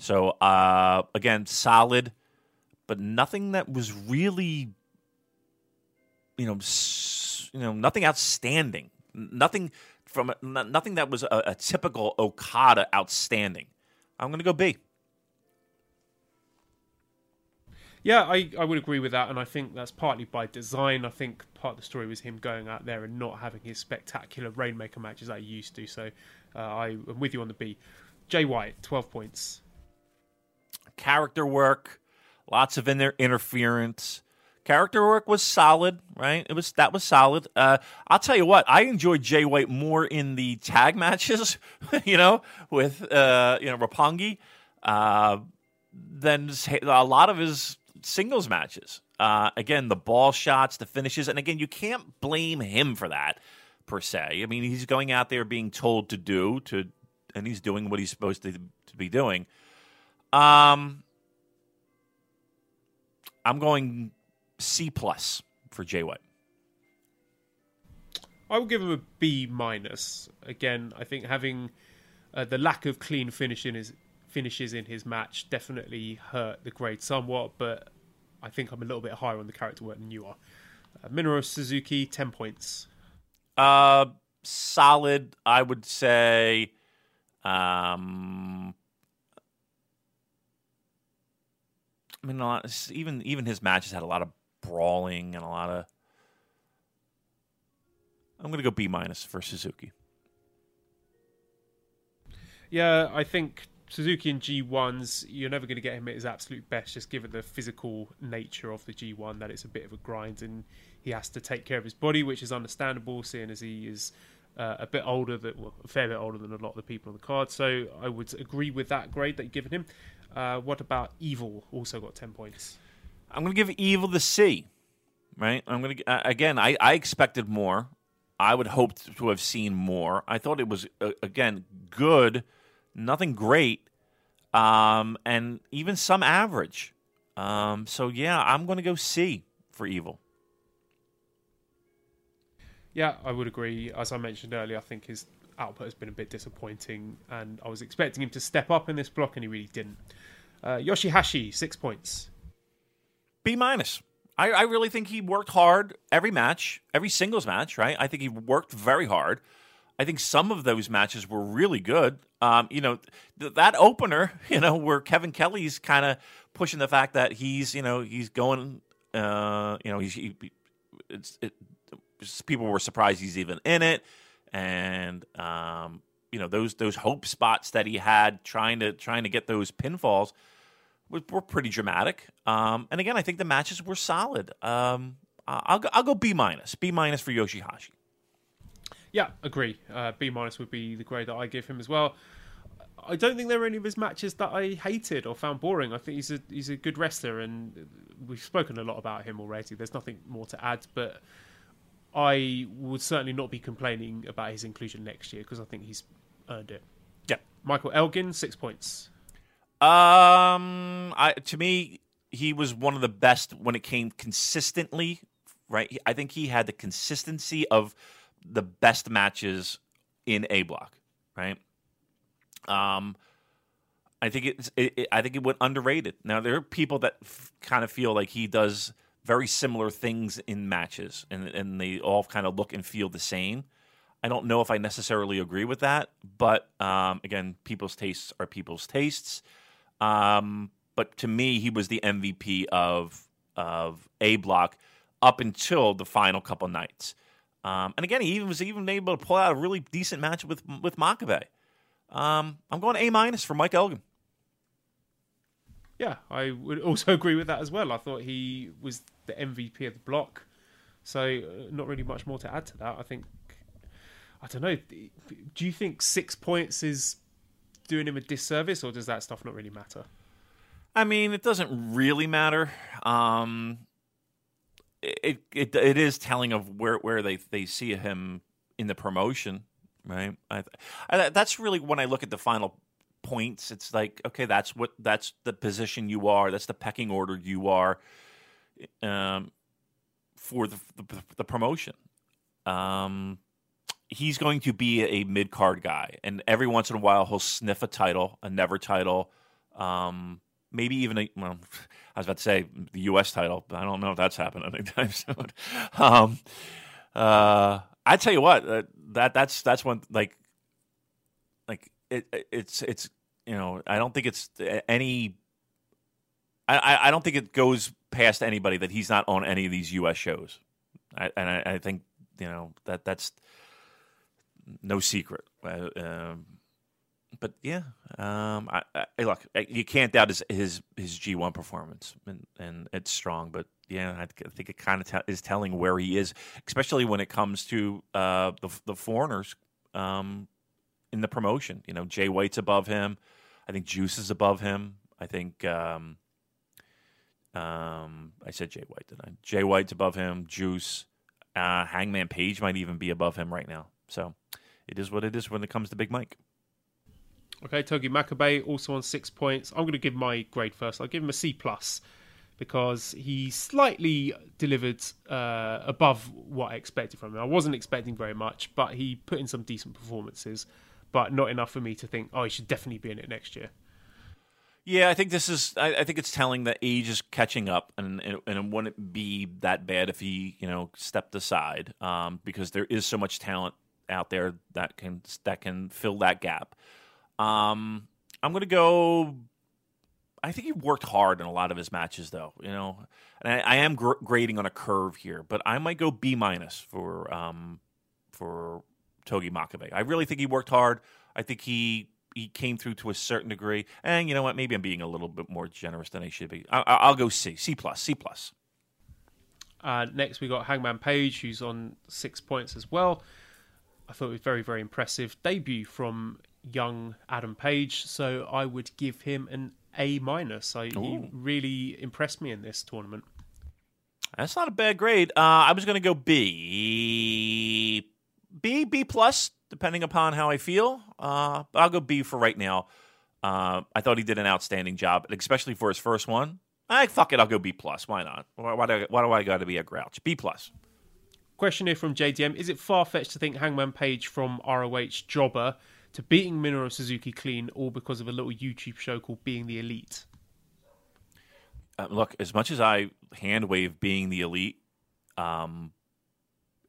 So uh, again, solid, but nothing that was really, you know, s- you know, nothing outstanding, nothing from n- nothing that was a, a typical Okada outstanding. I'm gonna go B. Yeah, I, I would agree with that, and I think that's partly by design. I think part of the story was him going out there and not having his spectacular Rainmaker matches that he used to, so uh, I, I'm with you on the B. Jay White, twelve points. Character work, lots of in their interference. Character work was solid, right? It was That was solid. Uh, I'll tell you what, I enjoyed Jay White more in the tag matches, you know, with uh, you know Roppongi, uh, than a lot of his singles matches. Uh, again, the ball shots, the finishes, and again, you can't blame him for that per se. I mean, he's going out there being told to do, to, and he's doing what he's supposed to, to be doing. Um, I'm going C plus for Jay White. I would give him a B minus. Again, I think having uh, the lack of clean finish in his, finishes in his match definitely hurt the grade somewhat, but I think I'm a little bit higher on the character work than you are. Uh, Minoru Suzuki, ten points. Uh, solid, I would say. Um, I mean, a lot, even even his matches had a lot of brawling and a lot of. I'm going to go B minus for Suzuki. Yeah, I think Suzuki in G ones, you're never going to get him at his absolute best, just given the physical nature of the G one, that it's a bit of a grind and he has to take care of his body, which is understandable, seeing as he is uh, a bit older, that, well, a fair bit older than a lot of the people on the card. So I would agree with that grade that you've given him. Uh, what about Evil? Also got ten points. I'm going to give Evil the C, right? I'm going to uh, again, I, I expected more. I would hope to have seen more. I thought it was, uh, again, good. Nothing great, um, and even some average. Um, so, yeah, I'm going to go C for Evil. Yeah, I would agree. As I mentioned earlier, I think his output has been a bit disappointing, and I was expecting him to step up in this block, and he really didn't. Uh, Yoshihashi, six points. B minus. I, I really think he worked hard every match, every singles match, right? I think he worked very hard. I think some of those matches were really good. Um, you know, th- that opener, you know, where Kevin Kelly's kind of pushing the fact that he's, you know, he's going, uh, you know, he's, he, it's, it, it's, people were surprised he's even in it. And, um, you know, those those hope spots that he had trying to trying to get those pinfalls were, were pretty dramatic. Um, and again, I think the matches were solid. Um, I'll, I'll go B minus, B minus for Yoshihashi. Yeah, agree. Uh, B minus would be the grade that I give him as well. I don't think there were any of his matches that I hated or found boring. I think he's a he's a good wrestler, and we've spoken a lot about him already. There's nothing more to add, but I would certainly not be complaining about his inclusion next year because I think he's earned it. Yeah, Michael Elgin, six points. Um, I to me he was one of the best when it came consistently. Right, I think he had the consistency of the best matches in A block, right? Um, I think it's, it, it. I think it went underrated. Now there are people that f- kind of feel like he does very similar things in matches, and and they all kind of look and feel the same. I don't know if I necessarily agree with that, but um, again, people's tastes are people's tastes. Um, but to me, he was the M V P of of A Block up until the final couple nights. Um, and again, he even was even able to pull out a really decent match with with Makabe. Um, I'm going A minus for Mike Elgin. Yeah, I would also agree with that as well. I thought he was the M V P of the block, so not really much more to add to that. I think, I don't know. Do you think six points is doing him a disservice, or does that stuff not really matter? I mean, it doesn't really matter. Um, it it it is telling of where where they, they see him in the promotion, right? I, I, that's really when I look at the final points. It's like, okay, that's what that's the position you are. That's the pecking order you are um, for the, the the promotion. Um, he's going to be a mid card guy, and every once in a while he'll sniff a title, a never title. Um, Maybe even a, well, I was about to say the U S title, but I don't know if that's happening anytime soon. Um, uh, I tell you what, uh, that that's that's one like, like it, it's it's you know I don't think it's any, I, I don't think it goes past anybody that he's not on any of these U S shows, I, and I, I think you know that that's no secret. Uh, um, But yeah, um, I, I, look, you can't doubt his his, his G one performance, and, and it's strong. But yeah, I, I think it kind of t- is telling where he is, especially when it comes to uh, the the foreigners um, in the promotion. You know, Jay White's above him. I think Juice is above him. I think um, um, I said Jay White, didn't I? Jay White's above him. Juice, uh, Hangman Page might even be above him right now. So it is what it is when it comes to Big Mike. Okay, Togi Makabe also on six points. I'm going to give my grade first. I'll give him a C plus because he slightly delivered uh, above what I expected from him. I wasn't expecting very much, but he put in some decent performances, but not enough for me to think, oh, he should definitely be in it next year. Yeah, I think this is. I, I think it's telling that age is catching up, and, and and it wouldn't be that bad if he, you know, stepped aside um, because there is so much talent out there that can that can fill that gap. Um, I'm going to go, I think he worked hard in a lot of his matches though, you know, and I, I am gr- grading on a curve here, but I might go B minus for, um, for Togi Makabe. I really think he worked hard. I think he, he came through to a certain degree, and you know what, maybe I'm being a little bit more generous than I should be. I, I'll go C, C plus, C plus. Uh, next we got Hangman Page, who's on six points as well. I thought it was very, very impressive debut from young Adam Page, so I would give him an A minus. So he really impressed me in this tournament. That's not a bad grade. Uh, I was going to go B, B, B plus, depending upon how I feel. Uh, but I'll go B for right now. Uh, I thought he did an outstanding job, especially for his first one. I fuck it, I'll go B plus. Why not? Why, why do I, why do I got to be a grouch? B plus. Question here from J D M: is it far fetched to think Hangman Page from R O H jobber to beating Minoru Suzuki clean, all because of a little YouTube show called Being the Elite? Uh, look, as much as I hand wave Being the Elite, um,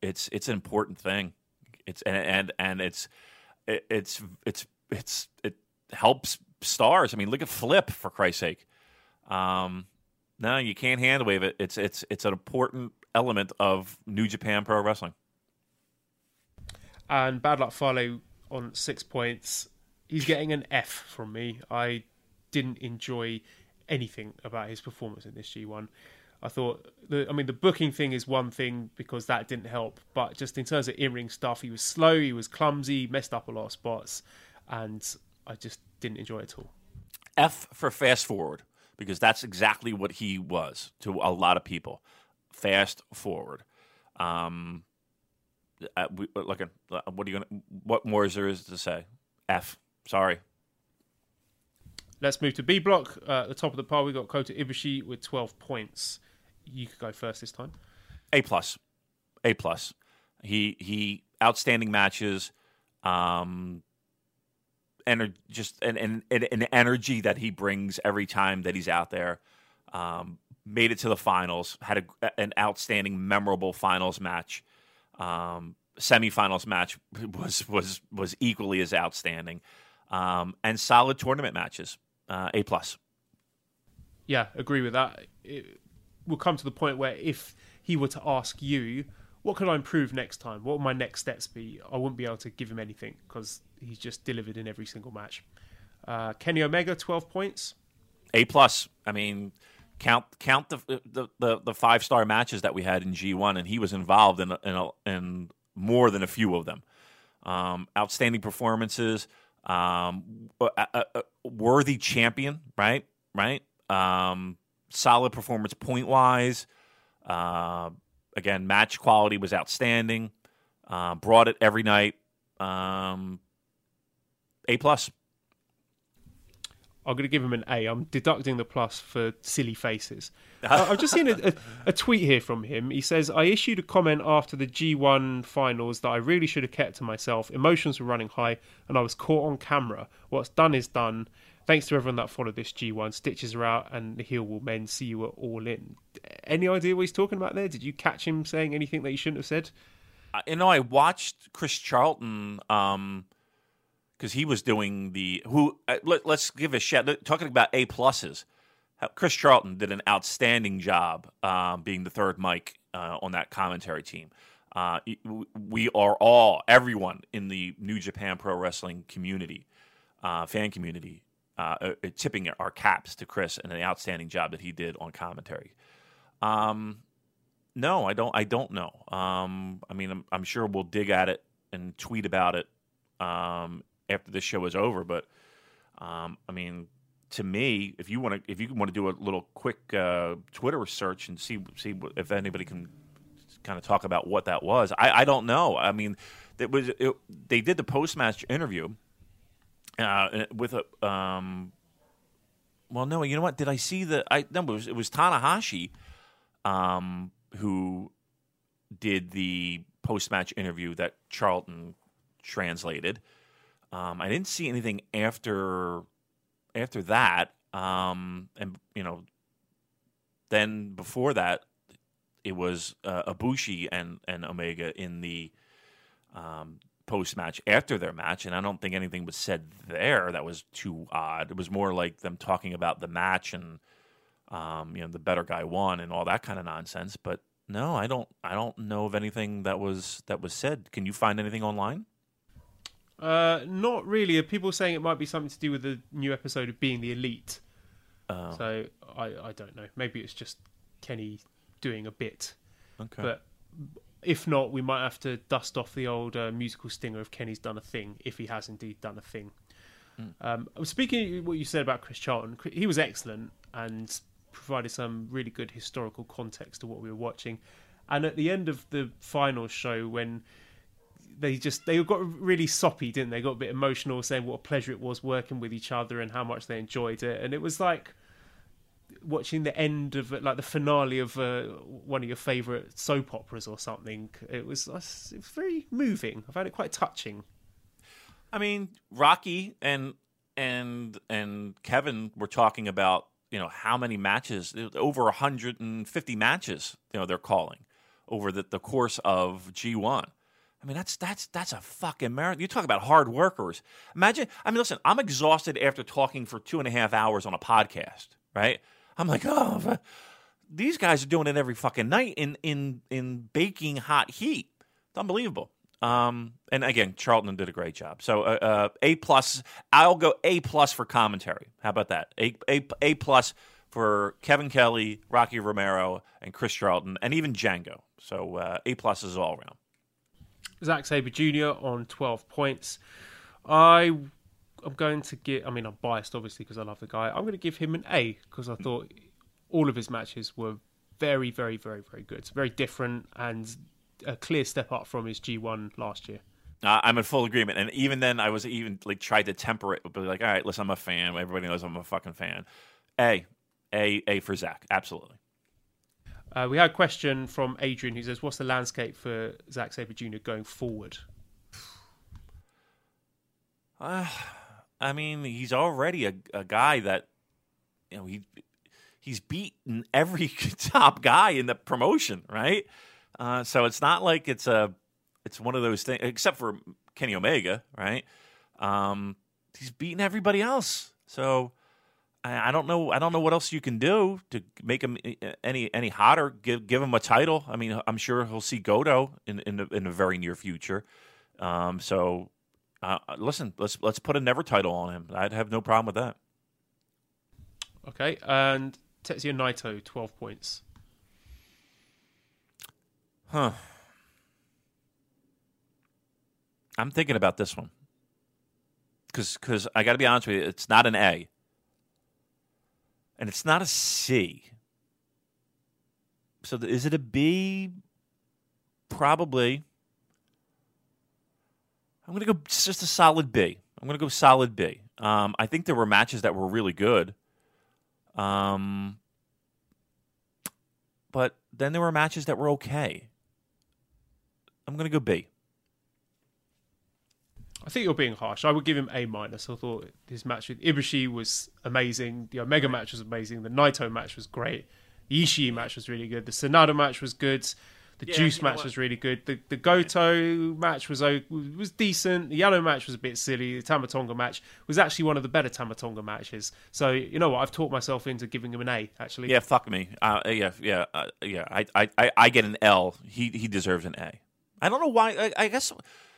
it's it's an important thing. It's and and, and it's it, it's it's it's it helps stars. I mean, look at Flip, for Christ's sake. Um, no, you can't hand wave it. It's it's it's an important element of New Japan Pro Wrestling. And Bad Luck Fale on six points, he's getting an F from me. I didn't enjoy anything about his performance in this G one. I thought, the, I mean, the booking thing is one thing because that didn't help, but just in terms of in-ring stuff, he was slow, he was clumsy, messed up a lot of spots, and I just didn't enjoy it at all. F for fast forward, because that's exactly what he was to a lot of people. Fast forward. Um... Uh, we, look, what are you gonna? What more is there is to say? F. Sorry. Let's move to B block. Uh, at the top of the pile, we got Kota Ibushi with twelve points. You could go first this time. A plus. A plus. He he. Outstanding matches. Um. Ener- just an an an energy that he brings every time that he's out there. Um. Made it to the finals. Had a, an outstanding, memorable finals match. Um, semifinals match was was was equally as outstanding, um, and solid tournament matches. Uh, A plus. Yeah, agree with that. It will come to the point where if he were to ask you, what could I improve next time? What would my next steps be? I wouldn't be able to give him anything because he's just delivered in every single match. Uh, Kenny Omega, twelve points. A plus. I mean, count count the the, the, the five star matches that we had in G one, and he was involved in in, a, in more than a few of them. Um, outstanding performances. Um, a, a, a worthy champion, right? Right. Um, solid performance point wise. Uh, again, match quality was outstanding. Uh, brought it every night. Um, A plus. I'm going to give him an A. I'm deducting the plus for silly faces. uh, I've just seen a, a, a tweet here from him. He says, I issued a comment after the G one finals that I really should have kept to myself. Emotions were running high and I was caught on camera. What's done is done. Thanks to everyone that followed this G one. Stitches are out and the heel will mend. See you at All In. Any idea what he's talking about there? Did you catch him saying anything that he shouldn't have said? Uh, you know, I watched Chris Charlton... Um... because he was doing the who. Uh, let, let's give a shout. Talking about A pluses, Chris Charlton did an outstanding job um, being the third mic uh, on that commentary team. Uh, we are all, everyone in the New Japan Pro Wrestling community, uh, fan community, uh, uh, tipping our caps to Chris and an outstanding job that he did on commentary. Um, no, I don't. I don't know. Um, I mean, I'm, I'm sure we'll dig at it and tweet about it. Um, after this show is over, but um, I mean, to me, if you want to, if you want to do a little quick uh, Twitter search and see see if anybody can kind of talk about what that was, I, I don't know. I mean, it was it, they did the post match interview uh, with a um, well, no, you know what? Did I see the? I no, it was, it was Tanahashi um, who did the post match interview that Charlton translated. Um, I didn't see anything after after that, um, and you know, then before that, it was uh, Ibushi and, and Omega in the um, post match after their match, and I don't think anything was said there that was too odd. It was more like them talking about the match and um, you know, the better guy won and all that kind of nonsense. But no, I don't I don't know of anything that was that was said. Can you find anything online? Uh, not really. People saying it might be something to do with the new episode of Being the Elite. Oh. So I, I don't know. Maybe it's just Kenny doing a bit. Okay. But if not, we might have to dust off the old uh, musical stinger of Kenny's done a thing, if he has indeed done a thing. Mm. Um, speaking of what you said about Chris Charlton, he was excellent and provided some really good historical context to what we were watching. And at the end of the final show, when They just they got really soppy, didn't they? Got a bit emotional, saying what a pleasure it was working with each other and how much they enjoyed it. And it was like watching the end of like the finale of uh, one of your favourite soap operas or something. It was, it was very moving. I found it quite touching. I mean, Rocky and and and Kevin were talking about, you know, how many matches, over one hundred fifty matches, you know, they're calling over the, the course of G one. I mean, that's that's that's a fucking marathon. You talk about hard workers. Imagine, I mean, listen, I'm exhausted after talking for two and a half hours on a podcast, right? I'm like, oh, these guys are doing it every fucking night in in in baking hot heat. It's unbelievable. Um, and again, Charlton did a great job. So uh, uh, A plus, I'll go A plus for commentary. How about that? A, a A plus for Kevin Kelly, Rocky Romero, and Chris Charlton, and even Django. So uh, A plus is all around. Zack Sabre Junior on twelve points. I, I'm going to get... I mean, I'm biased, obviously, because I love the guy. I'm going to give him an A, because I thought all of his matches were very, very, very, very good. It's very different and a clear step up from his G one last year. Uh, I'm in full agreement. And even then, I was even like tried to temper it, but like, all right, listen, I'm a fan. Everybody knows I'm a fucking fan. A. A, A for Zack. Absolutely. Uh, we had a question from Adrian who says, what's the landscape for Zack Sabre Junior going forward? Uh, I mean, he's already a, a guy that, you know, he he's beaten every top guy in the promotion, right? Uh, so it's not like it's a It's one of those things, except for Kenny Omega, right? Um, he's beating everybody else. So I, I don't know. I don't know what else you can do to make him any any hotter. Give give him a title. I mean, I'm sure he'll see Goto in in the, in the very near future. Um, so uh, listen, let's let's put a never title on him. I'd have no problem with that. Okay, and Tetsuya Naito, twelve points. Huh. I'm thinking about this one. Because because I got to be honest with you, it's not an A. And it's not a C. So th- is it a B? Probably. I'm going to go just a solid B. I'm going to go solid B. Um, I think there were matches that were really good. Um, but then there were matches that were okay. I'm going to go B. I think you're being harsh. I would give him A minus. I thought his match with Ibushi was amazing. The Omega match was amazing. The Naito match was great. The Ishii match was really good. The Sanada match was good. The yeah, Juice match was really good. The the Goto match was was decent. The Yano match was a bit silly. The Tama Tonga match was actually one of the better Tama Tonga matches. So you know what? I've talked myself into giving him an A. Actually, yeah, fuck me. Uh, yeah, yeah, uh, yeah. I, I I get an L. He he deserves an A. I don't know why. I, I guess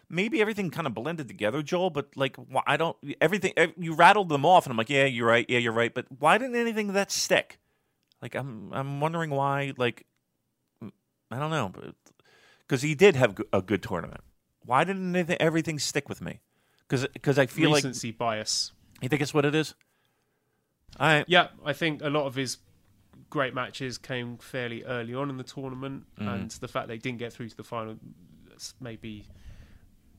maybe everything kind of blended together, Joel. But like, I don't. Everything you rattled them off, and I'm like, yeah, you're right. Yeah, you're right. But why didn't anything that stick? Like, I'm I'm wondering why. Like. I don't know, because he did have a good tournament. Why didn't anything, everything stick with me? Because I feel like... Recency bias. You think it's what it is? I Yeah, I think a lot of his great matches came fairly early on in the tournament, mm-hmm. and the fact they didn't get through to the final, maybe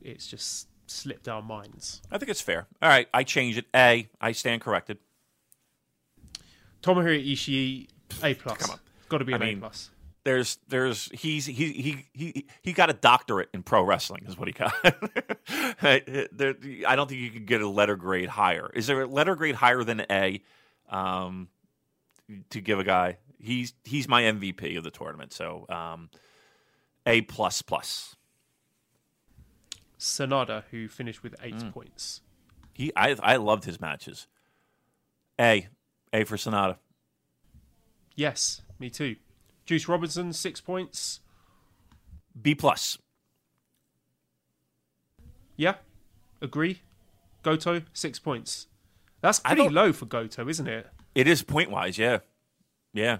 it's just slipped our minds. I think it's fair. All right, I change it. A, I stand corrected. Tomohiro Ishii, A plus. Come on. Got to be an I mean, A plus. There's, there's, he's, he, he, he, he got a doctorate in pro wrestling, is what he got. there, I don't think you could get a letter grade higher. Is there a letter grade higher than A, um, to give a guy? He's, he's my M V P of the tournament. So, um, A plus plus. Sanada, who finished with eight mm. points. He, I, I loved his matches. A, A for Sanada. Yes, me too. Juice Robinson, six points. B plus. Yeah, agree. Goto, six points. That's pretty low for Goto, isn't it? It is point wise, yeah, yeah.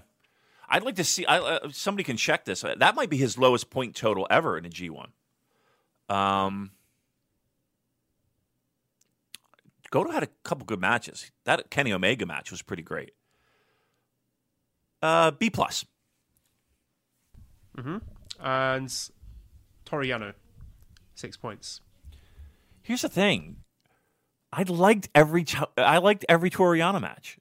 I'd like to see. I, uh, somebody can check this. That might be his lowest point total ever in a G one. Um, Goto had a couple good matches. That Kenny Omega match was pretty great. Uh, B plus. Mm-hmm. And Toru Yano, six points. Here's the thing: I liked every I liked every Toru Yano match.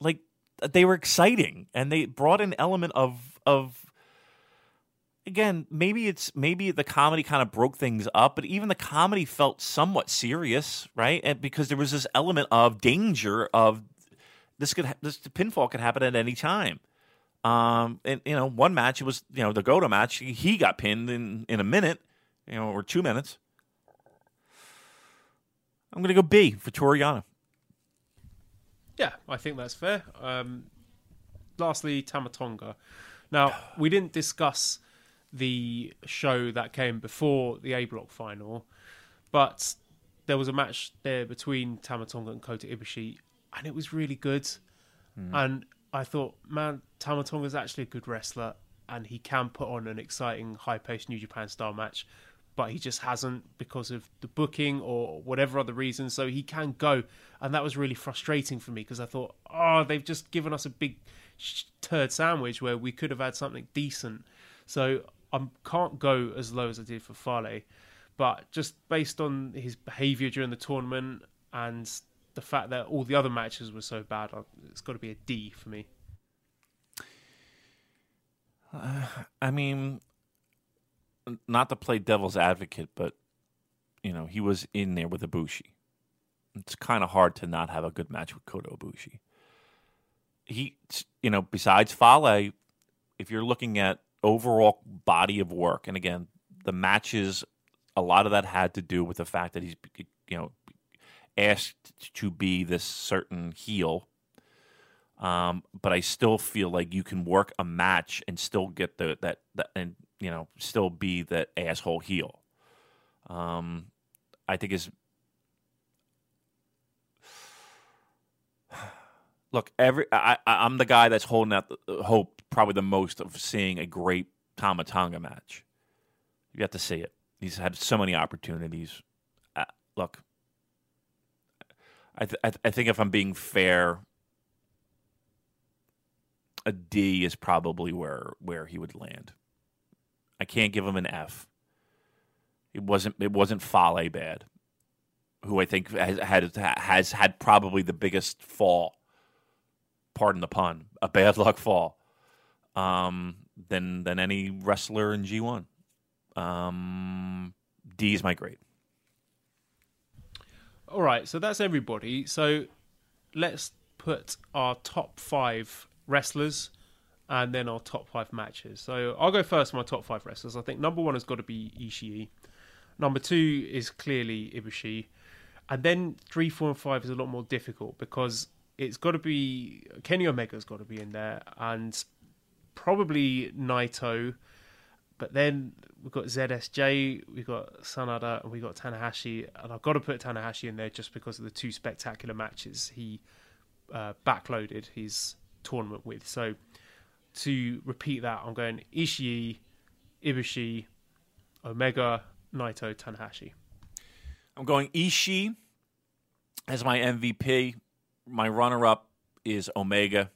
Like they were exciting, and they brought an element of of. Again, maybe it's maybe the comedy kind of broke things up, but even the comedy felt somewhat serious, right? And because there was this element of danger of this could this pinfall could happen at any time. Um, and you know, one match it was you know the Goto match. He got pinned in, in a minute, you know, or two minutes. I'm gonna go B for Toru Yano. Yeah, I think that's fair. Um, lastly, Tama Tonga. Now we didn't discuss the show that came before the A Block final, but there was a match there between Tama Tonga and Kota Ibushi, and it was really good. Mm. And I thought, man, Tama Tonga is actually a good wrestler and he can put on an exciting, high-paced New Japan style match, but he just hasn't because of the booking or whatever other reason, so he can go. And that was really frustrating for me because I thought, oh, they've just given us a big turd sandwich where we could have had something decent. So I can't go as low as I did for Fale, but just based on his behaviour during the tournament and the fact that all the other matches were so bad, it's got to be a D for me. Uh, I mean, not to play devil's advocate, but, you know, he was in there with Ibushi. It's kind of hard to not have a good match with Kota Ibushi. He, you know, besides Fale, if you're looking at overall body of work, and again, the matches a lot of that had to do with the fact that he's, you know, asked to be this certain heel. Um, but I still feel like you can work a match and still get the that, that and you know still be that asshole heel. Um, I think is look every I, I'm the guy that's holding out the hope probably the most of seeing a great Tama Tonga match. You have to see it. He's had so many opportunities. Uh, look, I th- I, th- I think if I'm being fair, a D is probably where where he would land. I can't give him an F. It wasn't it wasn't Fale bad, who I think has had has had probably the biggest fall. Pardon the pun, a bad luck fall. Um, than than any wrestler in G one. Um, D is my grade. All right, so that's everybody. So let's put our top five wrestlers and then our top five matches. So I'll go first with my top five wrestlers. I think number one has got to be Ishii. Number two is clearly Ibushi. And then three, four, and five is a lot more difficult because it's got to be... Kenny Omega's got to be in there and probably Naito. But then we've got Z S J, we've got Sanada, and we've got Tanahashi. And I've got to put Tanahashi in there just because of the two spectacular matches he uh, backloaded his tournament with. So to repeat that, I'm going Ishii, Ibushi, Omega, Naito, Tanahashi. I'm going Ishii as my M V P. My runner-up is Omega.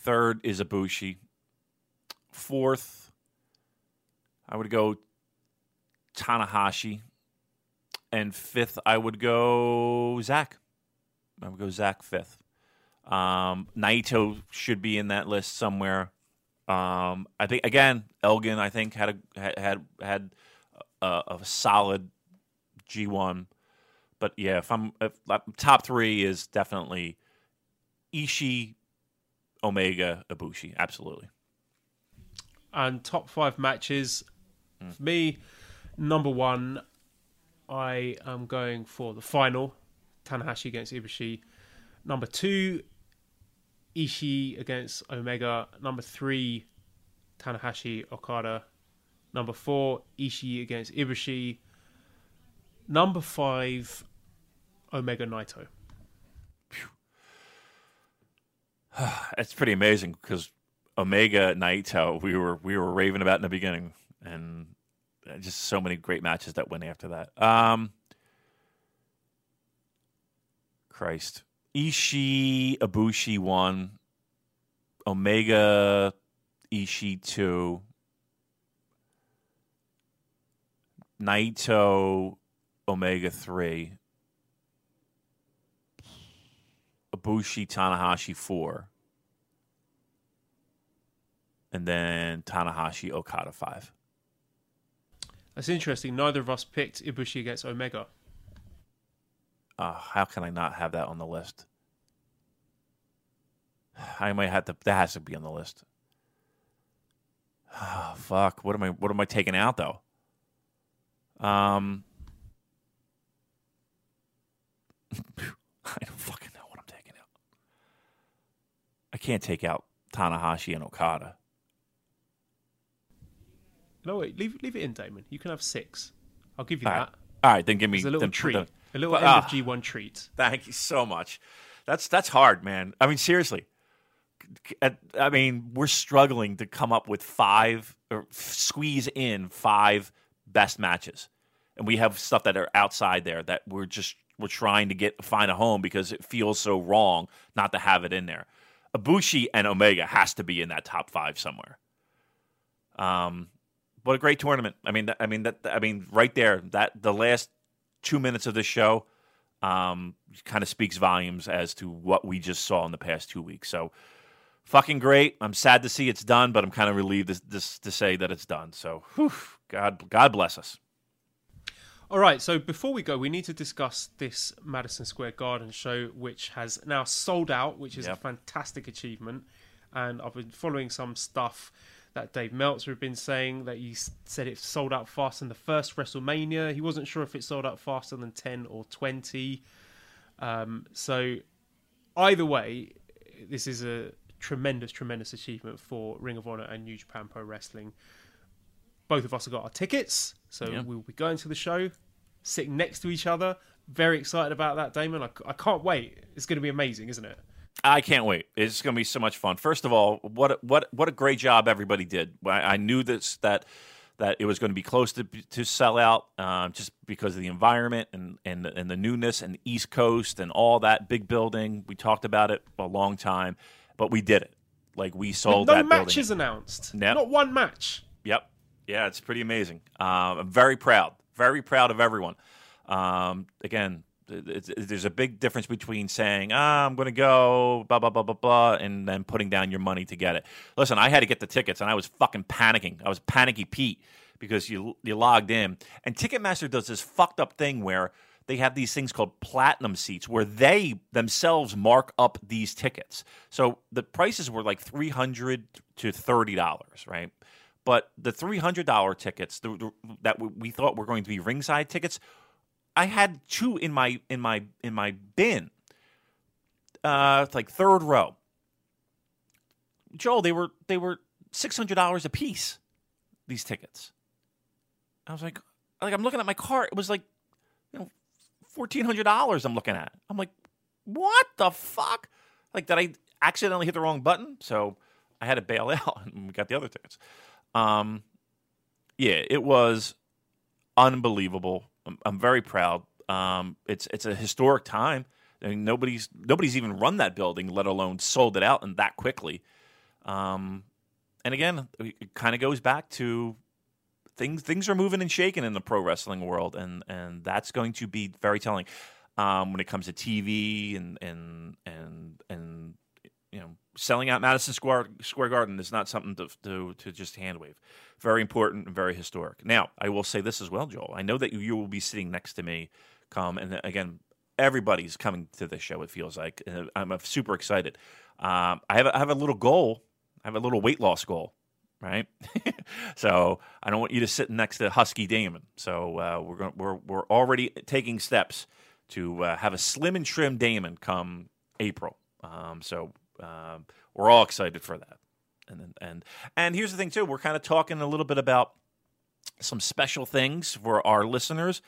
Third is Ibushi. Fourth, I would go Tanahashi. And fifth, I would go Zach. I would go Zach fifth. Um, Naito should be in that list somewhere. Um, I think, again, Elgin, I think, had a, had had a, a solid G one. But, yeah, if I'm if, top three is definitely Ishii, Omega, Ibushi. Absolutely. And top five matches... For me, number one, I am going for the final, Tanahashi against Ibushi. Number two, Ishii against Omega. Number three, Tanahashi Okada. Number four, Ishii against Ibushi. Number five, Omega Naito. It's pretty amazing because Omega Naito, we were we were raving about in the beginning. And just so many great matches that went after that. Um, Christ. Ishii, Ibushi one. Omega, Ishii two. Naito, Omega three. Ibushi, Tanahashi four. And then Tanahashi, Okada five. That's interesting. Neither of us picked Ibushi against Omega. Uh, how can I not have that on the list? I might have to. That has to be on the list. Oh, fuck. What am I? What am I taking out though? Um, I don't fucking know what I'm taking out. I can't take out Tanahashi and Okada. No, wait, leave, leave it in, Damon. You can have six. I'll give you all that. Right. All right, then give me... It's a little them, treat. Them. A little but, end uh, of G one treat. Thank you so much. That's that's hard, man. I mean, seriously. I mean, we're struggling to come up with five... or squeeze in five best matches. And we have stuff that are outside there that we're just... We're trying to get find a home because it feels so wrong not to have it in there. Ibushi and Omega has to be in that top five somewhere. Um... What a great tournament! I mean, I mean that. I mean, right there, that the last two minutes of this show um, kind of speaks volumes as to what we just saw in the past two weeks. So, fucking great! I'm sad to see it's done, but I'm kind of relieved this, this, to say that it's done. So, whew, God, God bless us. All right. So before we go, we need to discuss this Madison Square Garden show, which has now sold out, which is yep. a fantastic achievement. And I've been following some stuff that Dave Meltzer had been saying, that he said it sold out faster than the first WrestleMania. He wasn't sure if it sold out faster than ten or twenty. Um, so either way, this is a tremendous, tremendous achievement for Ring of Honor and New Japan Pro Wrestling. Both of us have got our tickets, so yeah. we'll be going to the show, sitting next to each other. Very excited about that, Damon. I, I can't wait. It's going to be amazing, isn't it? I can't wait. It's going to be so much fun. First of all, what what what a great job everybody did. I, I knew this, that that it was going to be close to to sell out, um, just because of the environment and and and the newness and the East Coast and all that big building. We talked about it a long time, but we did it. Like, we sold no that building. No matches announced. Yep. Not one match. Yep. Yeah, it's pretty amazing. Uh, I'm very proud. Very proud of everyone. Um, again, it's, it's, there's a big difference between saying, ah, I'm going to go, blah, blah, blah, blah, blah, and then putting down your money to get it. Listen, I had to get the tickets, and I was fucking panicking. I was panicky Pete because you you logged in. And Ticketmaster does this fucked up thing where they have these things called platinum seats where they themselves mark up these tickets. So the prices were like three hundred dollars to thirty dollars, right? But the three hundred dollars tickets the, the, that we thought were going to be ringside tickets, I had two in my in my in my bin. Uh, it's like third row. Joel, they were they were six hundred dollars a piece, these tickets. I was like, like I'm looking at my cart. It was like, you know, fourteen hundred dollars I'm looking at. I'm like, what the fuck? Like, did I accidentally hit the wrong button? So I had to bail out, and we got the other tickets. Um, yeah, it was unbelievable. I'm, I'm very proud. Um, it's it's a historic time. I mean, nobody's nobody's even run that building, let alone sold it out and that quickly. Um, and again, it kind of goes back to things things are moving and shaking in the pro wrestling world, and and that's going to be very telling um, when it comes to T V and and and and you know, selling out Madison Square Square Garden is not something to, to to just hand wave. Very important and very historic. Now, I will say this as well, Joel. I know that you, you will be sitting next to me. Come and again, everybody's coming to this show. It feels like, and I'm super excited. Um, I have a, I have a little goal. I have a little weight loss goal, right? So I don't want you to sit next to Husky Damon. So uh, we're going we're we're already taking steps to uh, have a slim and trim Damon come April. Um, so. Um, we're all excited for that, and and and here's the thing too. We're kind of talking a little bit about some special things for our listeners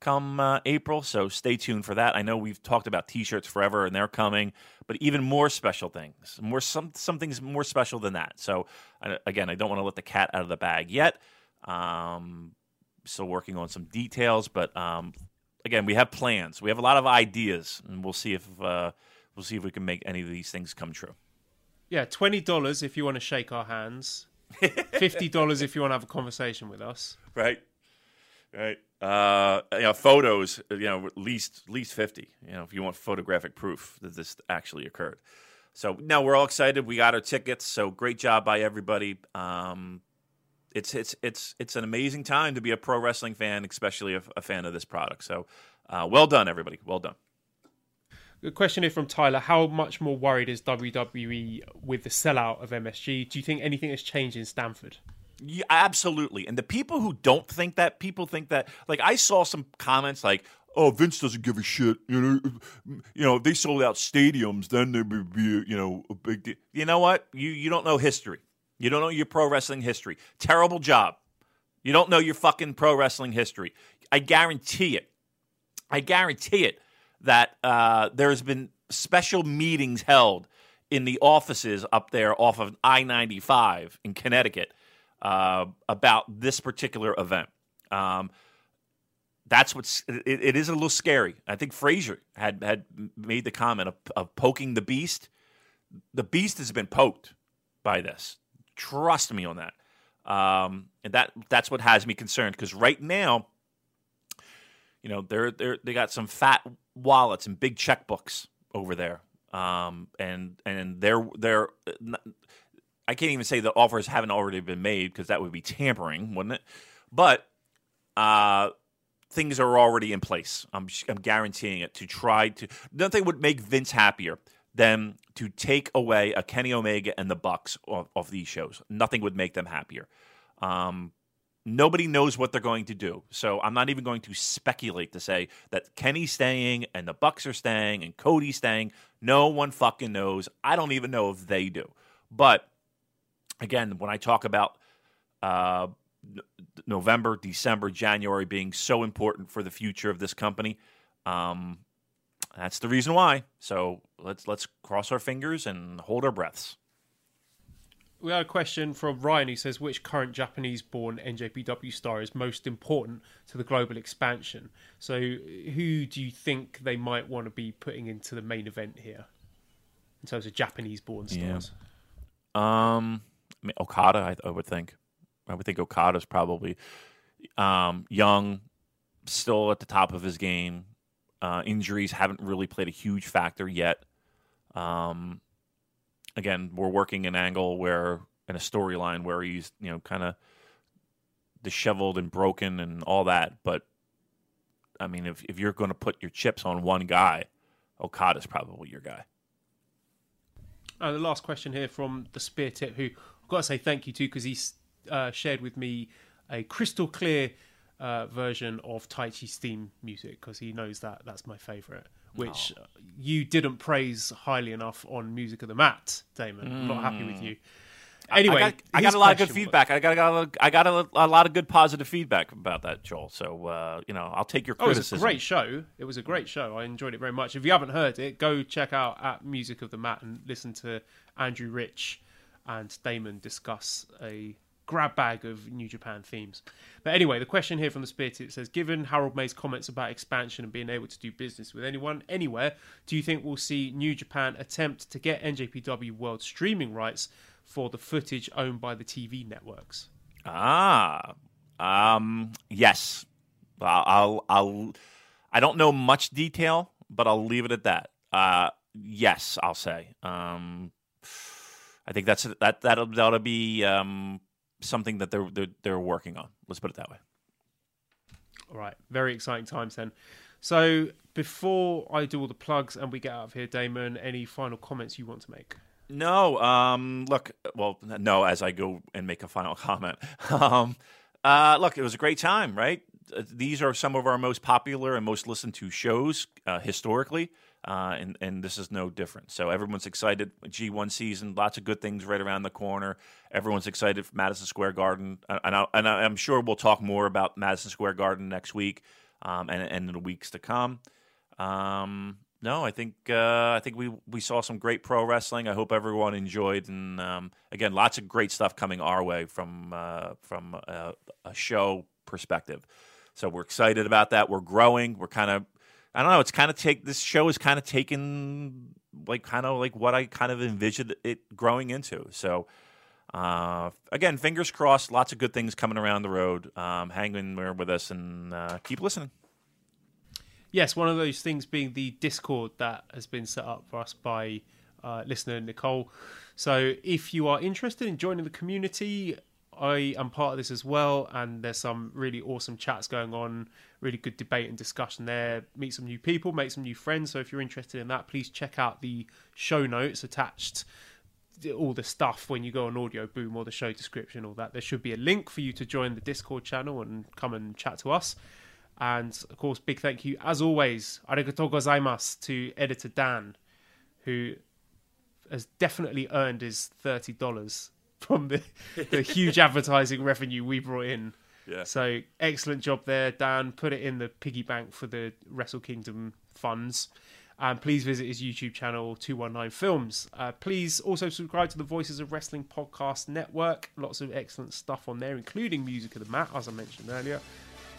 come uh, April. So stay tuned for that. I know we've talked about T-shirts forever, and they're coming, but even more special things, more some something's more special than that. So I, again, I don't want to let the cat out of the bag yet. Um, still working on some details, but um, again, we have plans. We have a lot of ideas, and we'll see if. Uh, We'll see if we can make any of these things come true. Yeah, twenty dollars if you want to shake our hands. fifty dollars if you want to have a conversation with us. Right, right. Uh, you know, photos. You know, at least at least fifty. You know, if you want photographic proof that this actually occurred. So now we're all excited. We got our tickets. So great job by everybody. Um, it's it's it's it's an amazing time to be a pro wrestling fan, especially a, a fan of this product. So uh, well done, everybody. Well done. The question here from Tyler, how much more worried is W W E with the sellout of M S G? Do you think anything has changed in Stamford? Yeah, absolutely. And the people who don't think that, people think that, like I saw some comments like, oh, Vince doesn't give a shit. You know, you know if they sold out stadiums, then there would be, you know, a big deal. You know what? You, you don't know history. You don't know your pro wrestling history. Terrible job. You don't know your fucking pro wrestling history. I guarantee it. I guarantee it. That uh, there's been special meetings held in the offices up there off of I ninety-five in Connecticut uh, about this particular event. Um, that's what's it, it is a little scary. I think Frazier had had made the comment of, of poking the beast. The beast has been poked by this. Trust me on that. Um, and that that's what has me concerned because right now, you know, they're they're they got some fat wallets and big checkbooks over there, um, and and they're they're. I can't even say the offers haven't already been made because that would be tampering, wouldn't it? But uh, things are already in place. I'm I'm guaranteeing it to try to. Nothing would make Vince happier them to take away a Kenny Omega and the Bucks of, of these shows. Nothing would make them happier. Um, nobody knows what they're going to do. So I'm not even going to speculate to say that Kenny's staying and the Bucks are staying and Cody's staying. No one fucking knows. I don't even know if they do. But again, when I talk about uh, November, December, January being so important for the future of this company, um, that's the reason why. So let's let's cross our fingers and hold our breaths. We have a question from Ryan who says, which current Japanese-born N J P W star is most important to the global expansion? So who do you think they might want to be putting into the main event here in terms of Japanese-born stars? Yeah. Um, I mean, Okada, I, I would think. I would think Okada's probably um, young, still at the top of his game. Uh, injuries haven't really played a huge factor yet. Um, again, we're working an angle where, in a storyline where he's, you know, kind of disheveled and broken and all that. But I mean, if if you're going to put your chips on one guy, Okada's probably your guy. Uh, the last question here from the Spear Tip, who I've got to say thank you to, because he's uh, shared with me a crystal clear Uh, version of Taichi's theme music, because he knows that that's my favourite, which oh. you didn't praise highly enough on Music of the Mat, Damon. Mm. I'm not happy with you. Anyway, I got, I got a lot of good feedback. Was... I got, got, a, I got a, a lot of good positive feedback about that, Joel. So, uh, you know, I'll take your criticism. Oh, it was a great show. It was a great show. I enjoyed it very much. If you haven't heard it, go check out at Music of the Mat and listen to Andrew Rich and Damon discuss a grab bag of New Japan themes. But anyway, the question here from the Spirit, it says, given Harold May's comments about expansion and being able to do business with anyone, anywhere, do you think we'll see New Japan attempt to get N J P W World streaming rights for the footage owned by the T V networks? Ah, um, yes. I'll, I'll, I'll, I don't know much detail, but I'll leave it at that. Uh, yes, I'll say. Um, I think that's that. That'll that'll be. Um, something that they're, they're they're working on. Let's put it that way. All right. Very exciting times then. So before I do all the plugs and we get out of here, Damon, any final comments you want to make? No. Um, look, well, no, as I go and make a final comment. um, uh, look, it was a great time, right? These are some of our most popular and most listened to shows uh, historically. Uh, and, and this is no different. So everyone's excited. G one season, lots of good things right around the corner. Everyone's excited for Madison Square Garden. And, I, and I'm sure we'll talk more about Madison Square Garden next week um, and, and in the weeks to come. Um, no, I think uh, I think we, we saw some great pro wrestling. I hope everyone enjoyed. And um, again, lots of great stuff coming our way from, uh, from a, a show perspective. So we're excited about that. We're growing. We're kind of I don't know. It's kind of take this show is kind of taken like kind of like what I kind of envisioned it growing into. So uh, again, fingers crossed. Lots of good things coming around the road. Um, hang in there with us and uh, keep listening. Yes, one of those things being the Discord that has been set up for us by uh, listener Nicole. So if you are interested in joining the community, I am part of this as well, and there's some really awesome chats going on, really good debate and discussion there. Meet some new people, make some new friends. So if you're interested in that, please check out the show notes attached, all the stuff when you go on Audio Boom or the show description, all that. There should be a link for you to join the Discord channel and come and chat to us. And of course, big thank you, as always, arigatou gozaimasu, to editor Dan, who has definitely earned his thirty dollars from the, the huge advertising revenue we brought in. Yeah. So excellent job there, Dan. Put it in the piggy bank for the Wrestle Kingdom funds. And please visit his YouTube channel, two one nine films. Uh, please also subscribe to the Voices of Wrestling podcast network. Lots of excellent stuff on there, including Music of the Mat, as I mentioned earlier.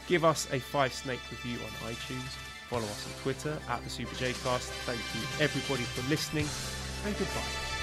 Give us a five snake review on iTunes. Follow us on Twitter at the Super J Cast. Thank you, everybody, for listening. And goodbye.